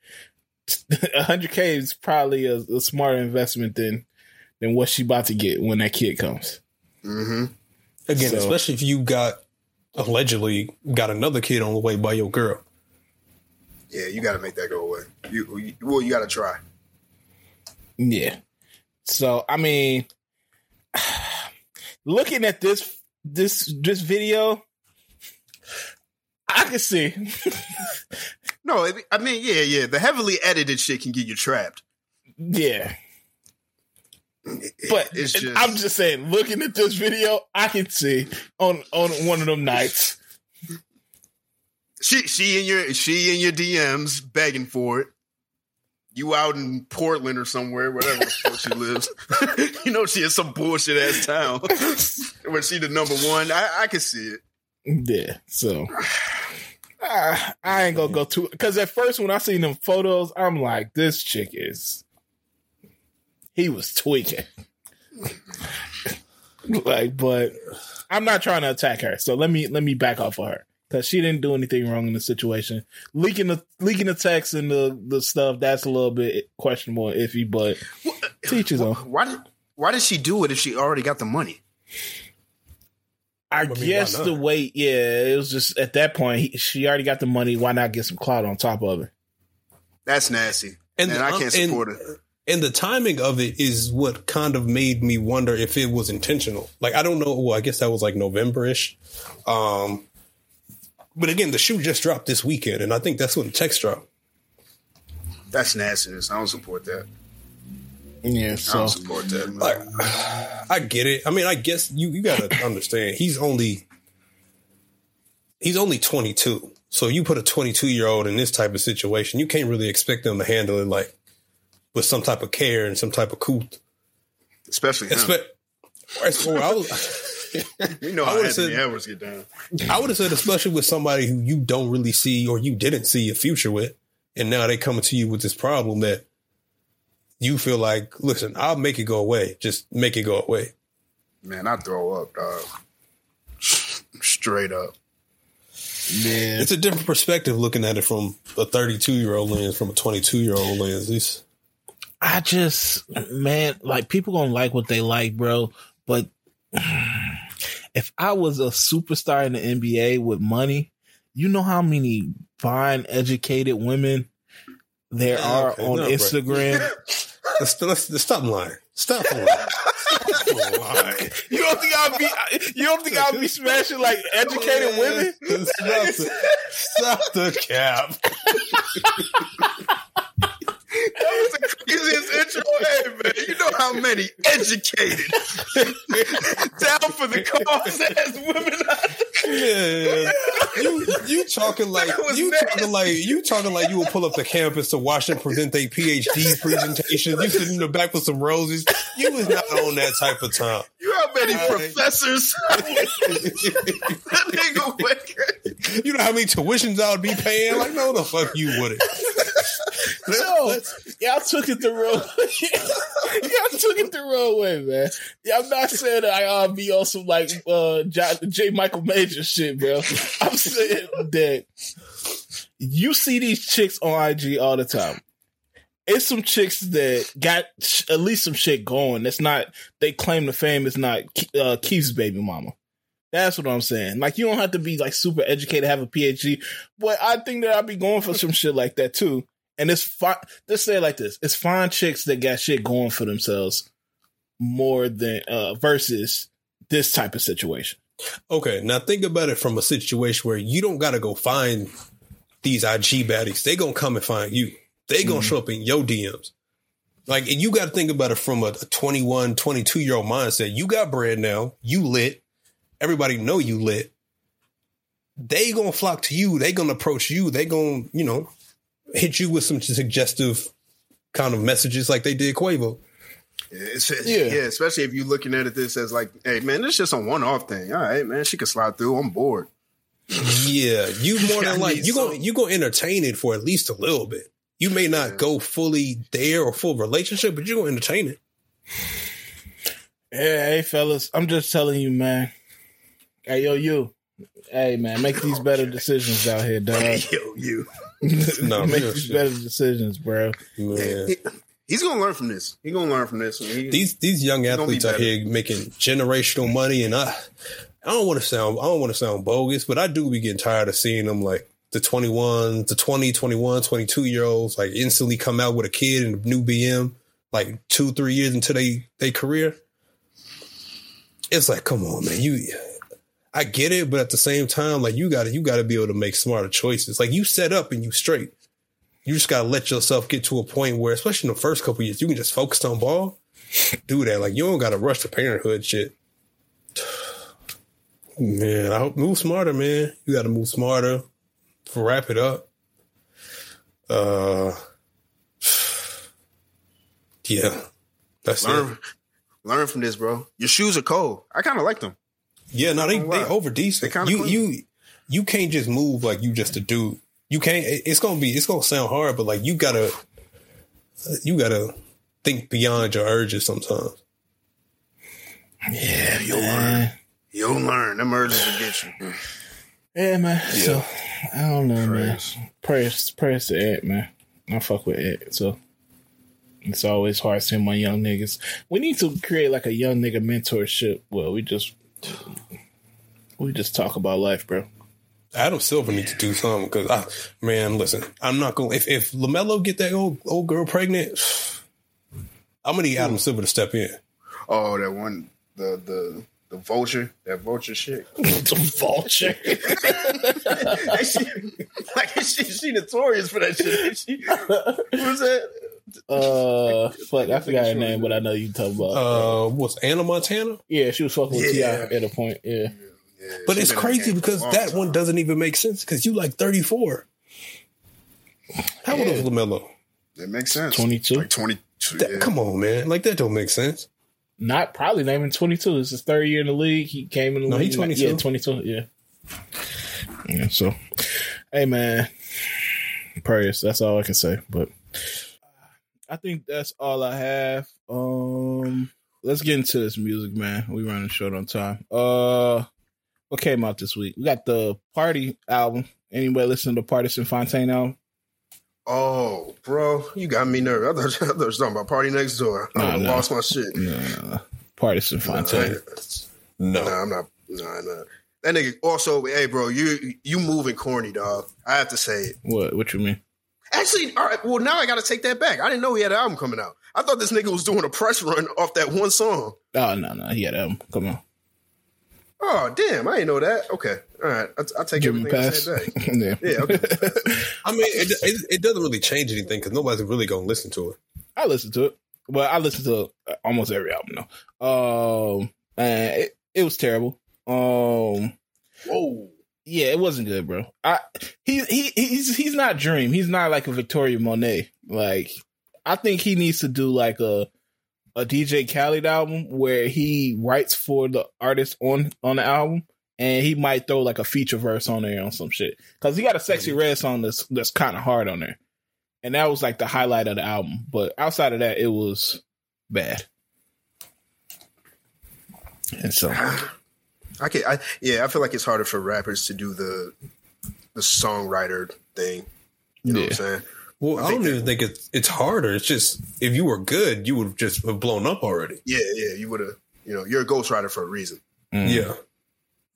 one hundred K is probably a, a smarter investment than, than what she about to get when that kid comes. Mm-hmm. Again, so, especially if you got allegedly got another kid on the way by your girl. Yeah, you got to make that go away. You, you well, you got to try. Yeah. So I mean, looking at this this this video, I can see. No, I mean, yeah, yeah. The heavily edited shit can get you trapped. Yeah. But it's just, I'm just saying, looking at this video, I can see on, on one of them nights, she she in your she in your D Ms begging for it. You out in Portland or somewhere, whatever the fuck she lives. You know she is some bullshit ass town where she the number one. I, I can see it. Yeah, so uh, I ain't gonna go too, because at first when I seen them photos, I'm like, this chick is. he was tweaking. Like, but I'm not trying to attack her, so let me let me back off of her because she didn't do anything wrong in the situation. Leaking the leaking the text and the, the stuff, that's a little bit questionable, iffy. But well, teachers well, on why did why did she do it if she already got the money? I, I mean, guess the way, yeah, it was just at that point he, she already got the money. Why not get some clout on top of it? That's nasty, and, and the, I can't support and, it. And the timing of it is what kind of made me wonder if it was intentional. Like, I don't know. Well, I guess that was like November-ish. Um, but again, the shoe just dropped this weekend, and I think that's when the text dropped. That's nastiness. I don't support that. Yeah, so I don't support that. Man. Like, I get it. I mean, I guess you you gotta understand. He's only he's only twenty-two. So you put a twenty-two-year-old in this type of situation, you can't really expect them to handle it like with some type of care and some type of cool. Especially him. Espe- well, I was, we know how Anthony Edwards get down. I would have said especially with somebody who you don't really see or you didn't see a future with, and now they coming to you with this problem that you feel like, listen, I'll make it go away. Just make it go away. Man, I throw up, dog. Straight up. Man. It's a different perspective looking at it from a thirty-two-year-old lens, from a twenty-two-year-old lens. It's, I just, man, like, people gonna like what they like, bro. But if I was a superstar in the N B A with money, you know how many fine, educated women there are okay, on no, Instagram. let's, let's, let's stop lying. Stop lying. Stop lying. You don't think I'll be? You don't think I'll be smashing like educated women? Stop the, stop the cap. That was the craziest intro. Hey, man, you know how many educated, down for the cause ass women are. Yeah. You, you talking like you nasty. talking like you talking like you will pull up the campus to watch them present their PhD presentations. You sitting in the back with some roses. You was not on that type of time. You know how many I, professors? You know how many tuitions I would be paying? Like, no, the fuck you wouldn't. No, y'all took it the wrong way. Y'all took it the wrong way, man. Yeah, I'm not saying that I'll be on some like uh, J-, J. Michael Majors shit, bro. I'm saying that you see these chicks on I G all the time. It's some chicks that got sh- at least some shit going. That's not, they claim the fame is not uh, Keith's baby mama. That's what I'm saying. Like, you don't have to be like super educated, have a PhD, but I think that I'll be going for some shit like that too. And it's fine. Let's say it like this: it's fine chicks that got shit going for themselves more than uh, versus this type of situation. Okay, now think about it from a situation where you don't gotta go find these I G baddies; they gonna come and find you. They gonna mm-hmm. show up in your D Ms. Like, and you gotta think about it from a twenty-one, twenty-two year old mindset. You got bread now. You lit. Everybody know you lit. They gonna flock to you. They gonna approach you. They gonna, you know, hit you with some suggestive kind of messages like they did Quavo. Yeah, yeah. yeah, especially if you're looking at it this as like, hey, man, this is just a one-off thing. All right, man, she can slide through. I'm bored. Yeah, you more than like, you're going you're going to entertain it for at least a little bit. You may not yeah. go fully there or full relationship, but you're going to entertain it. Yeah, hey, fellas, I'm just telling you, man. Hey, yo, you. Hey, man, make these better decisions out here, dog. Hey, yo, you. No, make these better decisions, bro. Yeah. He's gonna learn from this. He's gonna learn from this. He, these these young athletes out here making generational money, and I I don't want to sound I don't want to sound bogus, but I do be getting tired of seeing them like the twenty-one, the twenty, twenty-one, twenty-two year olds like instantly come out with a kid and a new B M like two, three years into they they career. It's like, come on, man, you. I get it, but at the same time, like, you gotta, you gotta be able to make smarter choices. Like, you set up and you straight. You just gotta let yourself get to a point where, especially in the first couple of years, you can just focus on ball. Do that. Like, you don't gotta rush to parenthood shit. Man, I hope move smarter, man. You gotta move smarter. Wrap it up. Uh, yeah, that's learn, it. Learn from this, bro. Your shoes are cold. I kind of like them. Yeah, no, they, they over decent. You clean. you you can't just move like you just a dude. You can't. It's gonna be. It's gonna sound hard, but like you gotta, you gotta think beyond your urges sometimes. Yeah, you'll man. learn. You'll learn. Them urges will get you. Yeah, man. Yeah. So I don't know, Praise. man. Prayers, prayers to Ed, man. I fuck with Ed, so it's always hard seeing my young niggas. We need to create like a young nigga mentorship. Well, we just we just talk about life, bro. Adam Silver needs to do something because I, man, listen, I'm not gonna. If, if LaMelo get that old old girl pregnant, I'm gonna need Adam Silver to step in. Oh, that one, the the. The vulture, that vulture shit. The vulture. She, like she, she notorious for that shit. She, what was that? Uh, fuck, I forgot her name, but I know you talking about. Uh, what's Anna Montana? Yeah, she was fucking with yeah. T I at a point. Yeah, yeah, yeah. But it's crazy because that time. one doesn't even make sense because you like thirty-four. How yeah. old is LaMelo? That makes sense. twenty-two Like twenty-two That, yeah. Come on, man. Like that don't make sense. Not probably not even twenty-two. It's his third year in the league. He came in the no, league. No, he's twenty-two. Yeah, twenty-two. Yeah. Yeah. So, hey, man. Prayers. That's all I can say. But I think that's all I have. Um, let's get into this music, man. We're running short on time. Uh, what came out this week? We got the Party album. Anybody listen to Partisan Fontaine album? Oh, bro, you got me nervous. I thought you were talking about Party Next Door. I nah, nah. lost my shit. Nah, nah. Partisan Fontaine. Nah, no, nah, I'm not. Nah, nah. That nigga also, hey, bro, you you moving corny, dog. I have to say it. What? What you mean? Actually, all right, well, now I got to take that back. I didn't know he had an album coming out. I thought this nigga was doing a press run off that one song. Oh, no, no, he had an album. Come on. Oh, damn, I didn't know that. Okay. All right. I'll, I'll take Give everything I said back. yeah. yeah okay. I mean, it, it it doesn't really change anything because nobody's really going to listen to it. I listen to it. Well, I listen to almost every album now. Um, man, it, it was terrible. Um, Whoa. Yeah, it wasn't good, bro. I he, he he's he's not Dream. He's not like a Victoria Monet. Like, I think he needs to do like a a D J Khaled album where he writes for the artist on, on the album, and he might throw like a feature verse on there on some shit. Cause he got a Sexy Red song that's, that's kind of hard on there. And that was like the highlight of the album. But outside of that, it was bad. And so I can, I, yeah, I feel like it's harder for rappers to do the, the songwriter thing. You know yeah. what I'm saying? Well, I, I don't that, even think it's it's harder. It's just if you were good, you would have just have blown up already. Yeah, yeah, you would have. You know, you're a ghostwriter for a reason. Mm. Yeah,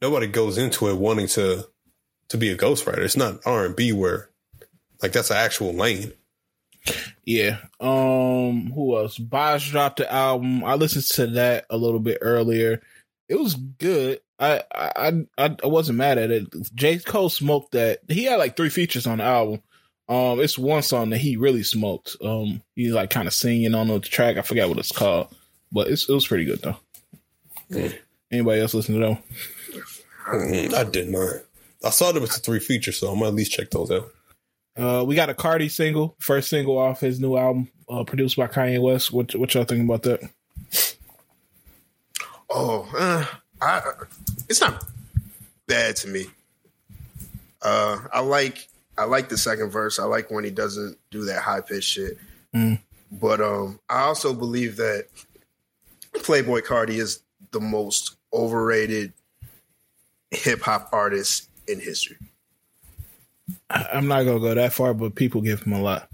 nobody goes into it wanting to to be a ghostwriter. It's not R and B where like that's an actual lane. Yeah. Um. Who else? Baj dropped the album. I listened to that a little bit earlier. It was good. I I I, I wasn't mad at it. J. Cole smoked that. He had like three features on the album. Um, it's one song that he really smoked. Um, he's like kind of singing on the track. I forgot what it's called, but it's, it was pretty good though. Mm. Anybody else listen to that one? I did not. I saw there was the three features, so I'm gonna at least check those out. Uh, we got a Cardi single, first single off his new album, uh, produced by Kanye West. What, what y'all thinking about that? Oh, uh, I, it's not bad to me. Uh, I like. I like the second verse. I like when he doesn't do that high-pitched shit. Mm. But um, I also believe that Playboi Carti is the most overrated hip-hop artist in history. I'm not going to go that far, but people give him a lot.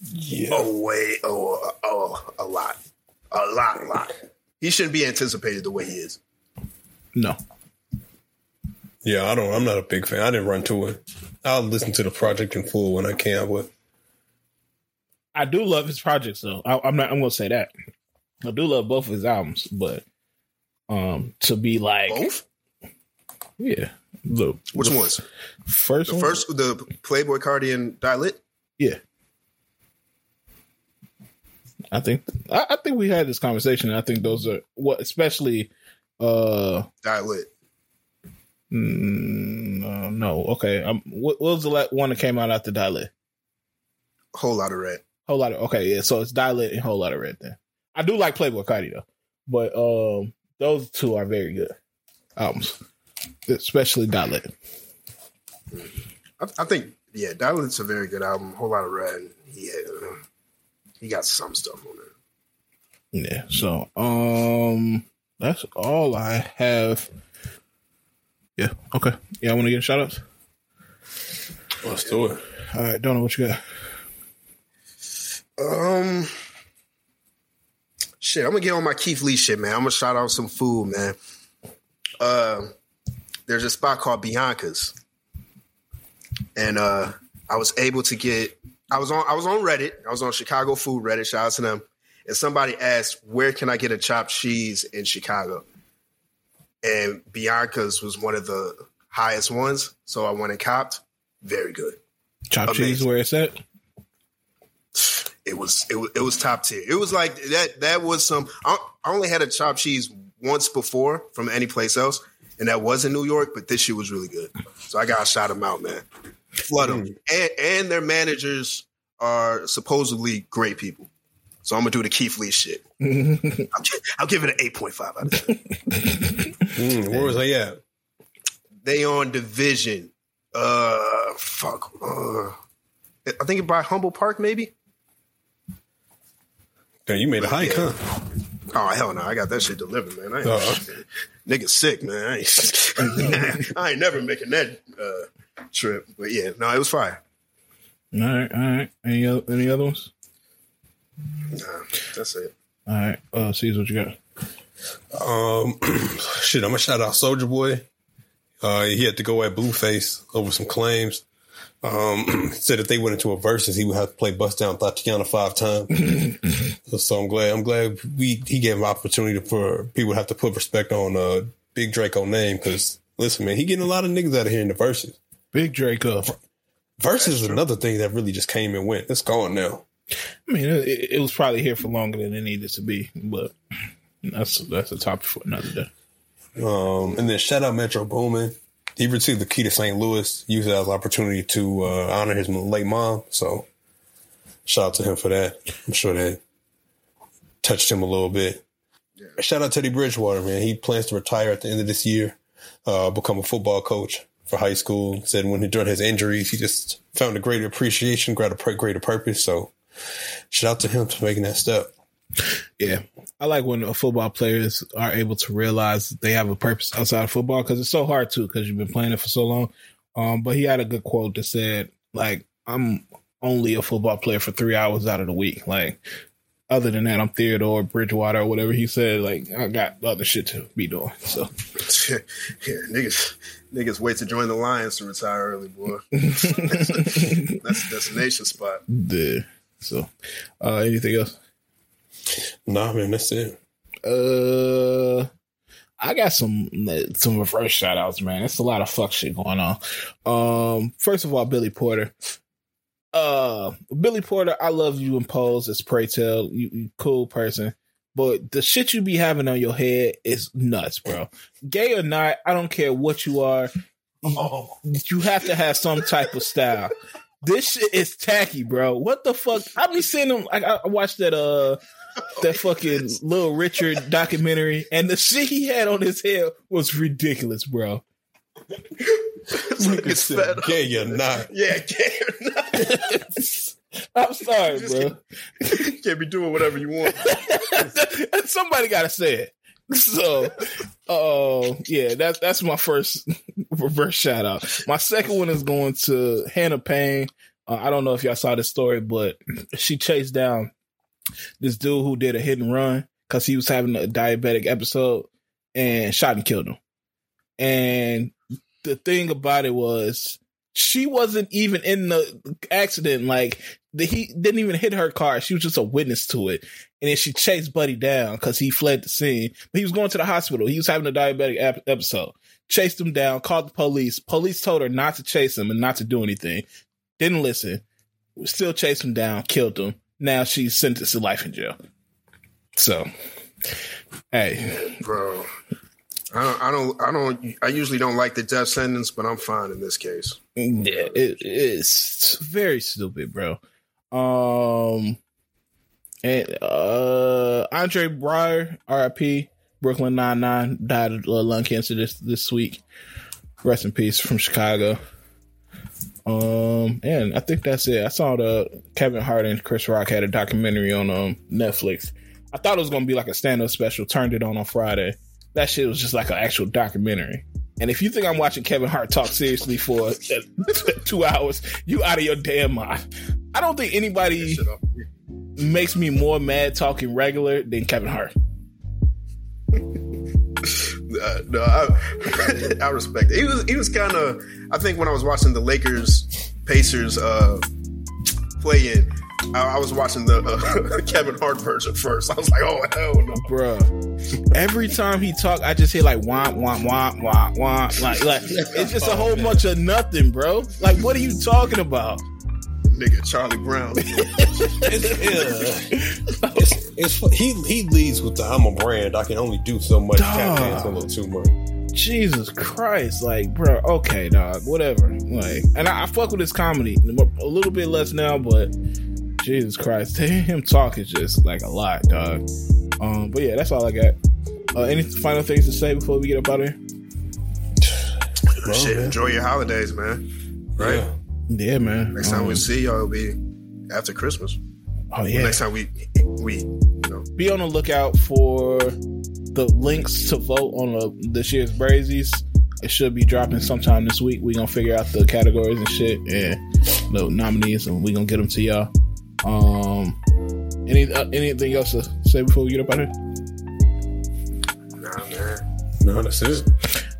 Yeah. Oh, wait. Oh, oh, a lot. A lot, lot. He shouldn't be anticipated the way he is. No. Yeah, I don't. I'm not a big fan. I didn't run to it. I'll listen to the project in full when I can. But I do love his projects, though. I, I'm not. I'm gonna say that I do love both of his albums, but um, to be like both, yeah. The, Which the ones? First, the one? first, the Playboi Carti and Dilit. Yeah, I think. I, I think we had this conversation. And I think those are what, especially uh, Dilit. Mm, uh, no, okay. Um, what, what was the one that came out after Dilit? Whole Lot of Red. Whole lot of okay, yeah. So it's Dilit and Whole Lot of Red. Then I do like Playboi Carti though, but um, those two are very good albums, especially Dilit. I, I think yeah, Dilit's a very good album. Whole Lot of Red. Yeah, he got some stuff on there. Yeah. So um, that's all I have. Yeah. Okay. Yeah. I want to get shout outs. Let's do it. All right. Don't know what you got. Um, shit. I'm gonna get on my Keith Lee shit, man. I'm gonna shout out some food, man. Uh, there's a spot called Bianca's, and uh, I was able to get. I was on. I was on Reddit. I was on Chicago Food Reddit. Shout out to them. And somebody asked, "Where can I get a chopped cheese in Chicago?" And Bianca's was one of the highest ones, so I went and copped. Very good. Chopped Amazing. Cheese, where it's at. It was it was it was top tier. It was like that. That was some. I only had a chopped cheese once before from any place else, and that was in New York. But this shit was really good, so I gotta shout them out, man. Flood them, mm. and, and their managers are supposedly great people. So I'm gonna do the Keith Lee shit. I'll, give, I'll give it an eight point five out of ten. mm, where was they at? They on Division. Uh, fuck. Uh, I think it by Humble Park, maybe. Damn, you made a hike, yeah. huh? Oh, hell no. I got that shit delivered, man. I ain't, uh-huh. Nigga sick, man. I ain't, I ain't never making that uh, trip. But yeah, no, it was fire. All right, all right. Any other, any other ones? Nah, that's it. All right. Uh, C's, what you got? Um, shit, I'm going to shout out Soulja Boy. Uh, he had to go at Blueface over some claims. Um, said if they went into a versus, he would have to play Bust Down Tatiana five times. So I'm glad. I'm glad we he gave an opportunity for people to have to put respect on uh, Big Draco name because listen, man, he getting a lot of niggas out of here in the verses. Big Draco versus is another thing that really just came and went. It's gone now. I mean, it, it was probably here for longer than it needed to be, but that's that's a topic for another day. Um, and then shout out Metro Boomin. He received the key to Saint Louis, used it as an opportunity to uh, honor his late mom. So shout out to him for that. I'm sure that touched him a little bit. Yeah. Shout out Teddy Bridgewater, man. He plans to retire at the end of this year, uh, become a football coach for high school. Said when he during his injuries, he just found a greater appreciation, got a greater purpose. So shout out to him for making that step. Yeah, I like when football players are able to realize they have a purpose outside of football because it's so hard too because you've been playing it for so long. Um, but he had a good quote that said, "Like I'm only a football player for three hours out of the week. Like other than that, I'm Theodore Bridgewater or whatever he said. Like I got other shit to be doing." So yeah, niggas, niggas wait to join the Lions to retire early, boy. that's, a, that's a destination spot. Yeah. So, uh, anything else? Nah, man, that's it. Uh, I got some some reverse shout outs, man. It's a lot of fuck shit going on. Um, first of all, Billy Porter. Uh, Billy Porter, I love you in Pose as Pray Tell. You, you cool person, but the shit you be having on your head is nuts, bro. Gay or not, I don't care what you are. You, oh. you have to have some type of style. This shit is tacky, bro. What the fuck? I've been seeing them. I, I watched that. Uh. That fucking Little Richard documentary and the shit he had on his hair was ridiculous, bro. It's like it's fed up. Gay or not. Yeah, gay or not. I'm sorry, you bro. Can't, you can't be doing whatever you want. And somebody gotta say it. So, oh, yeah, that's that's my first reverse shout out. My second one is going to Hannah Payne. Uh, I don't know if y'all saw this story, but she chased down this dude who did a hit and run because he was having a diabetic episode and shot and killed him. And the thing about it was she wasn't even in the accident. Like the, he didn't even hit her car. She was just a witness to it. And then she chased Buddy down because he fled the scene. But he was going to the hospital. He was having a diabetic ap- episode. Chased him down, called the police. Police told her not to chase him and not to do anything. Didn't listen. Still chased him down, killed him. Now she's sentenced to life in jail. So, hey, bro, I don't, I don't, I don't, I usually don't like the death sentence, but I'm fine in this case. Yeah, it, it's very stupid, bro. Um, and uh, Andre Breyer, R I P, Brooklyn Nine-Nine, died of lung cancer this this week. Rest in peace from Chicago. Um, and I think that's it. I saw the Kevin Hart and Chris Rock had a documentary on um, Netflix. I thought it was going to be like a stand-up special. Turned it on on Friday. That shit was just like an actual documentary. And if you think I'm watching Kevin Hart talk seriously for two hours, you out of your damn mind. I don't think anybody makes me more mad talking regular than Kevin Hart. Uh, no, I, I respect it. He was he was kind of. I think when I was watching the Lakers Pacers uh, play in, I, I was watching the uh, Kevin Hart version first. I was like, oh hell no, bruh. Every time he talk, I just hear like womp womp womp womp womp. Like like it's just a whole oh, bunch of nothing, bro. Like what are you talking about? Nigga, Charlie Brown. it's, yeah. it's, it's, he he leads with the I'm a brand. I can only do so much. It's a little too much. Jesus Christ, like, bro. Okay, dog. Whatever. Like, and I, I fuck with his comedy a little bit less now, but Jesus Christ, him talk is just like a lot, dog. Um, but yeah, that's all I got. Uh, any final things to say before we get up out of here? Bro, Shit, man. Enjoy your holidays, man. Right. Yeah. Yeah, man. Next time um, we see y'all will be after Christmas. Oh yeah. Next time we we you know. Be on the lookout for the links to vote on the, this year's Brazies. It should be dropping sometime this week. We gonna figure out the categories and shit and the nominees, and we gonna get them to y'all. Um, any uh, anything else to say before we get up out of here? Nah, man. No, that's it.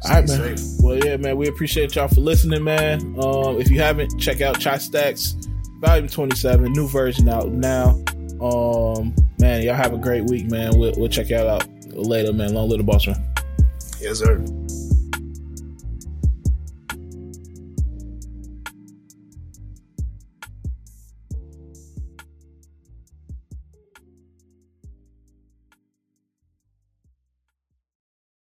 All right, man. Well, yeah, man. We appreciate y'all for listening, man. Um, if you haven't, check out Chai Stacks, Volume twenty-seven, new version out now. Um, man, y'all have a great week, man. We'll, we'll check y'all out later, man. Long little boss, man. Yes, sir.